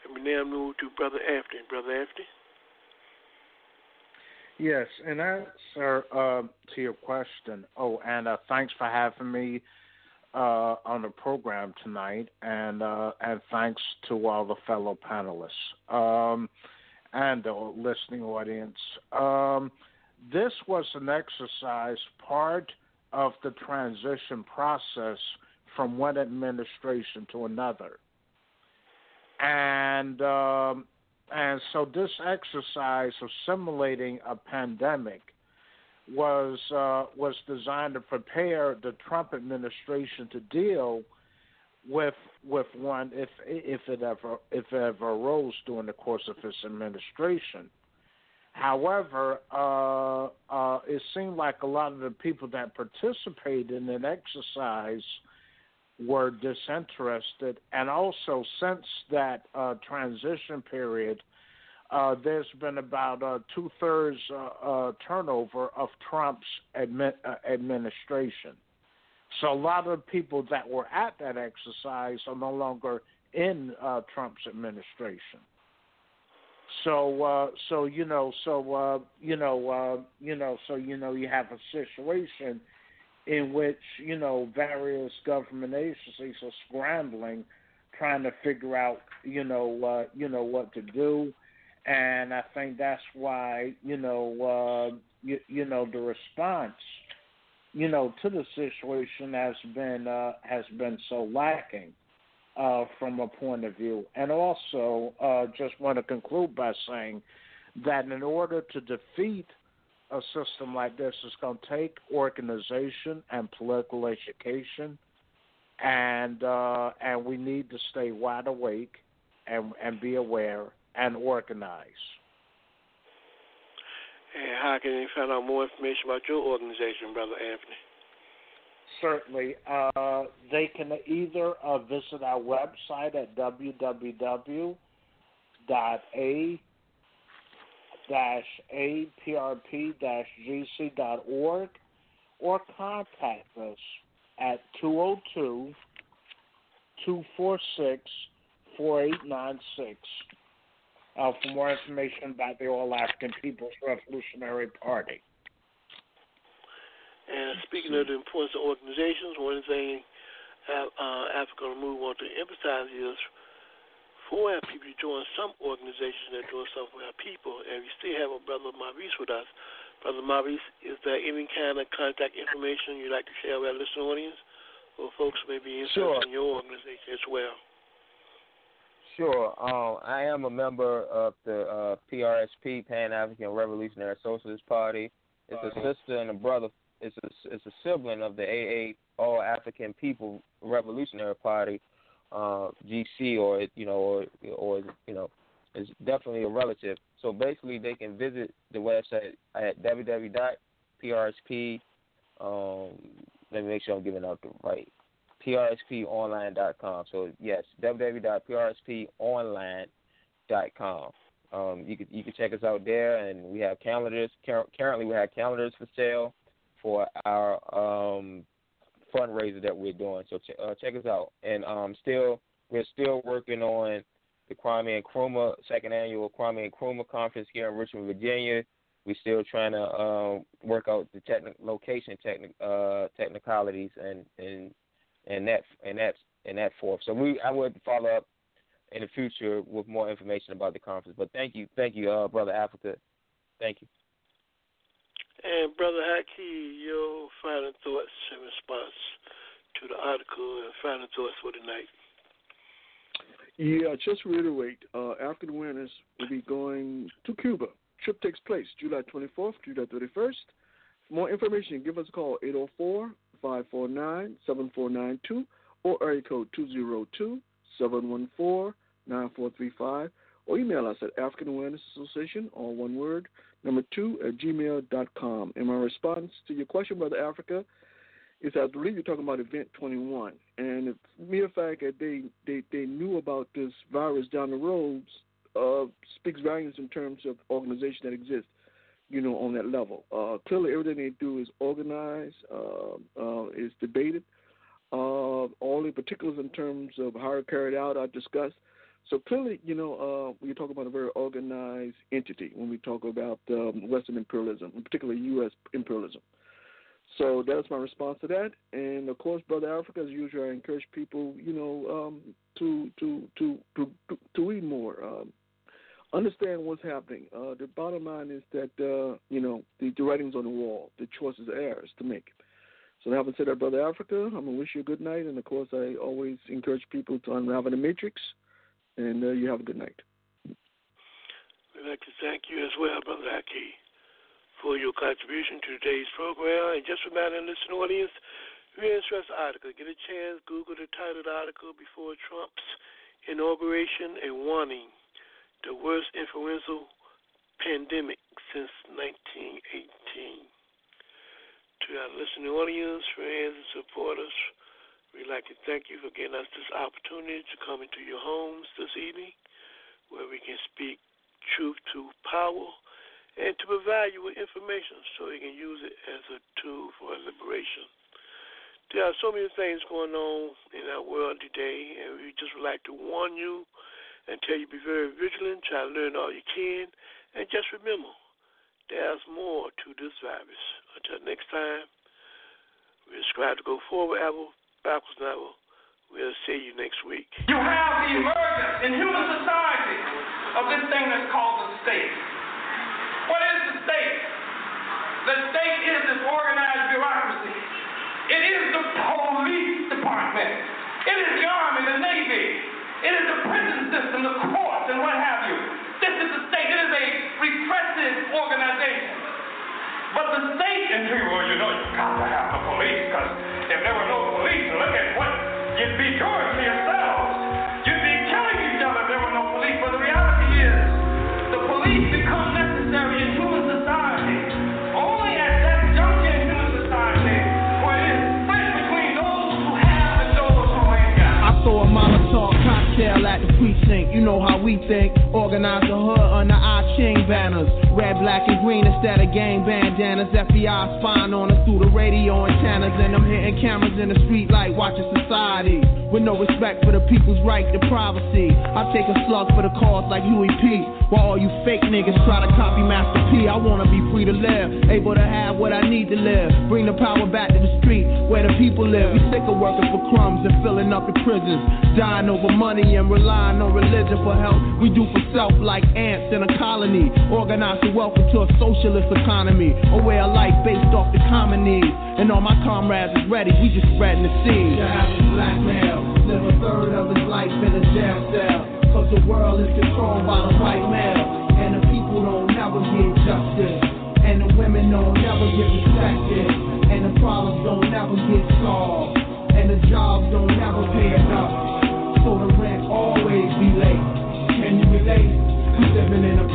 And we now move to Brother Anthony. Brother Anthony. Yes, and answer uh, to your question. Oh, and uh, thanks for having me uh, on the program tonight, and uh, and thanks to all the fellow panelists um, and the listening audience. Um, this was an exercise part of the transition process from one administration to another. And um, and so this exercise of simulating a pandemic was uh, was designed to prepare the Trump administration to deal with with one if if it ever if it ever arose during the course of his administration. However, uh, uh, it seemed like a lot of the people that participated in that exercise were disinterested, and also since that uh, transition period, uh, there's been about uh, two-thirds uh, uh, turnover of Trump's admi- uh, administration. So a lot of the people that were at that exercise are no longer in uh, Trump's administration. So, uh, so you know, so uh, you know, uh, you know, so you know, you have a situation in which, you know, various government agencies are scrambling, trying to figure out, you know, uh, you know what to do, and I think that's why, you know, uh, you, you know, the response, you know, to the situation has been uh, has been so lacking uh, from a point of view. And also, uh, just want to conclude by saying that in order to defeat a system like this, is going to take organization and political education, and uh, and we need to stay wide awake and and be aware and organize. And how can you find out more information about your organization, Brother Anthony? Certainly. Uh, they can either uh, visit our website at w w w dot a dash A P R P dash G C dot org, or contact us at two oh two, two four six, four eight nine six uh, for more information about the All African People's Revolutionary Party. And speaking of the importance of organizations, one thing uh, Africa on the Move wants to emphasize is for our people to join some organizations that join some of our people, and we still have a brother Maurice with us. Brother Maurice, is there any kind of contact information you'd like to share with our listening audience, or folks may be interested in your organization as well? Sure. Uh, I am a member of the uh, P R S P, Pan African Revolutionary Socialist Party. It's a sister and a brother is a, is a sibling of the A A, All African People's Revolutionary Party, uh, G C, or you know, or or you know, is definitely a relative. So basically, they can visit the website at w w w dot p r s p. Um, let me make sure I'm giving out the right p r s p online dot com. So yes, w w w dot p r s p online dot com. Um, you could you could check us out there, and we have calendars. Currently, we have calendars for sale for our um, fundraiser that we're doing. So ch- uh, check us out. And um, still, we're still working on the Kwame Nkrumah second annual Kwame Nkrumah conference here in Richmond, Virginia. We're still trying to uh, work out the techni- location, techni- uh, technicalities, and and and that and that and that forth. So we I would follow up in the future with more information about the conference. But thank you, thank you, uh, Brother Africa. Thank you. And Brother Haki, your final thoughts in response to the article and final thoughts for tonight. Yeah, just to reiterate, uh, African Awareness will be going to Cuba. Trip takes place July twenty-fourth, July thirty-first. For more information, give us a call, eight oh four, five four nine, seven four nine two, or area code two zero two, seven one four, nine four three five, or email us at African Awareness Association, all one word, number two, at gmail dot com. And my response to your question, Brother Africa, is I believe you're talking about Event twenty-one. And it's mere fact that they, they, they knew about this virus down the roads uh, speaks volumes in terms of organization that exists, you know, on that level. Uh, clearly, everything they do is organized, uh, uh, is debated. Uh, all the particulars in terms of how it carried out are discussed. So clearly, you know, uh, we talk about a very organized entity when we talk about um, Western imperialism, in particular U S imperialism. So that's my response to that. And, of course, Brother Africa, as usual, I encourage people, you know, um, to, to, to, to, to read more, um, understand what's happening. Uh, the bottom line is that, uh, you know, the, the writing's on the wall. The choice is ours to make. So having said that, Brother Africa, I'm going to wish you a good night. And, of course, I always encourage people to unravel the matrix. And uh, you have a good night. We'd like to thank you as well, Brother Haki, for your contribution to today's program. And just a reminder, listening audience, read the article. Get a chance, Google the title of the article, Before Trump's Inauguration, a Warning, the Worst Influenza Pandemic Since nineteen eighteen. To our listening audience, friends and supporters, we'd like to thank you for giving us this opportunity to come into your homes this evening where we can speak truth to power and to provide you with information so you can use it as a tool for liberation. There are so many things going on in our world today, and we just would like to warn you and tell you be very vigilant, try to learn all you can, and just remember, there's more to this virus. Until next time, we strive to go forward, Apple, backwards, now. We'll see you next week. You have the emergence in human society of this thing that's called the state. What is the state? The state is this organized bureaucracy. It is the police department. It is the army, the navy. It is the prison system, the courts, and what have you. This is the state. It is a repressive organization. But the state, and people, well, you know, you've got to have the police, because if there were no police, look at what you'd be doing to yourselves. You'd be killing each other if there were no police. But the reality is, the police become necessary in human society. Only at that juncture in human society where it is split between those who have and those who ain't got. I throw a Molotov cocktail at the precinct. You know how we think. Organize the hood under our chain banners. Red, black, and green instead of gang bandanas. F B I spying on us through the radio antennas. And I'm hitting cameras in the street like watching society. With no respect for the people's right to privacy. I take a slug for the cause like Huey P. While all you fake niggas try to copy Master P. I wanna be free to live, able to have what I need to live. Bring the power back to the street where the people live. We sick of working for crumbs and filling up the prisons. Dying over money and relying on religion for help. We do for self like ants in a colony. Organized welcome to a socialist economy, a way of life based off the common needs. And all my comrades is ready, we just spreading the seed. The average black male live a third of his life in a jail cell, cause the world is controlled by the white male. And the people don't never get justice, and the women don't never get respected.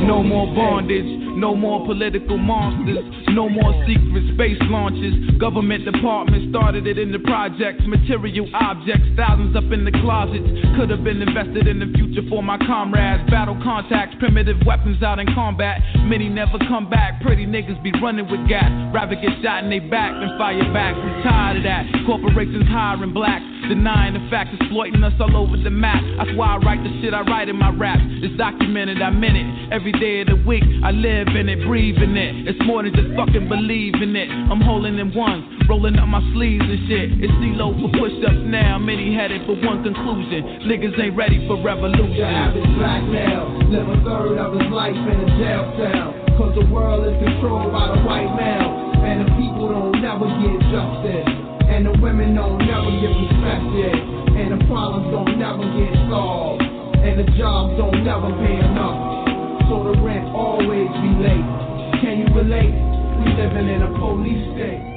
No more bondage, no more political monsters, no more secret space launches. Government departments started it in the projects, material objects, thousands up in the closets. Could have been invested in the future for my comrades. Battle contacts, primitive weapons out in combat. Many never come back, pretty niggas be running with gas. Rather get shot in they back than fire back. We tired of that, corporations hiring blacks, denying the facts, exploiting us all over the map. That's why I write the shit I write in my raps. It's documented, I meant it. Every day of the week, I live in it, breathe in it. It's more than just fucking believing it. I'm holding in ones, rolling up my sleeves and shit. It's C-Lo for push-ups now. Many headed for one conclusion. Niggas ain't ready for revolution. The average black male live a third of his life in a jail cell. Cause the world is controlled by the white male. And the people don't never get justice. And the women don't never get respected. And the problems don't never get solved. And the jobs don't never pay enough. So the rent always be late. Can you relate? We living in a police state.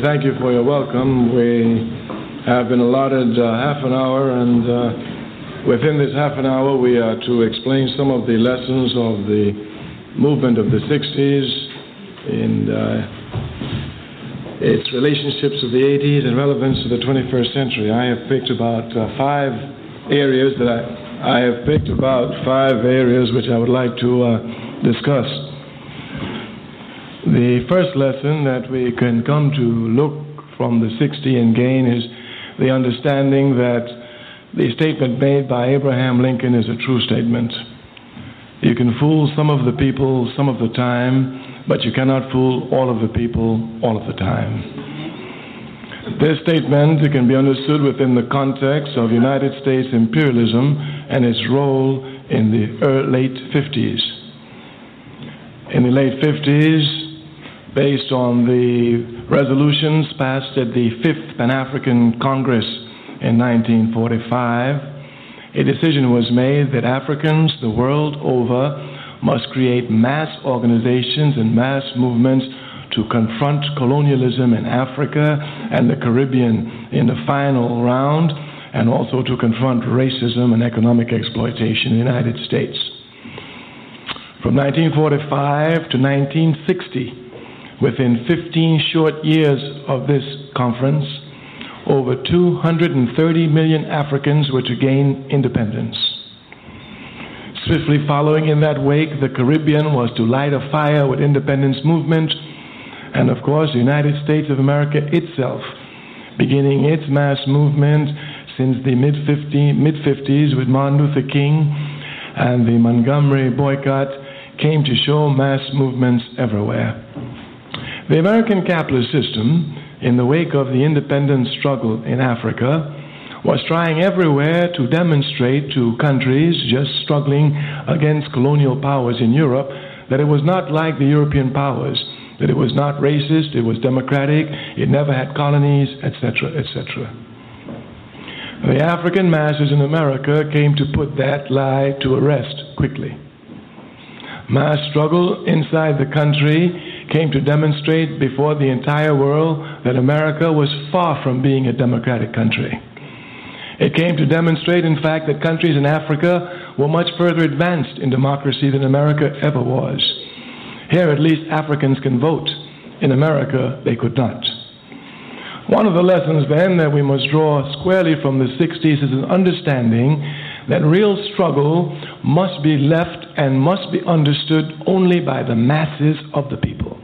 Thank you for your welcome. We have been allotted uh, half an hour, and uh, within this half an hour we are to explain some of the lessons of the movement of the sixties and uh, its relationships of the eighties and relevance to the twenty-first century. I have picked about uh, five areas that I, I have picked about five areas which I would like to uh, discuss. The first lesson that we can come to look from the sixties and gain is the understanding that the statement made by Abraham Lincoln is a true statement. You can fool some of the people some of the time, but you cannot fool all of the people all of the time. This statement can be understood within the context of United States imperialism and its role in the late fifties. In the late fifties, based on the resolutions passed at the Fifth Pan-African Congress in nineteen forty-five, a decision was made that Africans the world over must create mass organizations and mass movements to confront colonialism in Africa and the Caribbean in the final round, and also to confront racism and economic exploitation in the United States. From nineteen forty-five to nineteen sixty, within fifteen short years of this conference, over two hundred thirty million Africans were to gain independence. Swiftly following in that wake, the Caribbean was to light a fire with independence movement, and of course the United States of America itself, beginning its mass movement since the mid-fifties with Martin Luther King and the Montgomery boycott, came to show mass movements everywhere. The American capitalist system, in the wake of the independence struggle in Africa, was trying everywhere to demonstrate to countries just struggling against colonial powers in Europe that it was not like the European powers, that it was not racist, it was democratic, it never had colonies, et cetera, et cetera. The African masses in America came to put that lie to rest quickly. Mass struggle inside the country came to demonstrate before the entire world that America was far from being a democratic country. It came to demonstrate, in fact, that countries in Africa were much further advanced in democracy than America ever was. Here, at least, Africans can vote. In America, they could not. One of the lessons, then, that we must draw squarely from the sixties is an understanding that real struggle must be left and must be understood only by the masses of the people.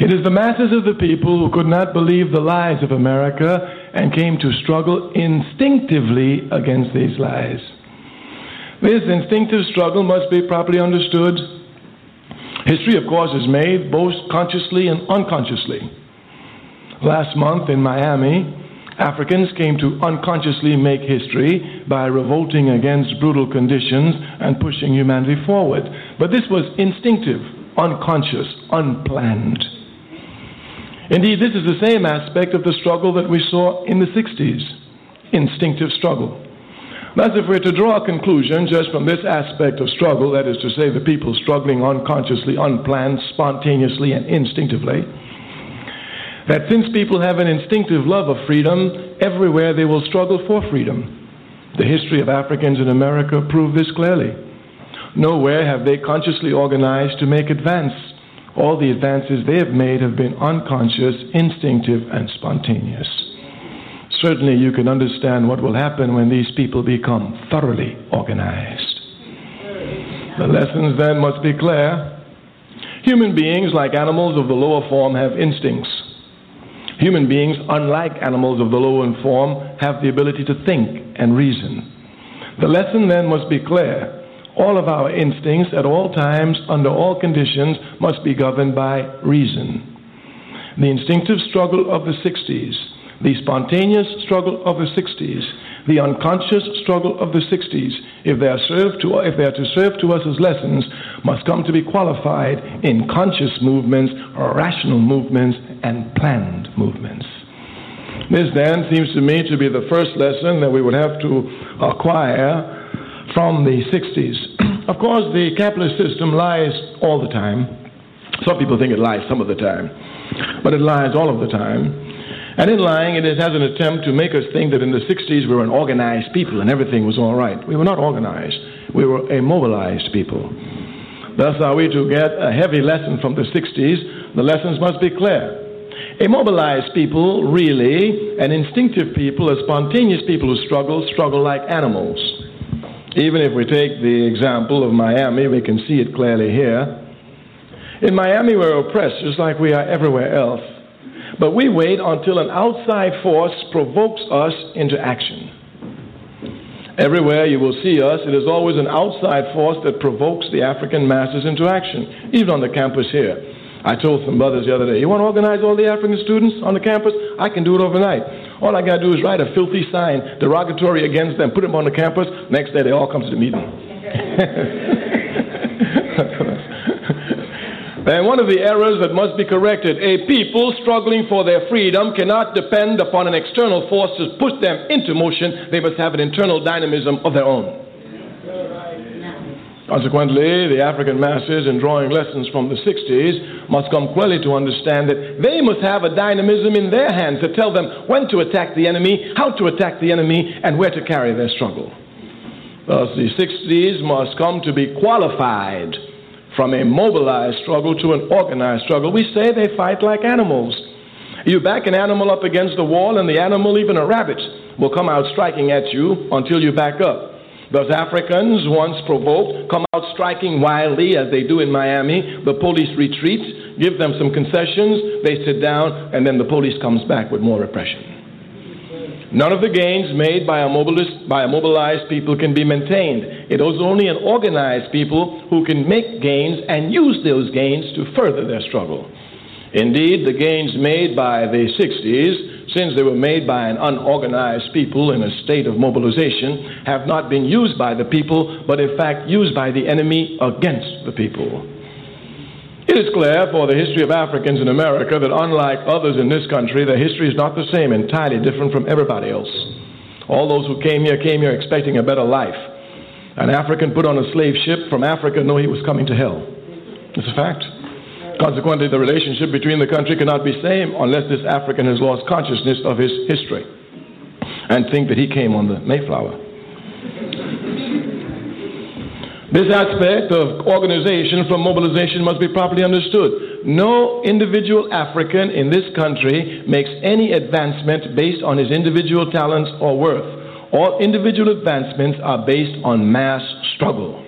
It is the masses of the people who could not believe the lies of America and came to struggle instinctively against these lies. This instinctive struggle must be properly understood. History, of course, is made both consciously and unconsciously. Last month in Miami, Africans came to unconsciously make history by revolting against brutal conditions and pushing humanity forward. But this was instinctive, unconscious, unplanned. Indeed, this is the same aspect of the struggle that we saw in the sixties, instinctive struggle. Thus, if we're to draw a conclusion just from this aspect of struggle, that is to say, the people struggling unconsciously, unplanned, spontaneously, and instinctively, that since people have an instinctive love of freedom, everywhere they will struggle for freedom. The history of Africans in America proved this clearly. Nowhere have they consciously organized to make advance. All the advances they have made have been unconscious, instinctive, and spontaneous. Certainly you can understand what will happen when these people become thoroughly organized. The lessons then must be clear. Human beings, like animals of the lower form, have instincts. Human beings, unlike animals of the lower form, have the ability to think and reason. The lesson then must be clear. All of our instincts at all times, under all conditions, must be governed by reason. The instinctive struggle of the sixties, the spontaneous struggle of the sixties, the unconscious struggle of the sixties, if they are served to, if they are to serve to us as lessons, must come to be qualified in conscious movements, rational movements, and planned movements. This then seems to me to be the first lesson that we would have to acquire from the sixties. Of course, the capitalist system lies all the time. Some people think it lies some of the time, but it lies all of the time. And in lying, it has an attempt to make us think that in the sixties we were an organized people and everything was all right. We were not organized. We were a mobilized people. Thus, are we to get a heavy lesson from the sixties, the lessons must be clear. A mobilized people, really, an instinctive people, a spontaneous people who struggle, struggle like animals. Even if we take the example of Miami, we can see it clearly here. In Miami, we're oppressed just like we are everywhere else. But we wait until an outside force provokes us into action. Everywhere you will see us, it is always an outside force that provokes the African masses into action, even on the campus here. I told some brothers the other day, you want to organize all the African students on the campus? I can do it overnight. All I got to do is write a filthy sign, derogatory against them, put them on the campus. Next day, they all come to the meeting. And one of the errors that must be corrected, a people struggling for their freedom cannot depend upon an external force to push them into motion. They must have an internal dynamism of their own. Consequently, the African masses, in drawing lessons from the sixties, must come clearly to understand that they must have a dynamism in their hands to tell them when to attack the enemy, how to attack the enemy, and where to carry their struggle. Thus, the sixties must come to be qualified from a mobilized struggle to an organized struggle. We say they fight like animals. You back an animal up against the wall, and the animal, even a rabbit, will come out striking at you until you back up. Thus, Africans, once provoked, come out striking wildly, as they do in Miami. The police retreat, give them some concessions, they sit down, and then the police comes back with more repression. None of the gains made by a, mobilist, by a mobilized people can be maintained. It is only an organized people who can make gains and use those gains to further their struggle. Indeed, the gains made by the sixties, since they were made by an unorganized people in a state of mobilization, have not been used by the people, but in fact used by the enemy against the people. It is clear for the history of Africans in America that unlike others in this country, their history is not the same, entirely different from everybody else. All those who came here came here expecting a better life. An African put on a slave ship from Africa knew he was coming to hell. It's a fact. Consequently, the relationship between the country cannot be same unless this African has lost consciousness of his history and think that he came on the Mayflower. This aspect of organization from mobilization must be properly understood. No individual African in this country makes any advancement based on his individual talents or worth. All individual advancements are based on mass struggle.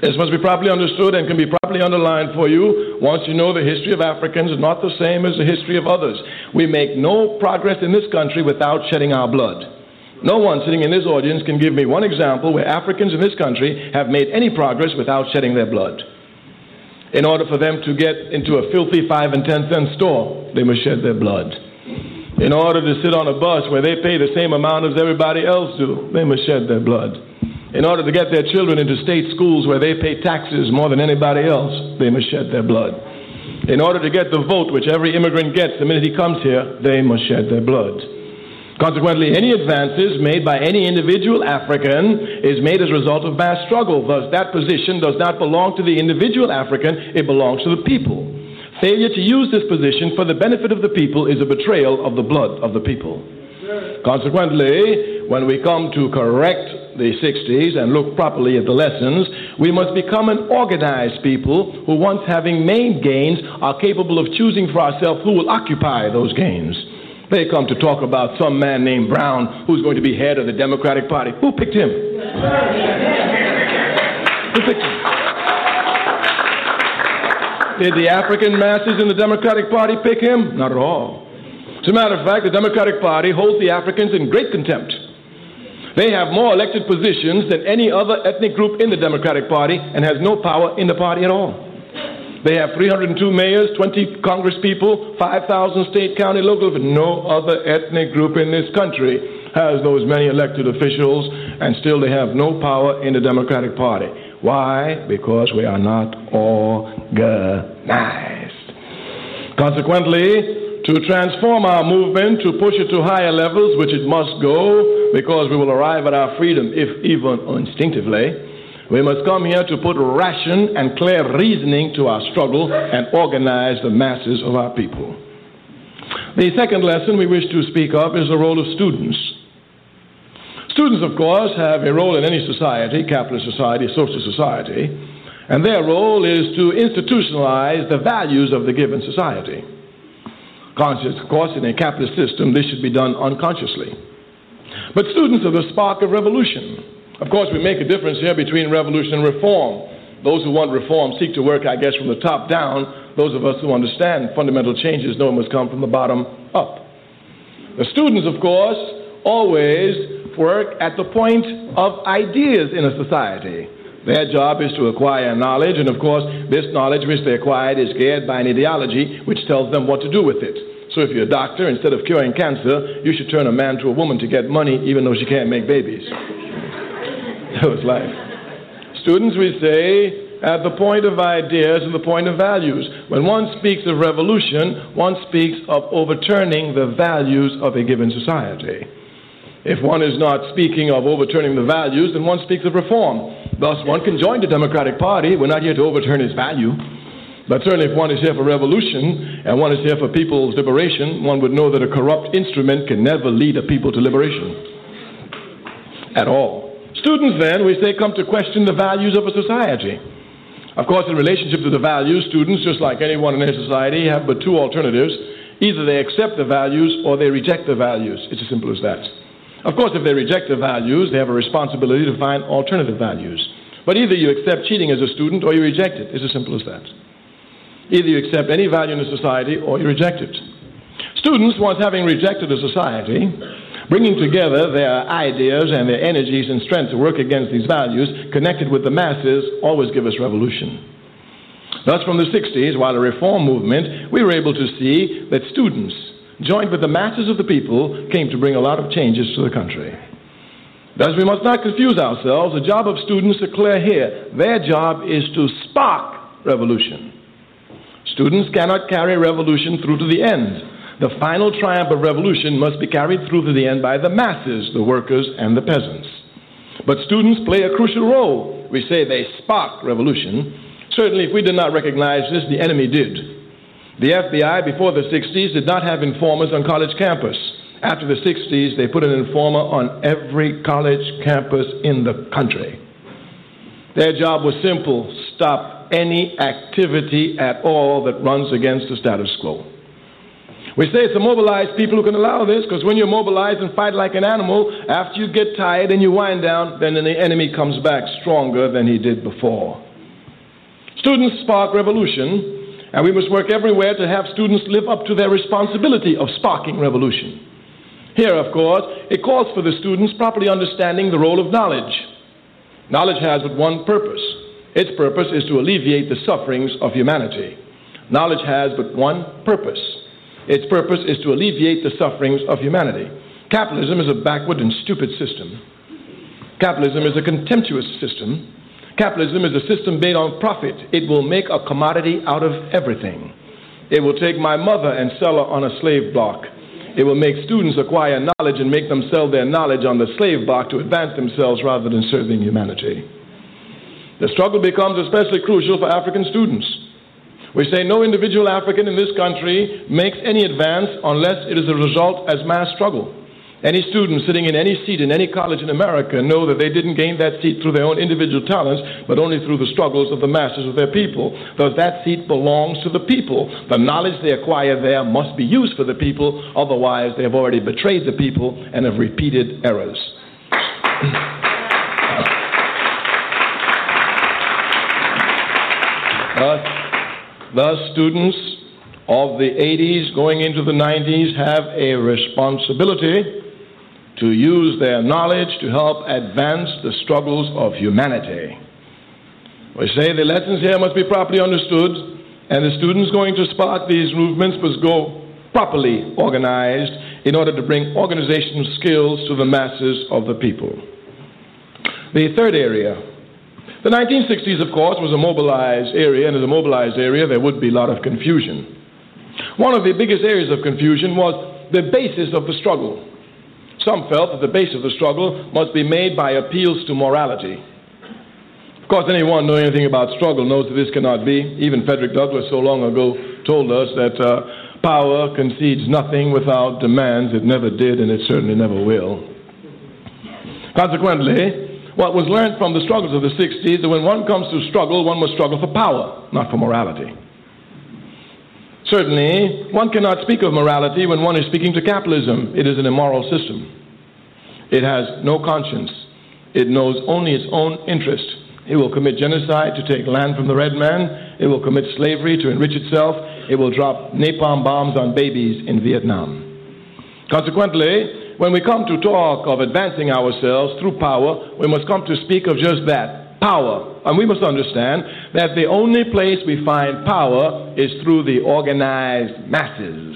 This must be properly understood and can be properly underlined for you once you know the history of Africans is not the same as the history of others. We make no progress in this country without shedding our blood. No one sitting in this audience can give me one example where Africans in this country have made any progress without shedding their blood. In order for them to get into a filthy five and ten cent store, they must shed their blood. In order to sit on a bus where they pay the same amount as everybody else do, they must shed their blood. In order to get their children into state schools where they pay taxes more than anybody else, they must shed their blood. In order to get the vote which every immigrant gets the minute he comes here, they must shed their blood. Consequently, any advances made by any individual African is made as a result of mass struggle. Thus, that position does not belong to the individual African, it belongs to the people. Failure to use this position for the benefit of the people is a betrayal of the blood of the people. Consequently, when we come to correct the sixties and look properly at the lessons, we must become an organized people who, once having made gains, are capable of choosing for ourselves who will occupy those gains. They come to talk about some man named Brown who's going to be head of the Democratic Party. Who picked him? Who picked him? Did the African masses in the Democratic Party pick him? Not at all. As a matter of fact, the Democratic Party holds the Africans in great contempt. They have more elected positions than any other ethnic group in the Democratic Party and has no power in the party at all. They have three hundred two mayors, twenty congresspeople, five thousand state, county, local. No other ethnic group in this country has those many elected officials, and still they have no power in the Democratic Party. Why? Because we are not organized. Consequently, to transform our movement, to push it to higher levels, which it must go, because we will arrive at our freedom, if even instinctively, we must come here to put ration and clear reasoning to our struggle and organize the masses of our people. The second lesson we wish to speak of is the role of students. Students, of course, have a role in any society, capitalist society, social society, and their role is to institutionalize the values of the given society. Conscious, of course, in a capitalist system, this should be done unconsciously. But students are the spark of revolution. Of course, we make a difference here between revolution and reform. Those who want reform seek to work, I guess, from the top down. Those of us who understand fundamental changes know it must come from the bottom up. The students, of course, always work at the point of ideas in a society. Their job is to acquire knowledge, and of course, this knowledge which they acquired is geared by an ideology which tells them what to do with it. So if you're a doctor, instead of curing cancer, you should turn a man to a woman to get money, even though she can't make babies. That was life. Students, we say, at the point of ideas and the point of values. When one speaks of revolution, one speaks of overturning the values of a given society. If one is not speaking of overturning the values, then one speaks of reform. Thus, one can join the Democratic Party. We're not here to overturn its value. But certainly if one is here for revolution and one is here for people's liberation, one would know that a corrupt instrument can never lead a people to liberation at all. Students, then, we say, come to question the values of a society. Of course, in relationship to the values, students, just like anyone in their society, have but two alternatives. Either they accept the values or they reject the values. It's as simple as that. Of course, if they reject the values, they have a responsibility to find alternative values. But either you accept cheating as a student or you reject it. It's as simple as that. Either you accept any value in a society or you reject it. Students, once having rejected a society, bringing together their ideas and their energies and strength to work against these values, connected with the masses, always give us revolution. Thus, from the sixties, while a reform movement, we were able to see that students, joined with the masses of the people, came to bring a lot of changes to the country. Thus, we must not confuse ourselves. The job of students is clear here. Their job is to spark revolution. Students cannot carry revolution through to the end. The final triumph of revolution must be carried through to the end by the masses, the workers, and the peasants. But students play a crucial role. We say they spark revolution. Certainly, if we did not recognize this, the enemy did. The F B I before the sixties did not have informers on college campus. After the sixties, they put an informer on every college campus in the country. Their job was simple: stop any activity at all that runs against the status quo. We say it's to mobilize people who can allow this, because when you mobilize and fight like an animal, after you get tired and you wind down, then the enemy comes back stronger than he did before. Students spark revolution, and we must work everywhere to have students live up to their responsibility of sparking revolution. Here, of course, it calls for the students properly understanding the role of knowledge. Knowledge has but one purpose. Its purpose is to alleviate the sufferings of humanity. Knowledge has but one purpose. Its purpose is to alleviate the sufferings of humanity. Capitalism is a backward and stupid system. Capitalism is a contemptuous system. Capitalism is a system based on profit. It will make a commodity out of everything. It will take my mother and sell her on a slave block. It will make students acquire knowledge and make them sell their knowledge on the slave block to advance themselves rather than serving humanity. The struggle becomes especially crucial for African students. We say no individual African in this country makes any advance unless it is a result as mass struggle. Any student sitting in any seat in any college in America know that they didn't gain that seat through their own individual talents, but only through the struggles of the masses of their people. Thus that seat belongs to the people. The knowledge they acquire there must be used for the people, otherwise they have already betrayed the people and have repeated errors. uh, thus students of the eighties going into the nineties have a responsibility to use their knowledge to help advance the struggles of humanity. We say the lessons here must be properly understood, and the students going to spark these movements must go properly organized in order to bring organizational skills to the masses of the people. The third area. The nineteen sixties, of course, was a mobilized area, and as a mobilized area, there would be a lot of confusion. One of the biggest areas of confusion was the basis of the struggle. Some felt that the base of the struggle must be made by appeals to morality. Of course, anyone knowing anything about struggle knows that this cannot be. Even Frederick Douglass so long ago told us that uh, power concedes nothing without demands. It never did, and it certainly never will. Consequently, what was learned from the struggles of the sixties is that when one comes to struggle, one must struggle for power, not for morality. Certainly, one cannot speak of morality when one is speaking to capitalism. It is an immoral system. It has no conscience. It knows only its own interest. It will commit genocide to take land from the red man. It will commit slavery to enrich itself. It will drop napalm bombs on babies in Vietnam. Consequently, when we come to talk of advancing ourselves through power, we must come to speak of just that. Power. And we must understand that the only place we find power is through the organized masses.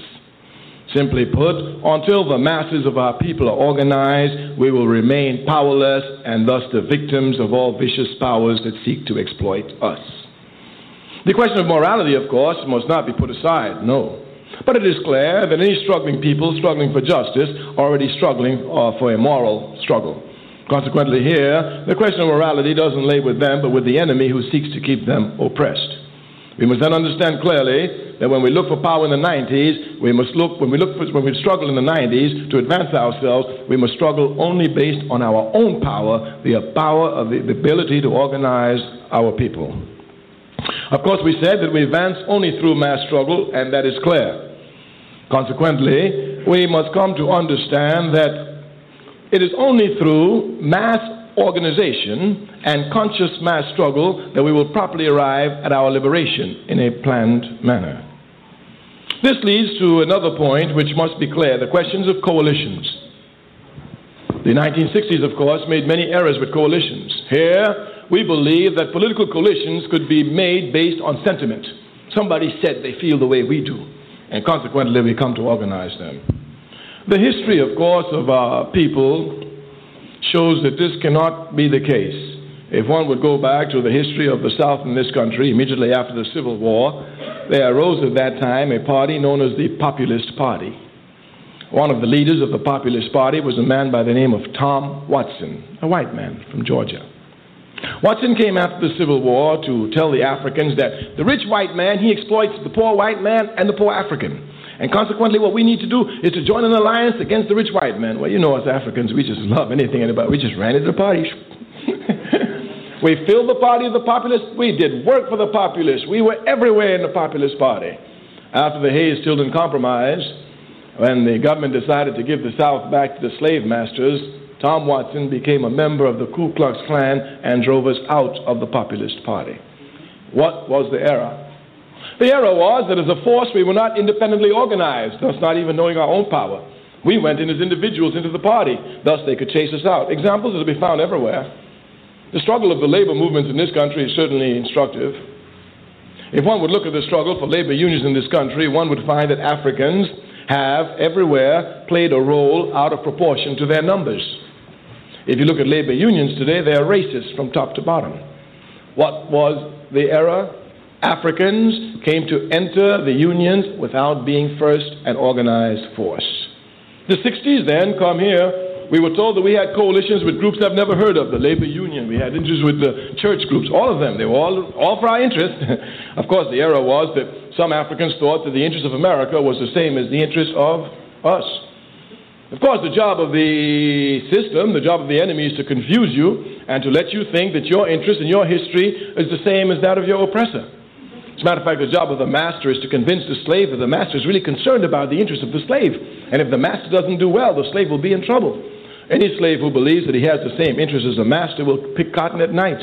Simply put, until the masses of our people are organized, we will remain powerless and thus the victims of all vicious powers that seek to exploit us. The question of morality, of course, must not be put aside, no. But it is clear that any struggling people struggling for justice are already struggling uh, for a moral struggle. Consequently here, the question of morality doesn't lay with them, but with the enemy who seeks to keep them oppressed. We must then understand clearly that when we look for power in the nineties, we must look, when we look for, when we struggle in the nineties to advance ourselves, we must struggle only based on our own power, the power of the, the ability to organize our people. Of course, we said that we advance only through mass struggle, and that is clear. Consequently, we must come to understand that it is only through mass organization and conscious mass struggle that we will properly arrive at our liberation in a planned manner. This leads to another point which must be clear, the questions of coalitions. The nineteen sixties, of course, made many errors with coalitions. Here, we believe that political coalitions could be made based on sentiment. Somebody said they feel the way we do, and consequently we come to organize them. The history, of course, of our people shows that this cannot be the case. If one would go back to the history of the South in this country, immediately after the Civil War, there arose at that time a party known as the Populist Party. One of the leaders of the Populist Party was a man by the name of Tom Watson, a white man from Georgia. Watson came after the Civil War to tell the Africans that the rich white man, he exploits the poor white man and the poor African. And consequently, what we need to do is to join an alliance against the rich white man. Well, you know, as Africans, we just love anything, anybody. We just ran into the party. We filled the party of the populists. We did work for the populists. We were everywhere in the populist party. After the Hayes-Tilden Compromise, when the government decided to give the South back to the slave masters, Tom Watson became a member of the Ku Klux Klan and drove us out of the populist party. What was the error? The error was that as a force we were not independently organized, thus not even knowing our own power. We went in as individuals into the party, thus they could chase us out. Examples are to be found everywhere. The struggle of the labor movements in this country is certainly instructive. If one would look at the struggle for labor unions in this country, one would find that Africans have everywhere played a role out of proportion to their numbers. If you look at labor unions today, they are racist from top to bottom. What was the error? Africans came to enter the unions without being first an organized force. The sixties then come here. We were told that we had coalitions with groups I've never heard of, the labor union. We had interests with the church groups, all of them. They were all, all for our interest. Of course, the error was that some Africans thought that the interest of America was the same as the interest of us. Of course, the job of the system, the job of the enemy is to confuse you and to let you think that your interest and your history is the same as that of your oppressor. As a matter of fact, the job of the master is to convince the slave that the master is really concerned about the interest of the slave. And if the master doesn't do well, the slave will be in trouble. Any slave who believes that he has the same interest as the master will pick cotton at night.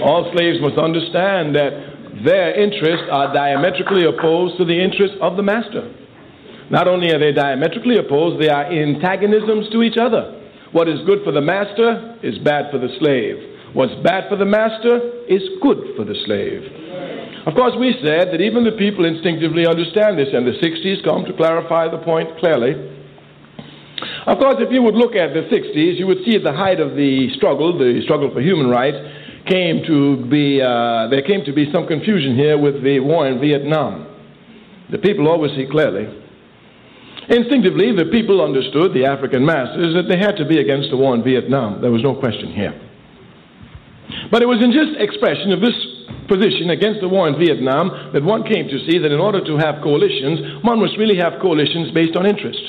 All slaves must understand that their interests are diametrically opposed to the interests of the master. Not only are they diametrically opposed, they are antagonisms to each other. What is good for the master is bad for the slave. What's bad for the master is good for the slave. Of course, we said that even the people instinctively understand this, and the sixties come to clarify the point clearly. Of course, if you would look at the sixties, you would see at the height of the struggle, the struggle for human rights, came to be, uh, there came to be some confusion here with the war in Vietnam. The people always see clearly. Instinctively, the people understood, the African masses, that they had to be against the war in Vietnam. There was no question here. But it was in just expression of this position against the war in Vietnam that one came to see that in order to have coalitions, one must really have coalitions based on interest.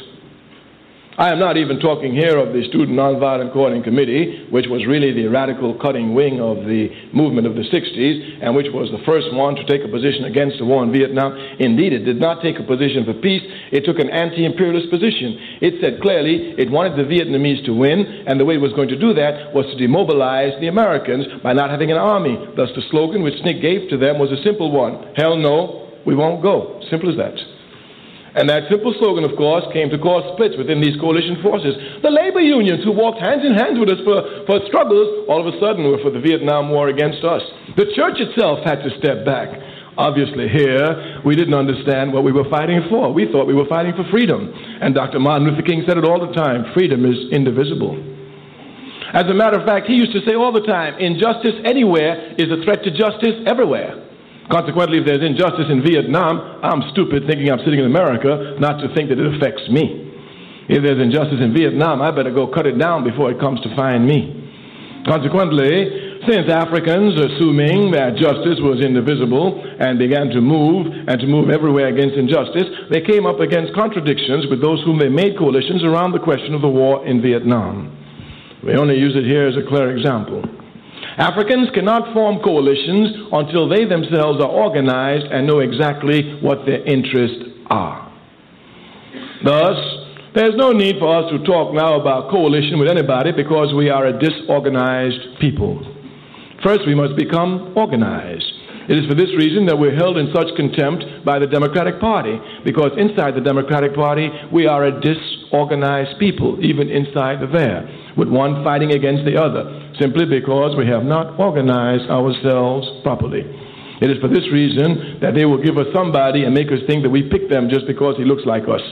I am not even talking here of the Student Nonviolent Coordinating Committee, which was really the radical cutting wing of the movement of the sixties, and which was the first one to take a position against the war in Vietnam. Indeed, it did not take a position for peace. It took an anti-imperialist position. It said clearly it wanted the Vietnamese to win, and the way it was going to do that was to demobilize the Americans by not having an army. Thus, the slogan which S N C C gave to them was a simple one: hell no, we won't go. Simple as that. And that simple slogan, of course, came to cause splits within these coalition forces. The labor unions who walked hand in hand with us for, for struggles, all of a sudden were for the Vietnam War against us. The church itself had to step back. Obviously here, we didn't understand what we were fighting for. We thought we were fighting for freedom. And Doctor Martin Luther King said it all the time, freedom is indivisible. As a matter of fact, he used to say all the time, injustice anywhere is a threat to justice everywhere. Consequently, if there's injustice in Vietnam, I'm stupid thinking I'm sitting in America not to think that it affects me. If there's injustice in Vietnam, I better go cut it down before it comes to find me. Consequently, since Africans, assuming that justice was indivisible and began to move and to move everywhere against injustice, they came up against contradictions with those whom they made coalitions around the question of the war in Vietnam. We only use it here as a clear example. Africans cannot form coalitions until they themselves are organized and know exactly what their interests are. Thus, there's no need for us to talk now about coalition with anybody because we are a disorganized people. First, we must become organized. It is for this reason that we're held in such contempt by the Democratic Party, because inside the Democratic Party, we are a disorganized people, even inside the there, with one fighting against the other, simply because we have not organized ourselves properly. It is for this reason that they will give us somebody and make us think that we pick them just because he looks like us.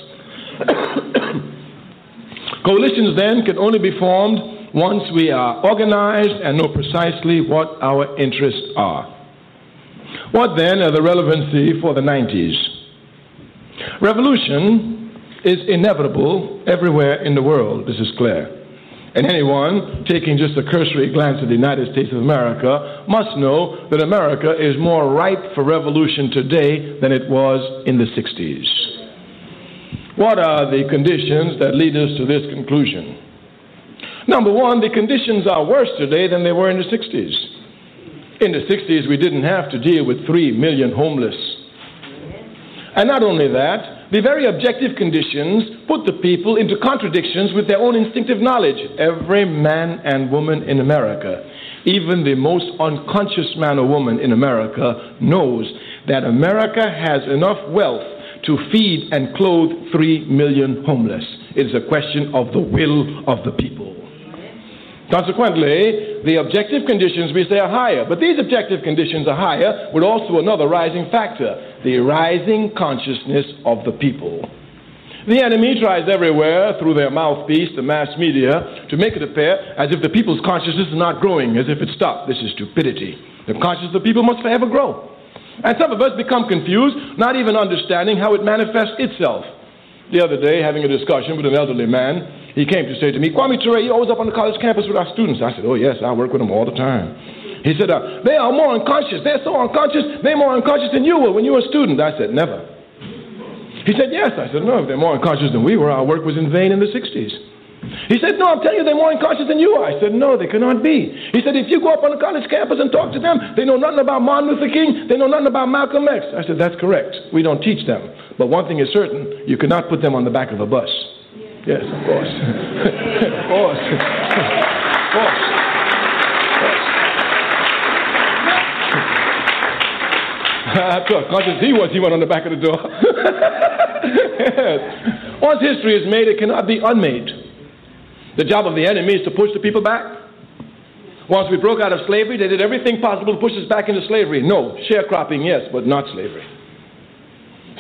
Coalitions, then, can only be formed once we are organized and know precisely what our interests are. What then are the relevancy for the nineties? Revolution is inevitable everywhere in the world, this is clear. And anyone taking just a cursory glance at the United States of America must know that America is more ripe for revolution today than it was in the sixties. What are the conditions that lead us to this conclusion? Number one, the conditions are worse today than they were in the sixties. In the sixties, we didn't have to deal with three million homeless. And not only that, the very objective conditions put the people into contradictions with their own instinctive knowledge. Every man and woman in America Even the most unconscious man or woman in America knows that America has enough wealth to feed and clothe three million homeless. It is a question of the will of the people. Consequently, the objective conditions we say are higher, but these objective conditions are higher with also another rising factor, the rising consciousness of the people. The enemy tries everywhere through their mouthpiece, the mass media, to make it appear as if the people's consciousness is not growing, as if it stopped. This is stupidity. The consciousness of the people must forever grow. And some of us become confused, not even understanding how it manifests itself. The other day, having a discussion with an elderly man, he came to say to me, "Kwame Ture, you're always up on the college campus with our students." I said, "Oh yes, I work with them all the time." He said, uh, "They are more unconscious. They're so unconscious. They're more unconscious than you were when you were a student." I said, "Never." He said, "Yes." I said, "No, if they're more unconscious than we were, our work was in vain in the sixties. He said, "No, I'm telling you, they're more unconscious than you are." I said, "No, they cannot be." He said, "If you go up on the college campus and talk to them, they know nothing about Martin Luther King. They know nothing about Malcolm X." I said, "That's correct. We don't teach them. But one thing is certain, you cannot put them on the back of a bus." Yes, yes, of course. Of course. Of course. After as conscious as he was, he went on the back of the door. Yes. Once history is made, it cannot be unmade. The job of the enemy is to push the people back. Once we broke out of slavery, they did everything possible to push us back into slavery. No, sharecropping, yes, but not slavery.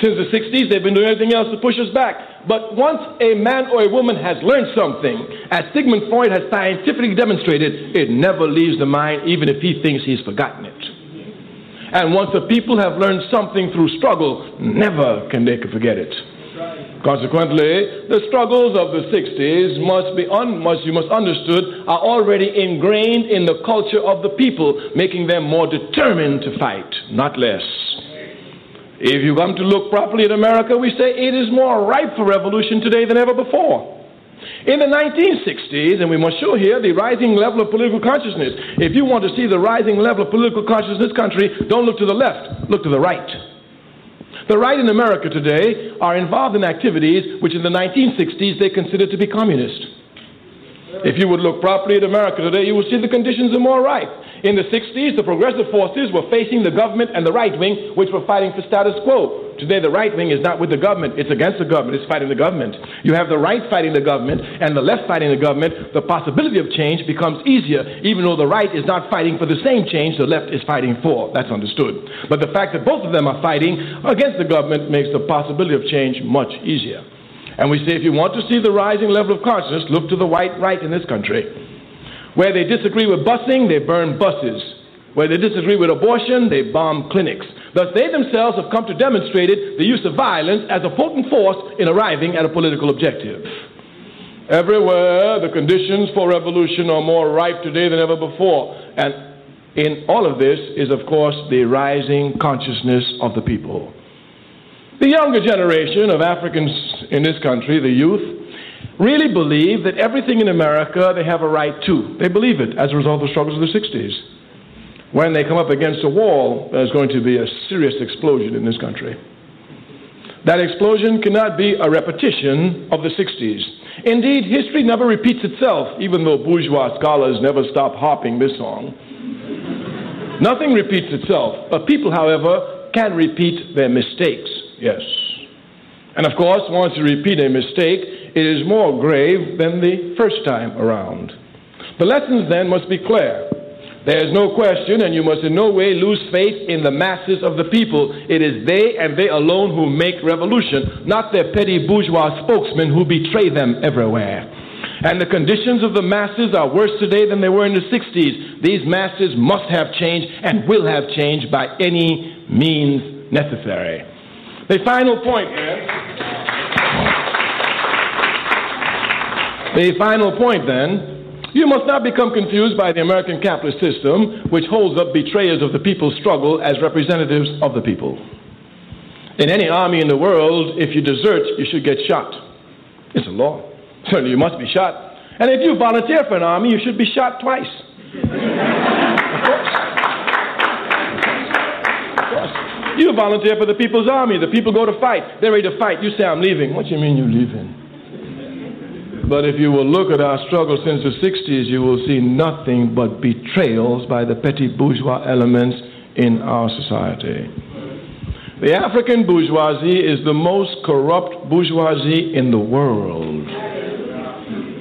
Since the sixties, they've been doing everything else to push us back. But once a man or a woman has learned something, as Sigmund Freud has scientifically demonstrated, it never leaves the mind, even if he thinks he's forgotten it. And once the people have learned something through struggle, never can they forget it. Consequently, the struggles of the sixties must be, un must, you must understood, are already ingrained in the culture of the people, making them more determined to fight, not less. If you come to look properly at America, we say it is more ripe for revolution today than ever before. In the nineteen sixties, and we must show here the rising level of political consciousness. If you want to see the rising level of political consciousness in this country, don't look to the left, look to the right. The right in America today are involved in activities which in the nineteen sixties they considered to be communist. If you would look properly at America today, you will see the conditions are more ripe. In the sixties, the progressive forces were facing the government and the right wing, which were fighting for status quo. Today, the right wing is not with the government. It's against the government. It's fighting the government. You have the right fighting the government and the left fighting the government. The possibility of change becomes easier, even though the right is not fighting for the same change the left is fighting for. That's understood. But the fact that both of them are fighting against the government makes the possibility of change much easier. And we say, if you want to see the rising level of consciousness, look to the white right in this country. Where they disagree with busing, they burn buses. Where they disagree with abortion, they bomb clinics. Thus, they themselves have come to demonstrate the use of violence as a potent force in arriving at a political objective. Everywhere, the conditions for revolution are more ripe today than ever before. And in all of this is, of course, the rising consciousness of the people. The younger generation of Africans in this country, the youth, really believe that everything in America they have a right to. They believe it as a result of the struggles of the sixties. When they come up against a wall, there's going to be a serious explosion in this country. That explosion cannot be a repetition of the sixties. Indeed, history never repeats itself, even though bourgeois scholars never stop harping this song. Nothing repeats itself, but people, however, can repeat their mistakes. Yes. And of course, once you repeat a mistake, it is more grave than the first time around. The lessons then must be clear. There is no question, and you must in no way lose faith in the masses of the people. It is they and they alone who make revolution, not their petty bourgeois spokesmen who betray them everywhere. And the conditions of the masses are worse today than they were in the sixties. These masses must have changed and will have changed by any means necessary. The final point here. The final point then, you must not become confused by the American capitalist system, which holds up betrayers of the people's struggle as representatives of the people. In any army in the world, if you desert, you should get shot. It's a law. Certainly you must be shot. And if you volunteer for an army, you should be shot twice. Of course. You volunteer for the people's army. The people go to fight. They're ready to fight. You say, "I'm leaving." "What do you mean you're leaving?" But if you will look at our struggle since the sixties, you will see nothing but betrayals by the petty bourgeois elements in our society. The African bourgeoisie is the most corrupt bourgeoisie in the world.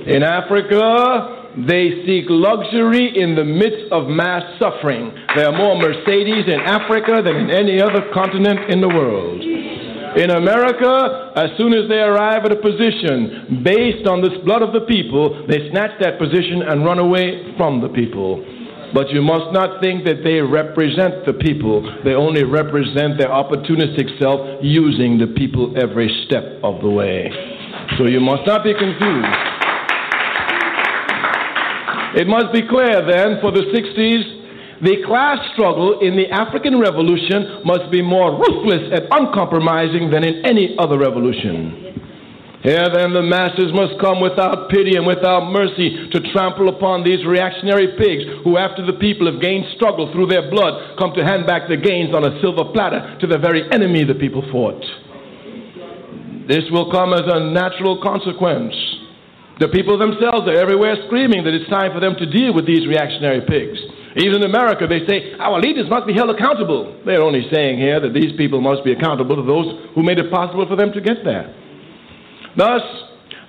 In Africa, they seek luxury in the midst of mass suffering. There are more Mercedes in Africa than in any other continent in the world. In America, as soon as they arrive at a position based on the blood of the people, they snatch that position and run away from the people. But you must not think that they represent the people. They only represent their opportunistic self, using the people every step of the way. So you must not be confused. It must be clear then, for the sixties, the class struggle in the African Revolution must be more ruthless and uncompromising than in any other revolution. Here then the masses must come without pity and without mercy to trample upon these reactionary pigs who, after the people have gained struggle through their blood, come to hand back the gains on a silver platter to the very enemy the people fought. This will come as a natural consequence. The people themselves are everywhere screaming that it's time for them to deal with these reactionary pigs. Even in America, they say, our leaders must be held accountable. They're only saying here that these people must be accountable to those who made it possible for them to get there. Thus,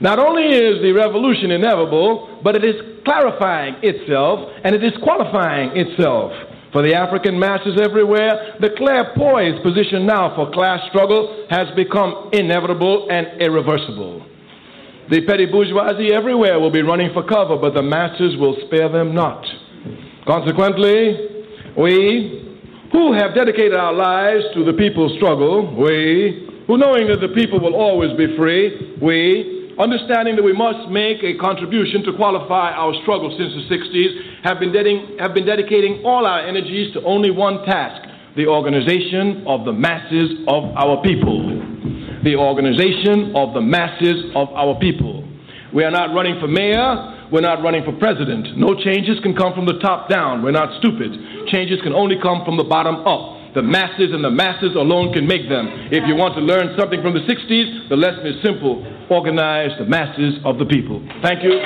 not only is the revolution inevitable, but it is clarifying itself and it is qualifying itself. For the African masses everywhere, the clairvoyant position now for class struggle has become inevitable and irreversible. The petty bourgeoisie everywhere will be running for cover, but the masses will spare them not. Consequently, we who have dedicated our lives to the people's struggle, we who, knowing that the people will always be free, we, understanding that we must make a contribution to qualify our struggle since the sixties, have been, ded- have been dedicating all our energies to only one task, the organization of the masses of our people. The organization of the masses of our people. We are not running for mayor. We're not running for president. No changes can come from the top down. We're not stupid. Changes can only come from the bottom up. The masses and the masses alone can make them. If you want to learn something from the sixties, the lesson is simple. Organize the masses of the people. Thank you.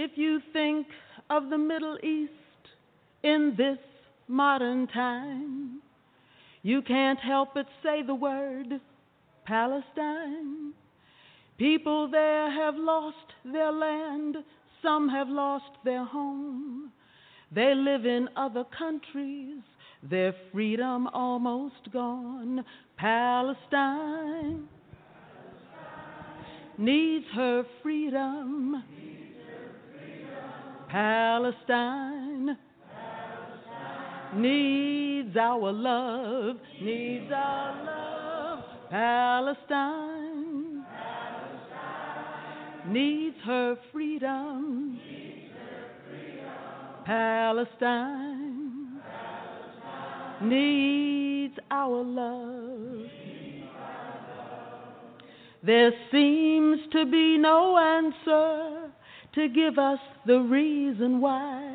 If you think of the Middle East in this modern time, you can't help but say the word Palestine. People there have lost their land, some have lost their home. They live in other countries, their freedom almost gone. Palestine, Palestine. Needs her freedom. Needs her freedom. Palestine. Palestine needs our love. Needs, needs our love. Palestine, Palestine needs her freedom. Needs her freedom. Palestine, Palestine needs our love. There seems to be no answer to give us the reason why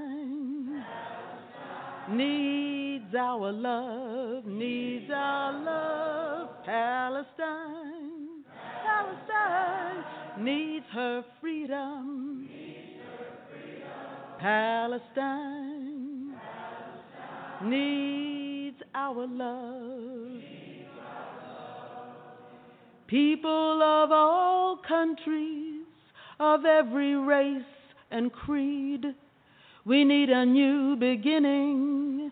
Palestine needs our love. Needs, needs our love. Palestine, Palestine, Palestine needs her freedom. Needs her freedom. Palestine, Palestine needs our love. People of all countries, of every race and creed, we need a new beginning.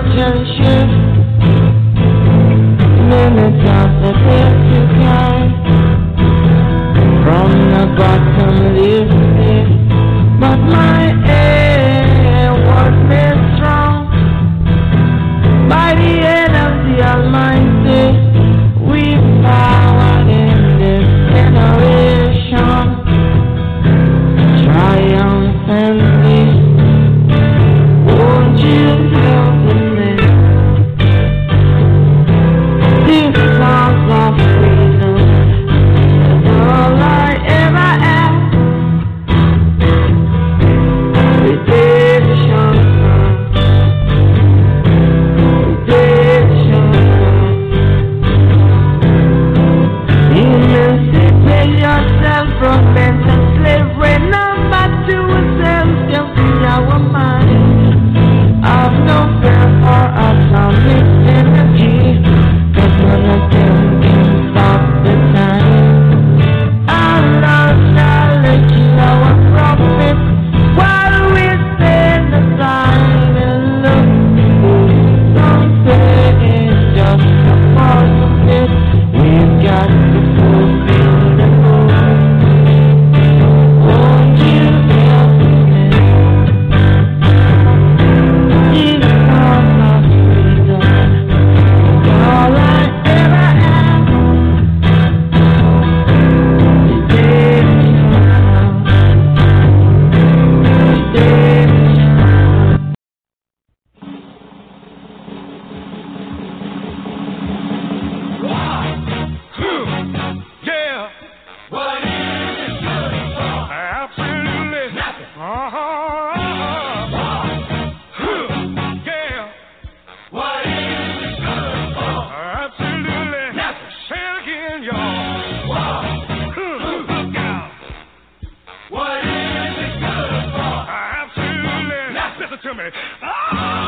Merchant ship, no to me. Ah!